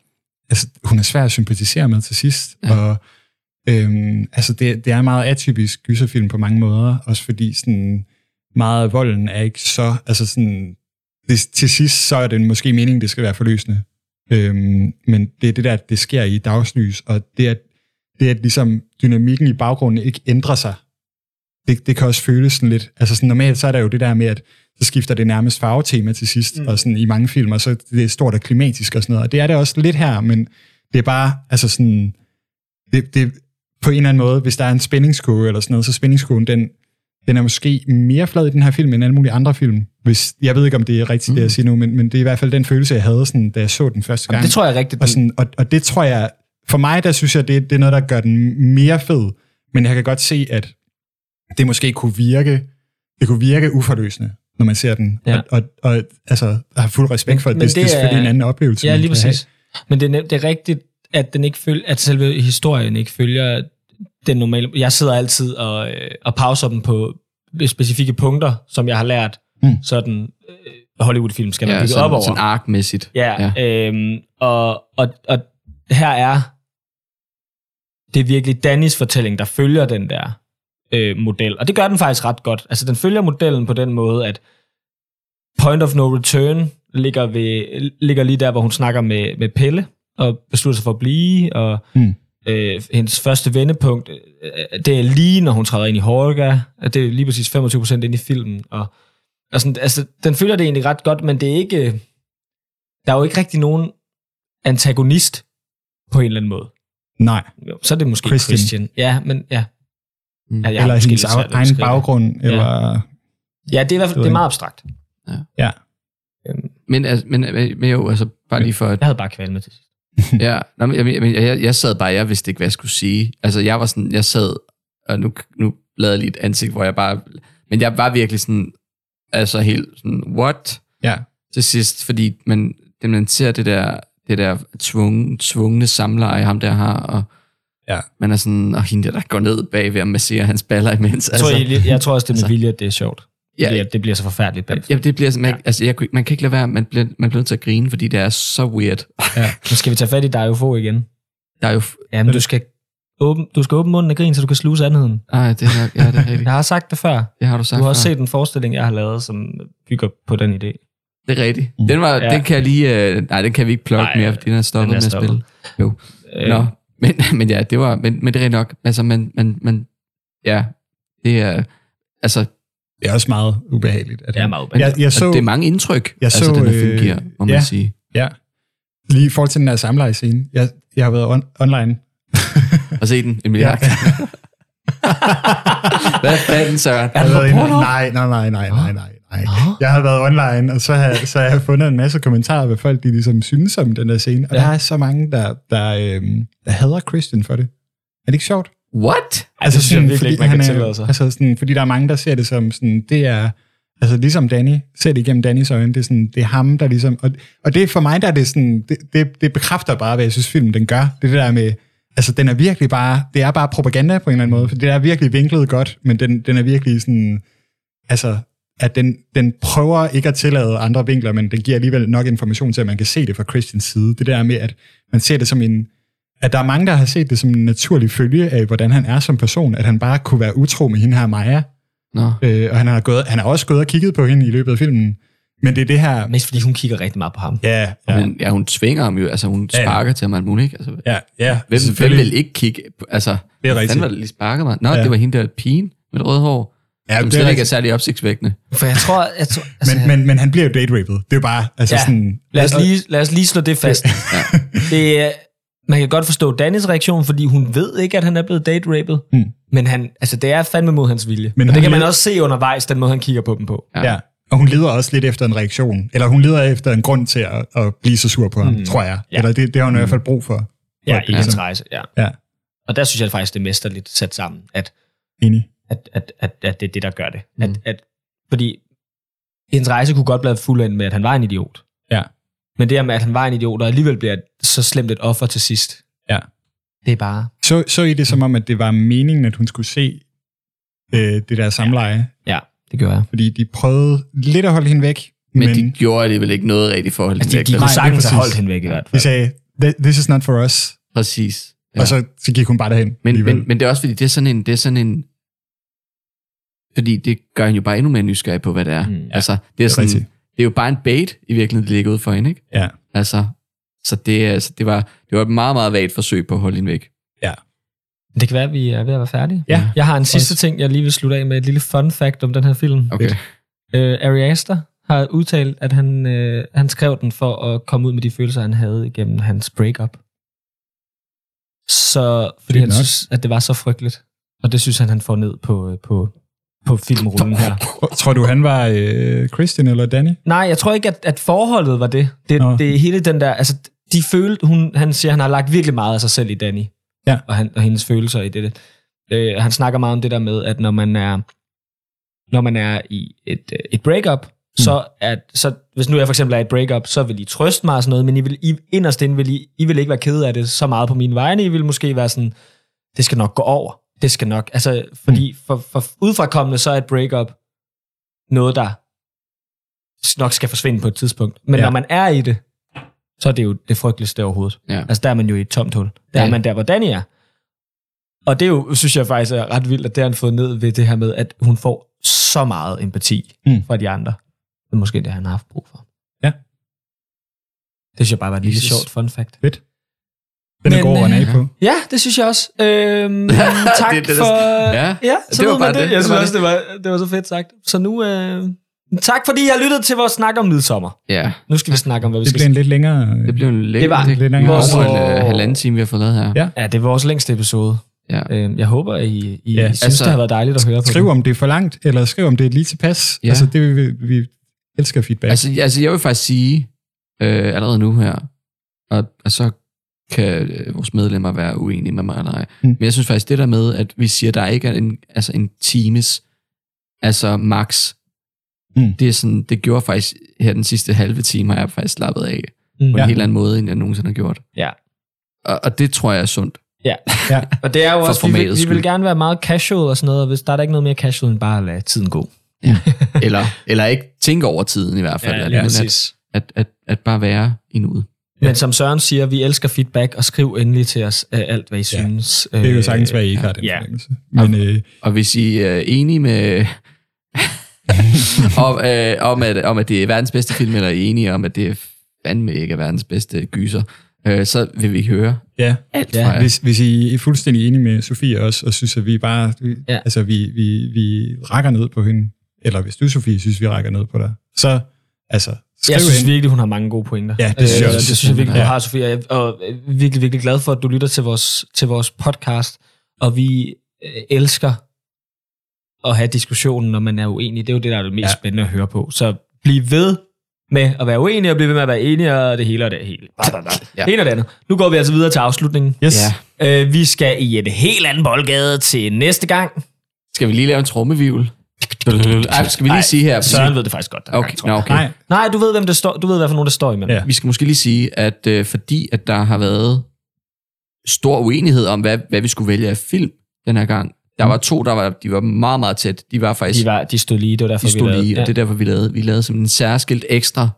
altså, hun er svær at sympatisere med til sidst, ja. og Øhm, altså det, det er en meget atypisk gyserfilm på mange måder, også fordi sådan meget af volden er ikke så, altså sådan, det, til sidst så er det måske meningen, det skal være forløsende, øhm, men det er det der, det sker i dagslys, og det at, det at ligesom dynamikken i baggrunden ikke ændrer sig, det, det kan også føles sådan lidt, altså sådan normalt så er der jo det der med, at så skifter det nærmest farvetema til sidst, mm. og sådan i mange filmer, så det er stort og klimatisk og sådan noget, og det er det også lidt her, men det er bare, altså sådan, det, det på en eller anden måde, hvis der er en spændingskurve eller sådan noget, så spændingskoven, den, den er måske mere flad i den her film, end alle mulige andre film. Hvis, jeg ved ikke, om det er rigtigt, mm. det jeg siger nu, men, men det er i hvert fald den følelse, jeg havde, sådan, da jeg så den første gang. Jamen, det tror jeg er rigtigt. Og, sådan, og, og det tror jeg, for mig, der synes jeg, det, det er noget, der gør den mere fed. Men jeg kan godt se, at det måske kunne virke, det kunne virke uforløsende, når man ser den. Ja. Og, og, og altså, har fuld respekt men, for, at det, det, det er selvfølgelig en anden oplevelse. Ja, lige præcis. Men det er, det er rigtigt, at, den ikke følger, at selve historien ikke følger den normale. Jeg sidder altid og, øh, og pauser dem på specifikke punkter, som jeg har lært, mm. sådan øh, Hollywood-film skal man ja, bygge sådan, op over. Sådan ark-mæssigt. Ja, ja. Øhm, og, og, og her er det er virkelig Dannys fortælling, der følger den der øh, model. Og det gør den faktisk ret godt. Altså, den følger modellen på den måde, at Point of No Return ligger, ved, ligger lige der, hvor hun snakker med, med Pelle, og beslutter sig for at blive, og mm. øh, hendes første vendepunkt, øh, det er lige, når hun træder ind i Hårga, det er lige præcis femogtyve procent ind i filmen, og, og sådan, altså, den følger det egentlig ret godt, men det er ikke, der er jo ikke rigtig nogen antagonist på en eller anden måde. Nej. Jo, så er det måske Christian. Christian. Ja, men ja. Mm. ja eller hendes egen baggrund, ja. eller... Ja, det er i hvert fald det er meget abstrakt. Ja. ja. Men, altså, men, men jo, altså, bare lige for... At... Jeg havde bare kvalme til sidst. ja, men jeg, jeg, jeg sad bare, jeg vidste ikke, hvad jeg skulle sige. Altså, jeg var sådan, jeg sad, og nu, nu lavede jeg lige et ansigt, hvor jeg bare... Men jeg var virkelig sådan, altså helt sådan, what? Ja. Til sidst, fordi man, det, man ser det der, det der tvungne, tvungne samleje, ham der har, og ja. man er sådan, og hende der, der går ned bagved og masserer hans baller imens. Jeg tror, altså, jeg, jeg tror også, det med altså, vilje, at det er sjovt. Ja, det, bliver, det bliver så forfærdeligt bagefter. Ja, det bliver så, man, ja. altså, jeg, man kan ikke lade være, man bliver, man bliver nødt til at grine, fordi det er så weird. Ja. Nu skal vi tage fat i Dejofo igen. Dejofo? Ja, men du skal åbne, du skal åbne munden af grin, så du kan sluse andheden. Nej, det er nok, ja, det er rigtigt. Jeg har sagt det før. Det har du sagt Du har også før. set en forestilling, jeg har lavet, som bygger på den idé. Det er rigtigt. Den, var, ja. den kan jeg lige, øh, nej, den kan vi ikke plukke nej, mere, fordi den er stoppet den er med stoppet. at spille. Jo. Øh. Nå, men, men ja, det var, men, men det er rigtigt nok. Altså, man, man, man, ja, det er, altså, det er også meget ubehageligt. At det er meget ubehageligt. Jeg, jeg så, det er mange indtryk, jeg så, altså den her film giver, må man ja, sige. Ja, lige i forhold til den her samlejescene. Jeg, jeg har været on- online. Og se den, Emilie Hack. Hvad fanden, Søren? Nej, nej, nej, nej, nej, nej, Nej, jeg har været online, og så har, så har jeg fundet en masse kommentarer, hvad folk de ligesom synes om den der scene. Og ja. Der er så mange, der, der, øhm, der hader Christian for det. Er det ikke sjovt? What? Altså, det sådan, fordi, ikke, man kan er, sig. Altså sådan, fordi der er mange, der ser det som sådan, det er... Altså ligesom Danny, ser det igennem Dannys øjne, det er, sådan, det er ham, der ligesom... Og, og det for mig, der er det sådan... Det, det, det bekræfter bare, hvad jeg synes, filmen den gør. Det er det der med... Altså, den er virkelig bare... Det er bare propaganda på en eller anden måde, for det er virkelig vinklet godt, men den, den er virkelig sådan... Altså, at den, den prøver ikke at tillade andre vinkler, men den giver alligevel nok information til, at man kan se det fra Christians side. Det der med, at man ser det som en... At der er mange, der har set det som en naturlig følge af, hvordan han er som person, at han bare kunne være utro med hende her Maja. No. Øh, og han har, gået, han har også gået og kigget på hende i løbet af filmen. Men det er det her... Mest fordi hun kigger rigtig meget på ham. Ja, ja. Og hun, ja, hun tvinger ham jo. Altså, hun sparker ja. til ham alt muligt, ikke? Altså, ja, ja. Hvem, hvem vil ikke kigge på... Altså, det er rigtigt. Var det lige sparket mig? Nå, ja. Det var hende der pigen med røde hår. Ja, som stadig er særlig opsigtsvækkende. For jeg tror... Jeg tror altså, men, men, men han bliver jo date-rapet. Det er jo bare... Altså, ja. Sådan, lad, os lige, lad os lige slå det fast. Ja. Det er... Man kan godt forstå Dannys reaktion, fordi hun ved ikke, at han er blevet date-rapet. Mm. Men han, altså, det er fandme mod hans vilje. Men og det kan leder... man også se undervejs, den måde, han kigger på dem på. Ja. Ja, og hun leder også lidt efter en reaktion. Eller hun leder efter en grund til at, at blive så sur på ham, mm. tror jeg. Ja. Eller det, det har hun mm. i hvert fald brug for. Ja, i hans rejse, ja. ja. Og der synes jeg faktisk, det mester lidt sat sammen, at, at, at, at, at det er det, der gør det. Mm. At, at, fordi hendes rejse kunne godt blive fuldendt med, at han var en idiot. Ja. Men det her med, at han var en idiot, og alligevel bliver så slemt et offer til sidst. Ja. Det er bare... Så, så I det som om, at det var meningen, at hun skulle se øh, det der samleje? Ja. Ja, det gjorde jeg. Fordi de prøvede lidt at holde hende væk. Men, men... de gjorde alligevel ikke noget rigtigt for at holde altså, hende væk. De, de kunne sagtens have holdt hende væk i hvert fald. De sagde, this is not for us. Præcis. Ja. Og så, så gik hun bare derhen. Men, men, men det er også fordi, det er sådan en... Det er sådan en fordi det gør hende jo bare endnu mere nysgerrig på, hvad det er. Mm, ja. Altså, det er sådan... Det er Det er jo bare en bait, i virkeligheden, det ligger ud for hende, ikke? Ja. Altså, så det, altså, det, var, det var et meget, meget vagt forsøg på at holde hende væk. Ja. Det kan være, at vi er ved at være færdige. Ja. Jeg har en sidste ting, jeg lige vil slutte af med et lille fun fact om den her film. Okay. Øh, Ari Aster har udtalt, at han, øh, han skrev den for at komme ud med de følelser, han havde igennem hans breakup. Så, fordi han synes, at det var så frygteligt. Og det synes han, han får ned på... på på filmrullen her. Tror du, han var øh, Christian eller Danny? Nej, jeg tror ikke, at, at forholdet var det. Det, det er hele den der... Altså, de følte... Hun, han siger, han har lagt virkelig meget af sig selv i Danny. Ja. Og, han, og hendes følelser i det. Øh, han snakker meget om det der med, at når man er, når man er i et, et breakup, mm. så, at, så hvis nu jeg for eksempel er i et breakup, så vil I trøste mig og sådan noget, men I vil, I, inderst inden vil I, I vil ikke være ked af det så meget på mine vegne. I vil måske være sådan, det skal nok gå over. Det skal nok, altså, fordi for, for udfrakommende, så er et breakup noget, der nok skal forsvinde på et tidspunkt. Men ja. Når man er i det, så er det jo det frygteligste overhovedet. Ja. Altså, der er man jo i et tomt hul. Der ja. Er man der, hvor Danny er. Og det er jo, synes jeg faktisk er ret vildt, at det har han fået ned ved det her med, at hun får så meget empati mm. fra de andre. Det er måske det, han har haft brug for. Ja. Det synes jeg bare var et lille sjovt fun fact. Fedt. Den er god over en på. Ja, det synes jeg også. Øhm, tak det, det, for... Ja, ja så det var bare det. det. Jeg synes også, det var, det var så fedt sagt. Så nu... Øh, tak, fordi I har lyttet til vores snak om Midsommer. Ja. Nu skal vi snakke om, hvad vi det skal... Det blev en lidt længere... Det blev en længere... Det var det lidt længere. Vores, over en øh, halvanden time, vi har fået lavet her. Ja, ja det var vores længste episode. Ja. Øhm, jeg håber, I, I ja. synes, altså, det har været dejligt at høre på. Skriv om det er for langt, eller skriv om det er lige tilpas. Ja. Altså, det vi, vi elsker feedback. Altså, altså, jeg vil faktisk sige, øh, allerede nu her, og, og så... kan vores medlemmer være uenige med mig eller ej. Mm. Men jeg synes faktisk, det der med, at vi siger, at der ikke er en, altså en times, altså max, mm. det, er sådan, det gjorde faktisk, her den sidste halve time, har jeg faktisk slappet af, mm. på ja. En helt anden måde, end jeg nogensinde har gjort. Ja. Og, og det tror jeg er sundt. Ja, ja. Og det er jo også, vi vil, vi vil gerne være meget casual og sådan noget, og hvis der er der ikke noget mere casual, end bare at lade tiden gå. Ja. eller, eller ikke tænke over tiden i hvert fald, ja, ja, at, at, at, at bare være endnu. Men som Søren siger, vi elsker feedback, og skriv endelig til os uh, alt, hvad I ja. Synes. Uh, det er jo sagtens, hvad I ikke har den ja. Fornemmelse. Men, og, øh, og hvis I er enige med... om, øh, om, at, om, at det er verdens bedste film, eller er enige om, at det er fandme ikke er verdens bedste gyser, øh, så vil vi høre ja. Alt ja. Fra jer. Hvis, hvis I er fuldstændig enige med Sofie også, og synes, at vi bare... Vi, ja. Altså, vi, vi, vi rækker ned på hende. Eller hvis du, Sofie, synes, vi rækker ned på dig, så... altså. Skriv jeg synes hende. Virkelig, hun har mange gode pointer. Ja, det synes jeg, øh, det synes jeg virkelig, hun har, Sofie. Og jeg er virkelig, virkelig glad for, at du lytter til vores, til vores podcast. Og vi elsker at have diskussionen, når man er uenig. Det er jo det, der er det mest ja. spændende at høre på. Så bliv ved med at være uenig, og blive ved med at være enig, og det hele og det hele. Ja. Hele og det andet. Nu går vi altså videre til afslutningen. Yes. Ja. Øh, vi skal i et helt andet boldgade til næste gang. Skal vi lige lave en trommevivl? Ej, skal vi lige Ej, sige her? Søren ved det faktisk godt. Okay. Gang, no, okay. Nej. Nej, du ved, hvem der står, du ved, hvad for nogen, der står imellem. Ja. Vi skal måske lige sige, at øh, fordi at der har været stor uenighed om, hvad, hvad vi skulle vælge af film den her gang. Der var to, der var, de var meget, meget tæt. De var faktisk... De, var, de stod lige, det var derfor, de vi lavede. Lige, og ja. det er derfor, vi lavede. Vi lavede som en særskilt ekstra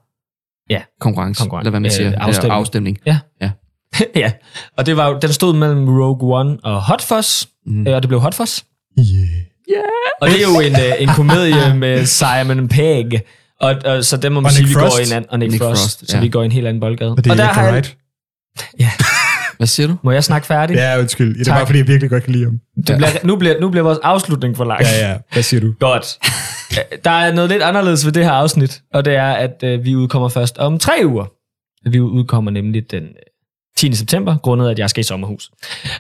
ja. konkurrence, konkurrence, eller hvad man siger. Øh, afstemning. afstemning. Ja. Ja. ja. Og det var, den stod mellem Rogue One og Hot Fuzz, mm. og det blev Hot Fuzz. Yeah. Yeah. Og det er jo en, en komedie med Simon Pegg, og, og så den må man sige, vi går i en anden... Og Nick, Nick Frost. Frost så ja. vi går i en helt anden boldgade. Og det er Edgar Wright. Ja. Hvad siger du? Må jeg snakke færdigt? Ja, undskyld. Det er bare, fordi jeg virkelig godt kan lide ham. Ja. Bliver, nu, bliver, nu bliver vores afslutning for langt. Ja, ja. Hvad siger du? Godt. Der er noget lidt anderledes ved det her afsnit, og det er, at øh, vi udkommer først om tre uger. Vi udkommer nemlig den tiende september, grundet at jeg skal i sommerhus.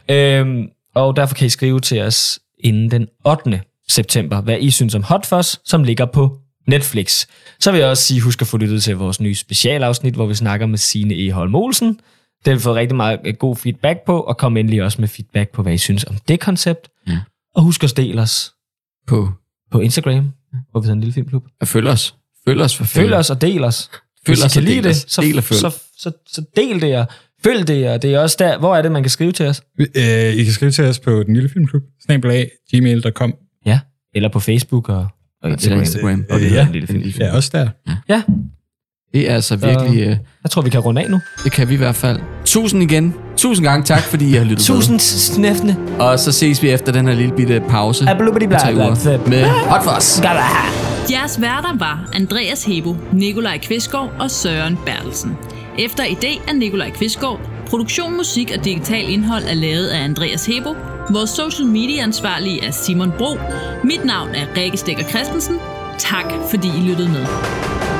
Øhm, og derfor kan I skrive til os inden den ottende september, hvad I synes om Hot Fuzz, som ligger på Netflix. Så vil jeg også sige, husk at få lyttet til vores nye specialafsnit, hvor vi snakker med Signe Holm Olsen. Det har vi fået rigtig meget god feedback på, og kom endelig også med feedback på, hvad I synes om det koncept. Ja. Og husk at dele os på, på Instagram, hvor vi har en lille filmklub. Og følg os. Følg os for følg. Følg os og del os. Følg Hvis os I kan lide det, så, del så, så, så, så del det og følg det. Og det er også der, hvor er det, man kan skrive til os? Øh, I kan skrive til os på den lille filmklub, snabel-a gmail punktum com. Ja, eller på Facebook og, og Instagram. Instagram. Og det ja. Den lille filmklub. Ja, også der. Ja. ja. Det er altså virkelig... Øh, jeg tror, vi kan runde af nu. Det kan vi i hvert fald. Tusind igen. Tusind gange tak, fordi I har lyttet med. Tusind snæftende. Og så ses vi efter den her lille bitte pause. Med Hot Fuzz. Jeres værter var Andreas Hebo, Nikolaj Kvistgaard og Søren Bertelsen. Efter idé af Nikolaj Kvistgaard. Produktion, musik og digital indhold er lavet af Andreas Hebo. Vores social media ansvarlige er Simon Bro. Mit navn er Rikke Stikker Christensen. Tak, fordi I lyttede med.